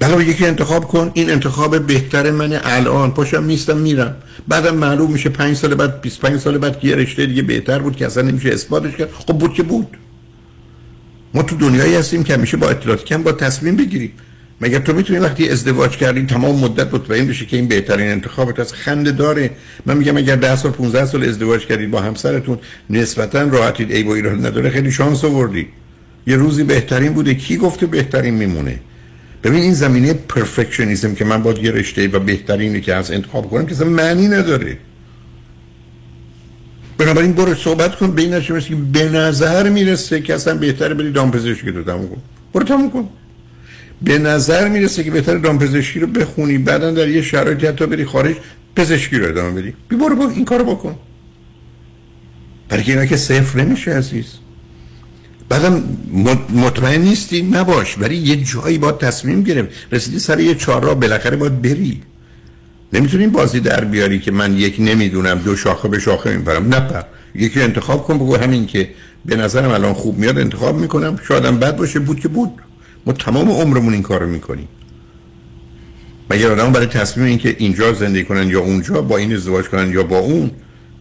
حالا یکی انتخاب کن. این انتخاب بهتر منه الان، پاشم نیستم میرم، بعدم معلوم میشه 5 سال بعد 25 سال بعد یه رشته دیگه بهتر بود که اصلا نمیشه اثباتش کرد. خب بود که بود. ما تو دنیایی هستیم که همیشه با اطلاعات کم با تصمیم بگیریم. مگر تو میتونی وقتی ازدواج کردی تمام مدت مطمئن بشی که این بهترین انتخابت است؟ خنده داره. من میگم اگر 10 سال 15 سال ازدواج کردید با همسرتون نسبتا راحتید، عیب و ایراد نداره، خیلی شانس آوردی. یه روزی بهترین بوده. کی گفته بهترین میمونه؟ ببین این زمینه پرفکشنیسم که من باید یه رشته و بهترینی که از انتخاب کنم که اصلا معنی نداره. بنابراین برو صحبت کن، بینش میرسه که به نظر میرسه که اصلا بهتره بری دامپزشکی رو تموم کن. برو تموم کن. به نظر میرسه که بهتره دامپزشکی رو بخونی، بعدا در یه شرایطی حتی بری خارج پزشکی رو ادامه بدی. برو این کارو بکن. برای که اینا که صفر نمیشه عزیز. بعدم مطمئن نیستی نباش، ولی یه جایی باید تصمیم گرفت. رسیدی سر یه چهارراه، بالاخره باید بری. نمیتونی بازی در بیاری که من یک نمیدونم 2 شاخه به شاخه میپرم. نپر. یکی انتخاب کن. بگو همین که به نظرم الان خوب میاد انتخاب میکنم، شایدم بد باشه. بود که بود. ما تمام عمرمون این کارو میکنیم. مگر آدم برای تصمیم این که اینجا زندگی کنن یا اونجا، با این ازدواج کنن یا با اون،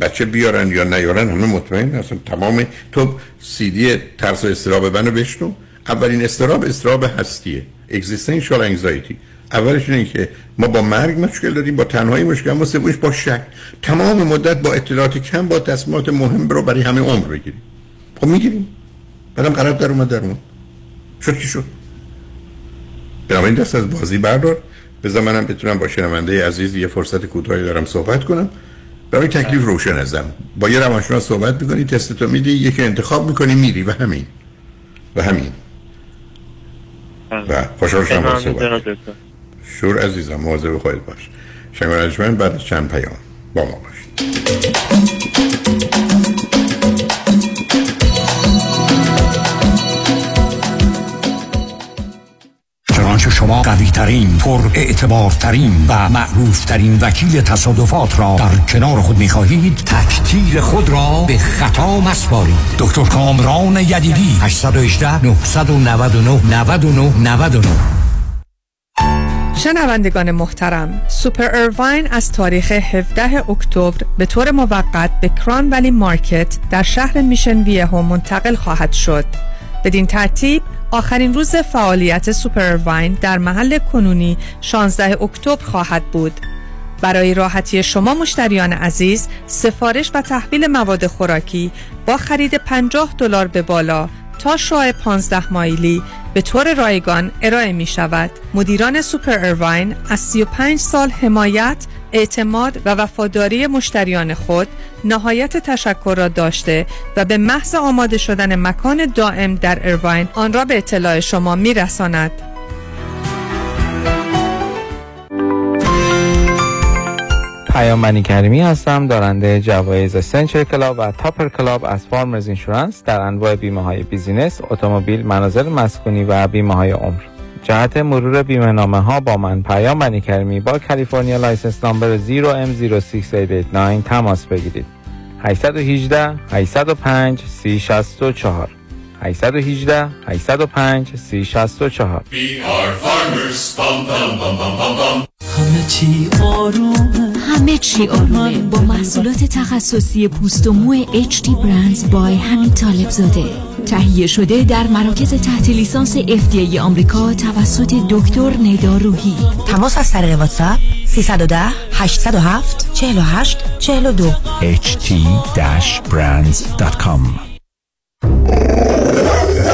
بچه بیارن یا نیارن، همه مطمئن هستن. تمام تو سی دی ترس و استراب منو بشنو. اولین استراب هستیه. اگزیستانشیال انگزایتی. اولش اینه که ما با مرگ مشکل داریم، با تنهایی مشکل، ما سومش با شک. تمام مدت با اطلاعات کم با تصمیمات مهم رو برای همه عمر بگیریم. خب میگیریم. بعدم قرار در اومد درمون. شد که شد. بنابراین دست از بازی بردار. بذار منم بتونم با شنونده عزیز یه فرصت کوتاهی دارم صحبت کنم. برای تکلیف روشن ازم. با یه روانشناس صحبت می‌کنی، تستتو میدی، یکی انتخاب می‌کنی، میری و همین. و همین. و خوشحال شدم با صحبت. شور عزیزم مواظب خودت باش. شنوندگان بعد از چند پیام با ما باشید. چنانچه شما قوی ترین، پر اعتبار ترین و معروف ترین وکیل تصادفات را در کنار خود می خواهید، تکتیر خود را به خطا مسپارید. دکتر کامران یدیدی 818 999 99 99. شنوندگان محترم، سوپر آروین از تاریخ 17 اکتبر به طور موقت به کران ولی مارکت در شهر میشن ویهو منتقل خواهد شد. بدین ترتیب آخرین روز فعالیت سوپر آروین در محل کنونی 16 اکتبر خواهد بود. برای راحتی شما مشتریان عزیز، سفارش و تحویل مواد خوراکی با خرید $50 به بالا تا شعاع 15 مایلی به طور رایگان ارائه می شود. مدیران سوپر آروین از 35 سال حمایت، اعتماد و وفاداری مشتریان خود نهایت تشکر را داشته و به محض آماده شدن مکان دائم در آروین آن را به اطلاع شما می رساند. پیام منی کریمی هستم، دارنده جوایز اسنچر کلاب و تاپر کلاب از فارمرز اینشورنس در انواع بیمه‌های بیزینس، اتومبیل، منازل مسکونی و بیمه‌های عمر. جهت مرور بیمه‌نامه‌ها با من پیام منی کریمی با کالیفرنیا لایسنس نمبر 0M06889 تماس بگیرید. 818 805 3064 818 805 3064. We are farmers. Bum bum bum bum bum. همه چی آرومه با محصولات تخصصی پوست و مو HD برندز بای حمی طالب زاده، تهیه شده در مراکز تحت لیسانس FDA آمریکا توسط دکتر ندا روحی. تماس از طریق واتساپ 310 807 48 42. ht-brands.com.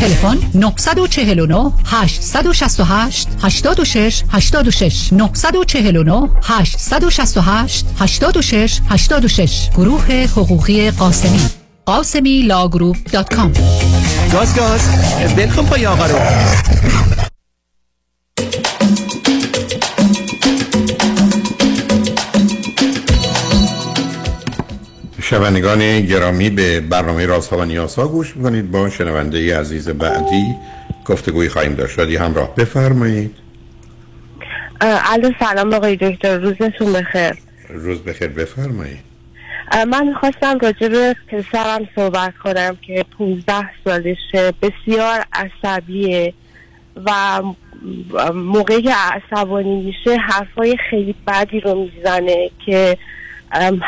تلفن 949 868 86 86 949 868 86 86. گروه حقوقی قاسمی، قاسمیلاگروپ.com. گاز بلکن پای آقا رو. شنوندگان گرامی، به برنامه رازها و نیازها گوش میکنید. با شنونده ی عزیز بعدی گفتگوی خواهیم داشت. رادی همراه، بفرمایید. الو، سلام آقای دکتر، روزتون بخیر. روز بخیر، بفرمایید. من میخواستم راجع به پسرم صحبت کنم که 15 سالشه، بسیار عصبیه و موقعی که عصبانی میشه حرفای خیلی بدی رو میزنه، که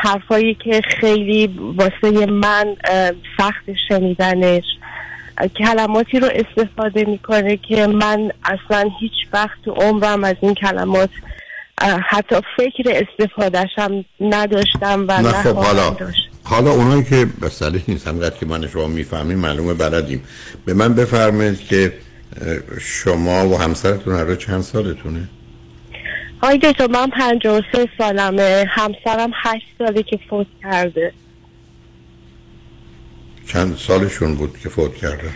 حرفایی که خیلی واسه من سخت شنیدنش، کلماتی رو استفاده میکنه که من اصلا هیچ وقت تو عمرم از این کلمات حتی فکر استفادهشم نداشتم و نخواهم داشت. حالا اونایی که بساله نیست، همقدر که من شما میفهمیم معلومه بلدیم. به من بفرمید که شما و همسرتون هر چند سالتونه؟ آی دکتر، من 53 سالمه، همسرم 8 ساله که فوت کرده. چند سالشون بود که فوت کرده؟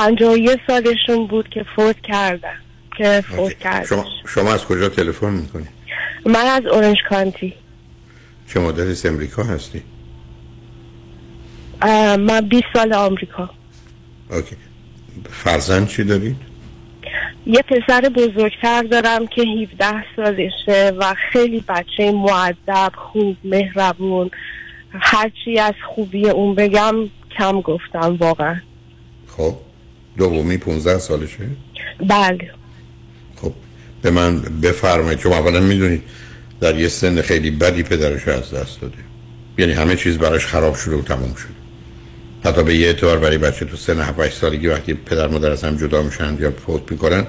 51 سالشون بود که فوت کردن. شما از کجا تلفن میکنی؟ من از اورنج کانتی. چه مدت از امریکا هستی؟ من 20 سال آمریکا. اوکی. فرزند چی دارید؟ یه پسر بزرگتر دارم که 17 سالشه و خیلی بچه مؤدب، خوب، مهربون. هرچی از خوبی اون بگم کم گفتم واقعا. خب دومی 15 سالشه؟ بله. خب به من بفرمایید، چون اولا میدونید در یه سن خیلی بدی پدرش از دست داده، یعنی همه چیز براش خراب شده و تمام شده. حتی به یه اعتبار برای بچه تو سن 7-8 سالگی وقتی پدر مادر از هم جدا میشن یا فوت میکنن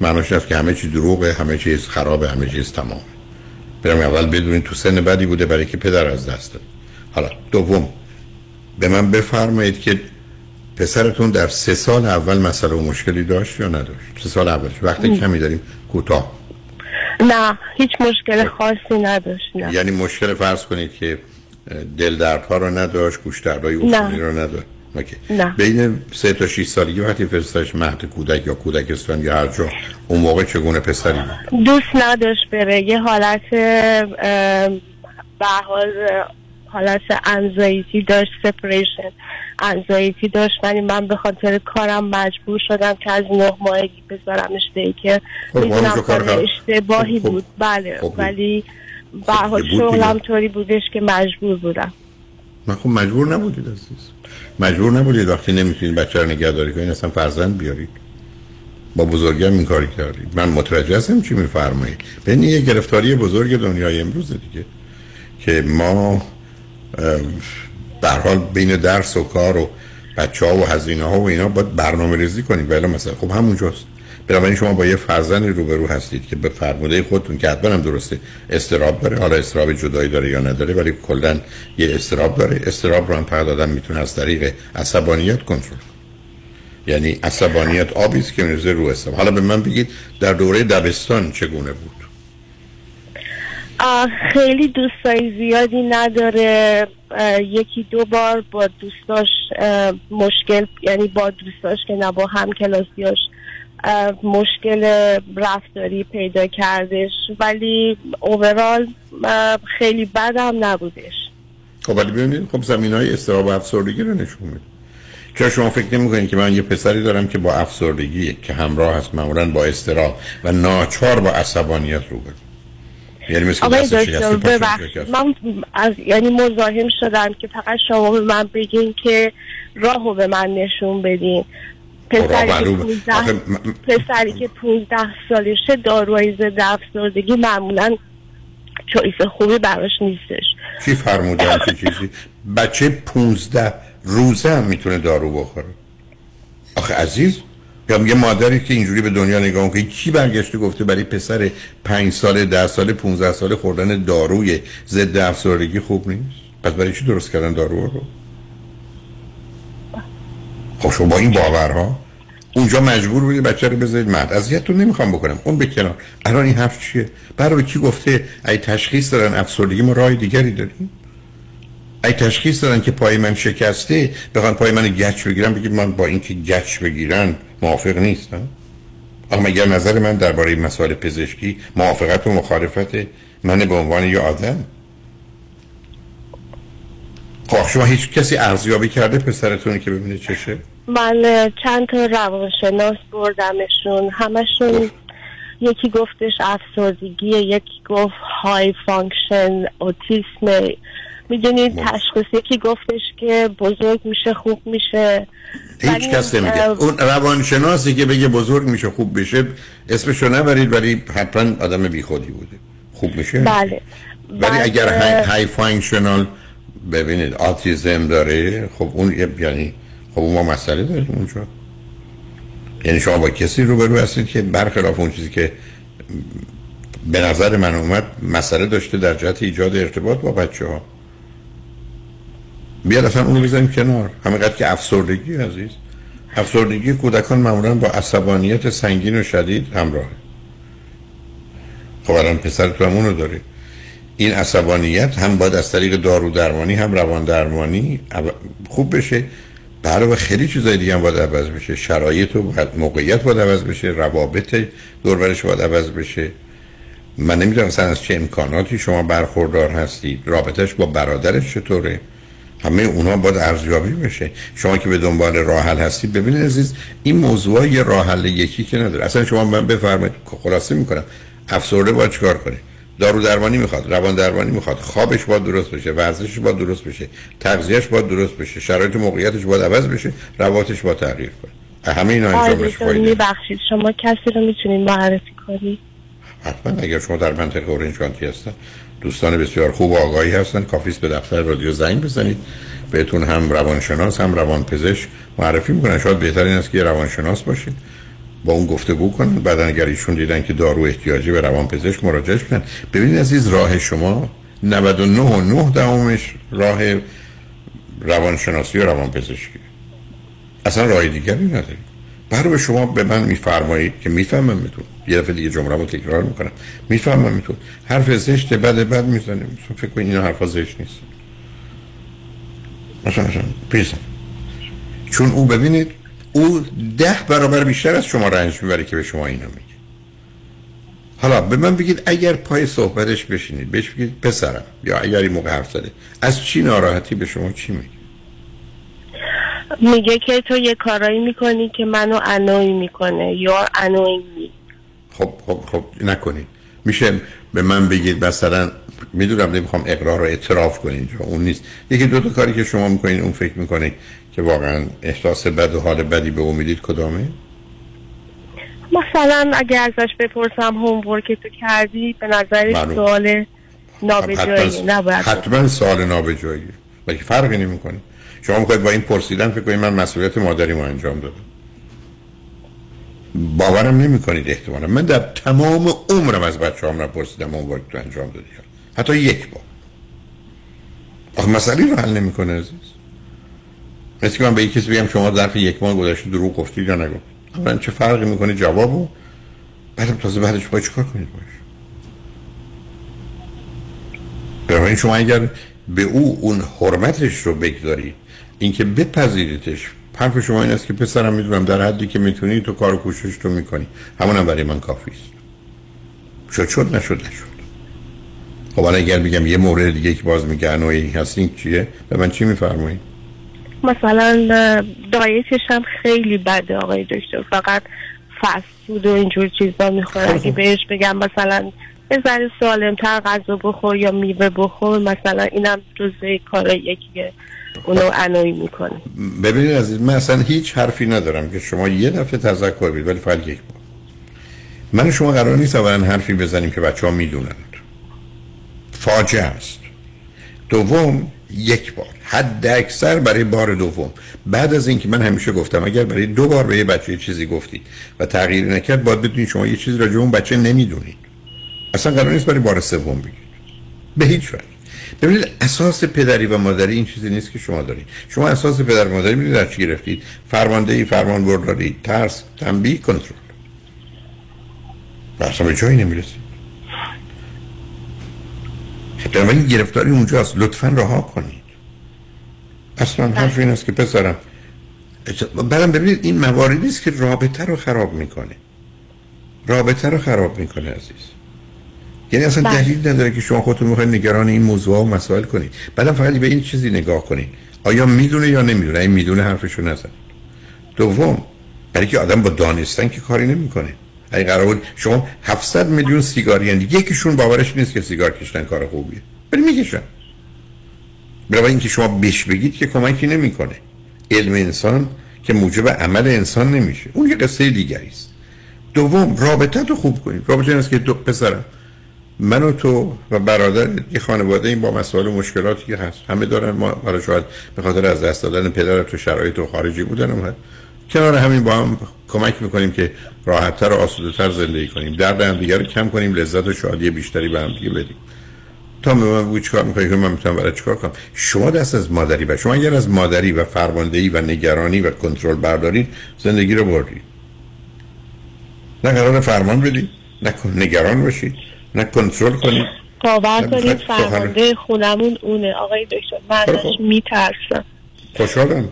معنیش نیست که همه چی دروغه، همه چیز خرابه، همه چیز تمام. برام اول بدونید تو سن بدی بوده برای که پدر از دست داده. حالا دوم به من بفرمایید که پسرتون در 3 سال اول مسئله و مشکلی داشت یا نداشت؟ 3 سال اول وقتی کمی داریم کوتاه. نه هیچ مشکل خاصی نداشت. نه. یعنی مشکل فرض کنید که دل دردها رو نداشت، گوش دردهای عفونی رو نداشت. اوکی. نه. بین 3 تا 6 سالگی وقتی فرستادش مهد کودک یا کودکستان یا هر جا، اون موقع چگونه پسری بود؟ دوست نداشت بره، یه حالت به حالت انزایتی داشت، سپریشن انزایتی داشت. من به خاطر کارم مجبور شدم که از 9 ماهگی بذارمش دیگه که میدونم کار اشتباهی بود. بله ولی به حال شغلم طوری بودش که مجبور بودم. من خب مجبور نبودید عزیز، مجبور نبودید. وقتی نمیتونید بچه رو نگهداری کنید اصلا فرزند بیارید. با بزرگی هم این کاری کردید. من متوجه هستم چی میفرمایید. ببین یه گرفتاری بزرگ دنیای امروز دیگه که ما در حال بین درس و کار و بچه‌ها و هزینه‌ها و اینا باید برنامه‌ریزی کنیم. ولی مثلا خب همونجاست. بنابراین شما با یه فرزندی روبرو هستید که به فرموده خودتون که حتما هم درسته اضطراب داره. حالا اضطراب جدایی داره یا نداره ولی کلا یه اضطراب داره. اضطراب رو هم فقط آدم میتونه از طریق عصبانیت کنترل کنه. یعنی عصبانیت آبی است که می‌ریزه رو اعصاب. حالا به من بگید در دوره دبستان چگونه بود؟ خیلی دوستای زیادی نداره. 1-2 بار با دوستاش مشکل، یعنی با دوستاش که نه با هم کلاسیاش مشکل رفتاری پیدا کردش ولی اوورال خیلی بد هم نبودش. خب ولی ببینید خب زمینهای استراب و افسردگی رو نشون میده. چرا شما فکر نمی‌کنید که من یه پسری دارم که با افسردگی که همراه هست معمولاً با استراب و ناچار با عصبانیت روبرو، یعنی مثل من از یعنی مزاحم شدم که فقط شما به من بگین که راهو به من نشون بدین. پسری که 15 سالشه داروهای ضد افسردگی معمولا چویس خوبی براش نیستش. چی فرمودن که چیزی بچه 15 روزه هم میتونه دارو بخوره؟ آخه عزیز یه مادری که اینجوری به دنیا نگاه میکنه کی برگشته گفته برای پسر 5 ساله 10 ساله 15 ساله خوردن داروی ضد افسردگی خوب نیست؟ پس برای چی درست کردن دارو رو؟ خب شما با این باورها اونجا مجبور بودی بچه رو بذارید مرد. اذیتتون نمیخوام بکنم، اون به کنار. الان این حرف چیه؟ برای کی گفته ای تشخیص دادن افسردگی ما راه دیگری داریم؟ ای تشخیص دادن که پای من شکسته بخوان پای من گچ بگیرن بگید من با اینکه گچ بگیرن موافق نیستم. اما اگر نظر من درباره مسائل پزشکی موافقت و مخالفت من به عنوان یه آدم. خب شما هیچ کسی ارزیابی کرده پسرتون که ببینه چشه؟ من چند تا روانشناس بردمشون، همشون یکی گفتش افسردگی، یکی گفت های فانکشن اوتیسم، میدونید تشخیص، یکی گفتش که بزرگ میشه خوب میشه. هیچ کس نمیگه. اون روانشناسی که بگه بزرگ میشه خوب بشه اسمشو نبرید ولی حتما آدم بیخودی بوده. خوب میشه؟ بله. ولی اگر های فانکشنال ببینید آتیزم داره خب اون یعنی خب ما مسئله داریم اونجا. یعنی شما با کسی روبرو هستید که برخلاف اون چیزی که به نظر من اومد مسئله داشته در جهت ایجاد ارتباط با بچه‌ها. بیاد اصلا اونو بذاریم کنار. همینقدر که افسردگی عزیز، افسردگی کودکان معمولا با عصبانیت سنگین و شدید همراهه. خب الان پسرتون هم اونو داره. این عصبانیت هم باید از طریق دارو درمانی هم روان درمانی خوب بشه برای خیلی چیزای دیگه هم باید عوض بشه، شرایط و موقعیت باید عوض بشه، روابط دور و برش باید عوض بشه. من نمیدونم اصلا از چه امکاناتی شما برخوردار هستید، رابطش با برادرش چطوره، همه اونا باید ارزیابی بشه. شما که به دنبال راه حل هستید، ببینید عزیز، این موضوع یه راه حل یکی که نداره. اصلا شما من بفرمایید، خلاصه میکنم، افسرده باید چیکار کنه؟ دارو درمانی میخواد، روان درمانی میخواد، خوابش باید درست بشه، ورزشش باید درست بشه، تغذیه‌اش باید درست بشه، شرایط موقعیتش باید عوض بشه، روابطش باید تغییر کنه. همه اینا انجام بشه. ببخشید شما کسی رو میتونید معرفی کنید؟ حتما، اگر شما در منطقه اورنج کانتی هستن، دوستان بسیار خوب و آگاهی هستن، کافیست به دفتر رادیو زنگ بزنید، بهتون هم روانشناس هم روانپزشک معرفی میکنن. شاید بهترین است که روانشناس باشید، با اون گفتگو کنن، بعدن اگر ایشون دیدن که دارو احتیاجی، به روانپزشک مراجعه کنن. ببینید عزیز، راه شما 99.9 راه روانشناسی و روانپزشکی، اصلا راه دیگری نداری. برای شما به من میفرمایید که میفهممتون، یه دفعه دیگه جمله رو تکرار میکنم، میفهممتون، حرف زشته، بد میزنه، فکر کنید اینا حرفا زشت نیست مثلا پیسن. چون او، ببینید، او 10 برابر بیشتر از شما رنج میبره که به شما اینا میگه. حالا به من بگید، اگر پای صحبتش بشینید بهش بگید پسرم، یا اگر این موقع حرف زده از چی ناراحتی، به شما چی میگه؟ میگه که تو یه کارایی میکنی که منو انوی میکنه یا انوی می. خب نکنید. میشه به من بگید مثلا، میدونم نمیخوام اقرار رو اعتراف کنید، اون نیست، یکی دو تا کاری که شما میکنین اون فکر میکنه که واقعا احساس بد و حال بدی به اون میدید، کدامه؟ مثلا اگر ازش بپرسم هوم ورک تو کردی، به نظرش سوال نابجایی نباید، حتما سوال نابجایی، بلکه فرقی نمیکنه. شما میخواید با این پرسیدن فکر کنید من مسئولیت مادریمو انجام دادم. باورم نمیکنید احتمالا من در تمام عمرم از بچه‌هام نپرسیدم اون ورک تو انجام دادی، حتی یک بار. آخه مسئله رو حل نمیکنه عزیز. مثل که من به یک کسی بگم شما ظرف یک ماه گذشته دروغ گفتید یا نگفتید، اولا چه فرقی میکنه جوابو، بعدم تازه بعدش باید چیکار کنید باشه. بنابراین شما اگر به او اون حرمتش رو بگذارید، اینکه بپذیریدش، حرف شما این است که پسرم میدونم در حدی که میتونی تو کار و کوشش تو میکنی، همونم برای من کافی است. شد نشد. خب حالا اگر بگم یه مورد دیگه که باز میگه انویی هستین چیه؟ به من چی میفرمایید؟ مثلا دایتش هم خیلی بده آقای دکتر، فقط فست فود و اینجور چیزا میخوره. اگه بهش بگم مثلا بذاری سالم‌تر غذا بخور یا میوه بخور، مثلا اینم جزء کاراییه که اونو انویی میکنه. ببینید عزیز، من اصلا هیچ حرفی ندارم که شما یه دفعه تذکر بدید، ولی فقط یک بار. من شما قرار نیست اولا حرفی بزنیم که بچه‌ها میدونن، فاجعه است. دوم، یک بار حد اکثر برای بار دوم، بعد از اینکه من همیشه گفتم اگر برای 2 بار به یه بچه چیزی گفتید و تغییر نکرد، باید بدونید شما یه چیز راجع به اون بچه نمیدونید. اصلا قرار نیست برای بار سوم بگید به هیچ وجه. ببینید، اساس پدری و مادری این چیزی نیست که شما دارید. شما اساس پدر و مادری میدونید از چی گرفتید؟ فرماندهی، فرمانبرداری، ترس، تنبیه، کنترل. اصلا به جایی نمیرسید. بنابراین گرفتاری اونجاست، لطفاً رها کنید. اصلا حرف این است که پسرم، بعدم ببینید این مواردی است که رابطه رو خراب میکنه. رابطه رو خراب میکنه عزیز. یعنی اصلا دلیل نداره که شما خودتون میخواید نگران این موضوع و مسائل کنید. بعدم فقط به این چیزی نگاه کنید، آیا میدونه یا نمیدونه. این میدونه حرفش رو نزنید. دوم، برای که آدم با دانستن که کاری نمیکنه. اگه قرار بود شما 700 میلیون سیگارین، یکیشون باورش نیست که سیگار کشیدن کار خوبیه، ولی میکشن. برای اینکه شما بهش بگید که کمکی نمیکنه. علم انسان که موجب عمل انسان نمیشه، اون یه قصه دیگری است. دوم، رابطه تو خوب کنید. رابطه این است که دو پسرم، من و تو و برادر یه خانواده این با مسائل و مشکلاتی که هست، همه دارن. ما برای شاید به خاطر از دست دادن پدر تو شرایط و خارجی بودن، اون کنار همین با هم کمک میکنیم که راحتتر و آسوده‌تر زندگی کنیم، درد هم دیگر رو کم کنیم، لذت و شادی بیشتری به هم دیگه بدیم. تا به من بگو چیکار میکنی که من میتونم برای چیکار کنم. شما دست از مادری بر، شما اگر از مادری و فرماندهی و نگرانی و کنترل بردارید، زندگی رو بردید. نه قرار فرمان بدید، نه نگران باشید، نه کنترل کنید. باور کنید فرمانده خونمون اونه آقای دکتر، من ازش میترسم. خوشحالم.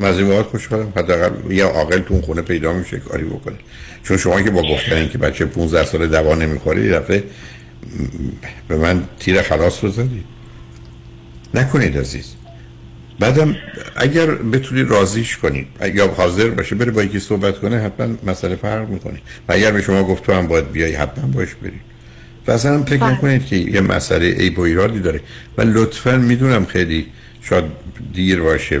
مزیمات خوشحالم حداقل یه عاقل تو اون خونه پیدا میشه کاری بکنه، چون شما که با گفتن که بچه 15 ساله دوا نمیخوره رفته به من تیر خلاص رو زدید. نکنید عزیز. بعدم اگر بتونی راضیش کنید یا حاضر باشه بره با یکی صحبت کنه حتما مسئله فرق میکنه. و اگر به شما گفت تو هم باید بیای حتما باش برید. و اصلا هم فکر نکنید که یه مسئله عیب و ایرادی داره. و لطفا میدونم خیلی شاید دیر باشه،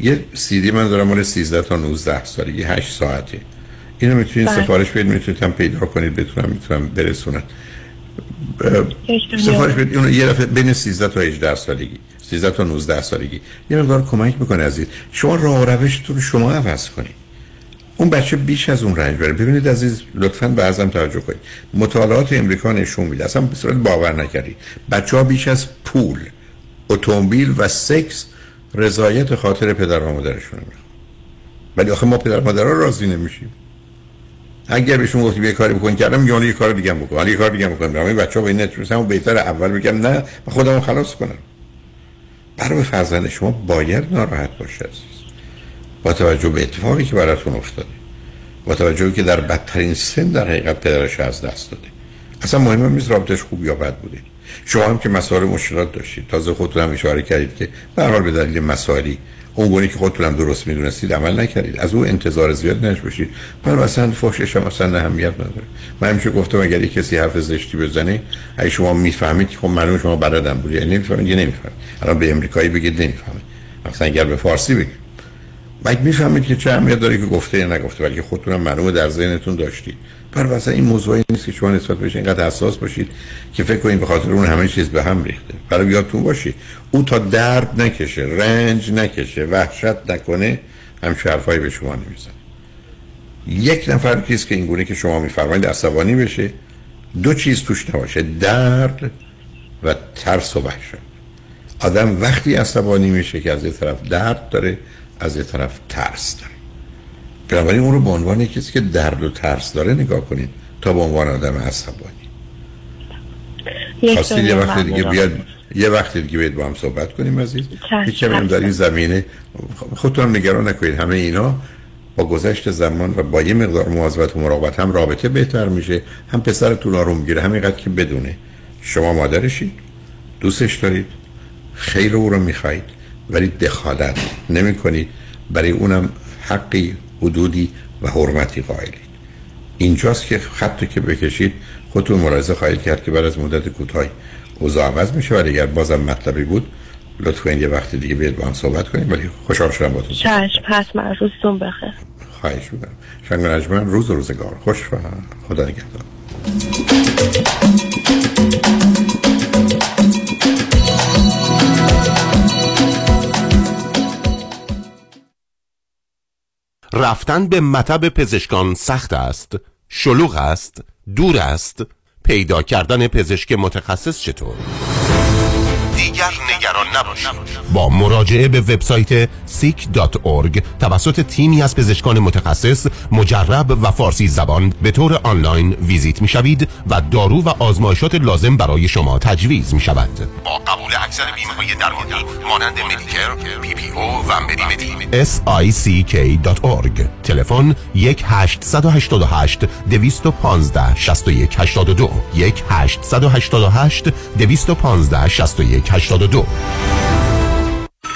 یه سیدی من دارم مال 13 تا 19 سالگی 8 ساعته، اینو میتونید سفارش بدید، میتونید هم پیدا کنید، میتونم برسونم. سفارش بدید اون یه دفعه بین 13 تا 18 سالگی 13 تا 19 سالگی یه مقدار کمک میکنه عزیز. شما راه و روشتون شما عوض کنید، اون بچه بیش از اون رنج بره. ببینید عزیز لطفاً به ازم توجه کنید، مطالعات امریکا نشون میده اصلا به صورت باور نکردید بچه‌ها بیش از پول، اتومبیل و سکس رضایت خاطر پدر و مادرشون میخوام. ولی آخه ما پدر و مادرها راضی نمیشیم. اگر بهشون گفتیم یه کاری بکن کردم یا یه کار دیگه بکنم، یه کار دیگه بکنم، همین بچه‌ها با این نترسم بهتره اول بگم نه من خودمو خلاص کنم. برای فرزند شما باید ناراحت باشه عزیز. با توجه به اتفاقی که براتون افتاده، با توجه به که در بدترین سن در حقیقت پدرش از دست داده، اصلا مهم نیست رابطش خوب یا بد بوده. شما هم که مسائل مشکلات داشتید، تازه خودتون هم اشاره کردید که به هر حال به دلیل مسائلی اونگونه که خودتون هم درست میدونستید عمل نکردید، از اون انتظار زیاد نشوشید. من اصلا فحشش هم اصلا اهمیت نداره. من همیشه گفتم اگر یک کسی حرف زشتی بزنه اگه شما میفهمید که خب معلومه شما بلدم بود، یعنی نمیفهمید یا نمیفهمید. الان به امریکایی بگید نمیفهمید، مثلا اگر به فارسی بگید باید میفهمید که چه اهمیت داره که گفته یا نگفته، ولی خودتون هم معلومه در ذهنتون داشتید. برای اصلا این موضوعی نیست که شما نسبت بهش اینقدر حساس باشید که فکر کنید به خاطر اون همه چیز به هم ریخته. برای یادتون باشه او تا درد نکشه، رنج نکشه، وحشت نکنه، همچین حرفایی به شما نمیزنه. یک نفر کیست که اینگونه که شما میفرمایید عصبانی بشه؟ دو چیز توش نباشه، درد و ترس و وحشت. آدم وقتی عصبانی میشه که از یه طرف درد داره از یه طرف ترس داره. بنابراین اون رو به عنوان کسی که درد و ترس داره نگاه کنید تا به عنوان آدم عصبانی. خواستید یه وقت دیگه بیاد، یه وقت دیگه بیاد با هم صحبت کنیم عزیز. هیچ هم در این زمینه خودتون هم نگران نکنید، همه اینا با گذشت زمان و با یه مقدار مواظبت و مراقبت هم رابطه بهتر میشه، هم پسرتون آروم میگیره. همینقدر که بدونه شما مادرشید، دوستش دارید، خیر او رو میخواید، ولی دخالت نمی‌کنید، برای اونم حقی، حدودی و حرمتی قائلید. اینجاست که خطی که بکشید خودتون ملاحظه خواهید کرد که بعد از مدت کوتاهی اوضاع عوض میشه. ولی اگر بازم مطلبی بود لطفاً یه وقت دیگه بیاید با هم صحبت کنیم. ولی خوشحال شدم باهاتون. چشم، پس من روزتون بخیر. خواهش می‌کنم. شنگ نجمن روز و روزگار خوش و خدا نگهدار. رفتن به مطب پزشکان سخت است، شلوغ است، دور است، پیدا کردن پزشک متخصص چطور؟ دیگر نگران نباش. با مراجعه به وبسایت seek.org توسط تیمی از پزشکان متخصص، مجرب و فارسی زبان به طور آنلاین ویزیت می شوید و دارو و آزمایشات لازم برای شما تجویز می شود. با قبول اکثر بیمه های درمانی مانند مدیکر، پی پی او و مدیمدی. SICK.org تلفن 1-888-215-6182 1-888-215-6182.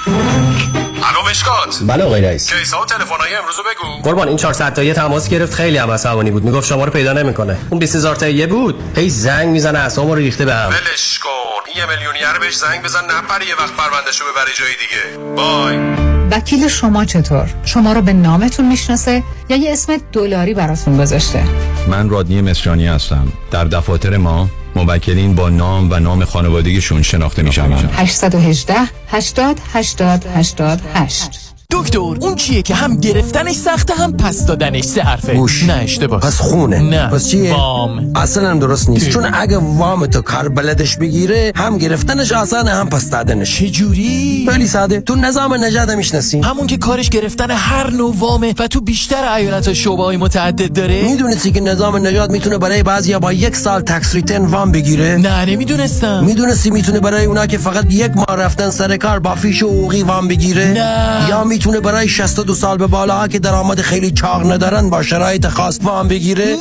الو مشکات. بله آقای رئیس. کیسا و تلفن‌های امروز بگو. قربان این 400 تایی تماس گرفت، خیلی هم عصبانی بود، میگفت شما رو پیدا نمیکنه. اون 20000 تایی بود هی زنگ میزنه اعصابم رو ریخته بهم. ولش کن، یه میلیونیر بهش زنگ بزن نپره یه وقت پروندهشو ببر جای دیگه. بای. وکیل شما چطور؟ شما رو به نامتون میشناسه یا یه اسم دلاری براتون گذاشته؟ من رادنی مسریانی هستم. در دفاتر ما موکلین با نام و نام خانوادگیشون شناخته میشن. 818-80-80-88. دکتر اون چیه که هم گرفتنش سخته هم پس دادنش؟ سه حرفه. نه اشتباه. پس خونه. نه پس چیه؟ وام. اصلا هم درست نیست. چون اگه وام تو کار بلدش بگیره هم گرفتنش آسانه هم پس دادنش. چه جوری؟ خیلی ساده. تو نظام نجات میشناسین؟ همون که کارش گرفتن هر نوع وامه و تو بیشتر ایالت‌ها شعبه‌های متعدد داره. میدونستی که نظام نجات میتونه برای بعضیا با یک سال تکس ریتن وام بگیره؟ نه نمیدونستم. میدونستی میتونه برای اونا که فقط یک ماه رفتن سر کار با فیش و عقوقی وام بگیره؟ نه. یا میتونه برای 62 سال به بالاها که درآمد خیلی چاق ندارن با شرایط خاص وام بگیره؟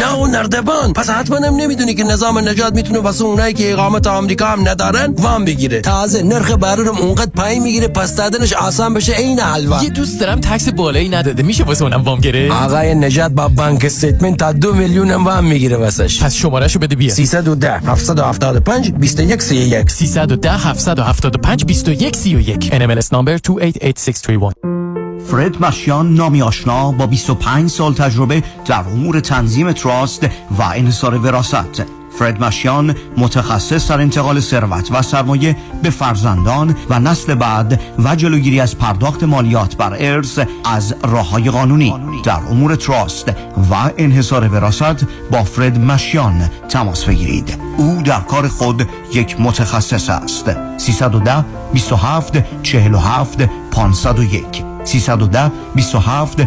نه اون نردبان. پس حتما هم نمیدونی که نظام نجات میتونه واسه اونایی که اقامت آمریکا هم ندارن وام بگیره. تازه نرخ بهره هم اونقدر پایین میگیره پس دادنش آسان بشه عین حلوا. یه دوست دارم تکس بالایی نداده میشه واسه اونم وام گیره؟ آقای نجات با بانک استیتمنت تا 2 میلیون هم وام میگیره واسش. پس شمارهشو بده بیا. 310 775 2131 310 775 2131. NMLS number 288631. فرید مشیان نامی آشنا با 25 سال تجربه در امور تنظیم تراست و انحصار وراثت. فرید مشیان متخصص در انتقال ثروت و سرمایه به فرزندان و نسل بعد و جلوگیری از پرداخت مالیات بر ارث از راه‌های قانونی. در امور تراست و انحصار وراثت با فرید مشیان تماس بگیرید. او در کار خود یک متخصص است. 310 27 47 501 310 27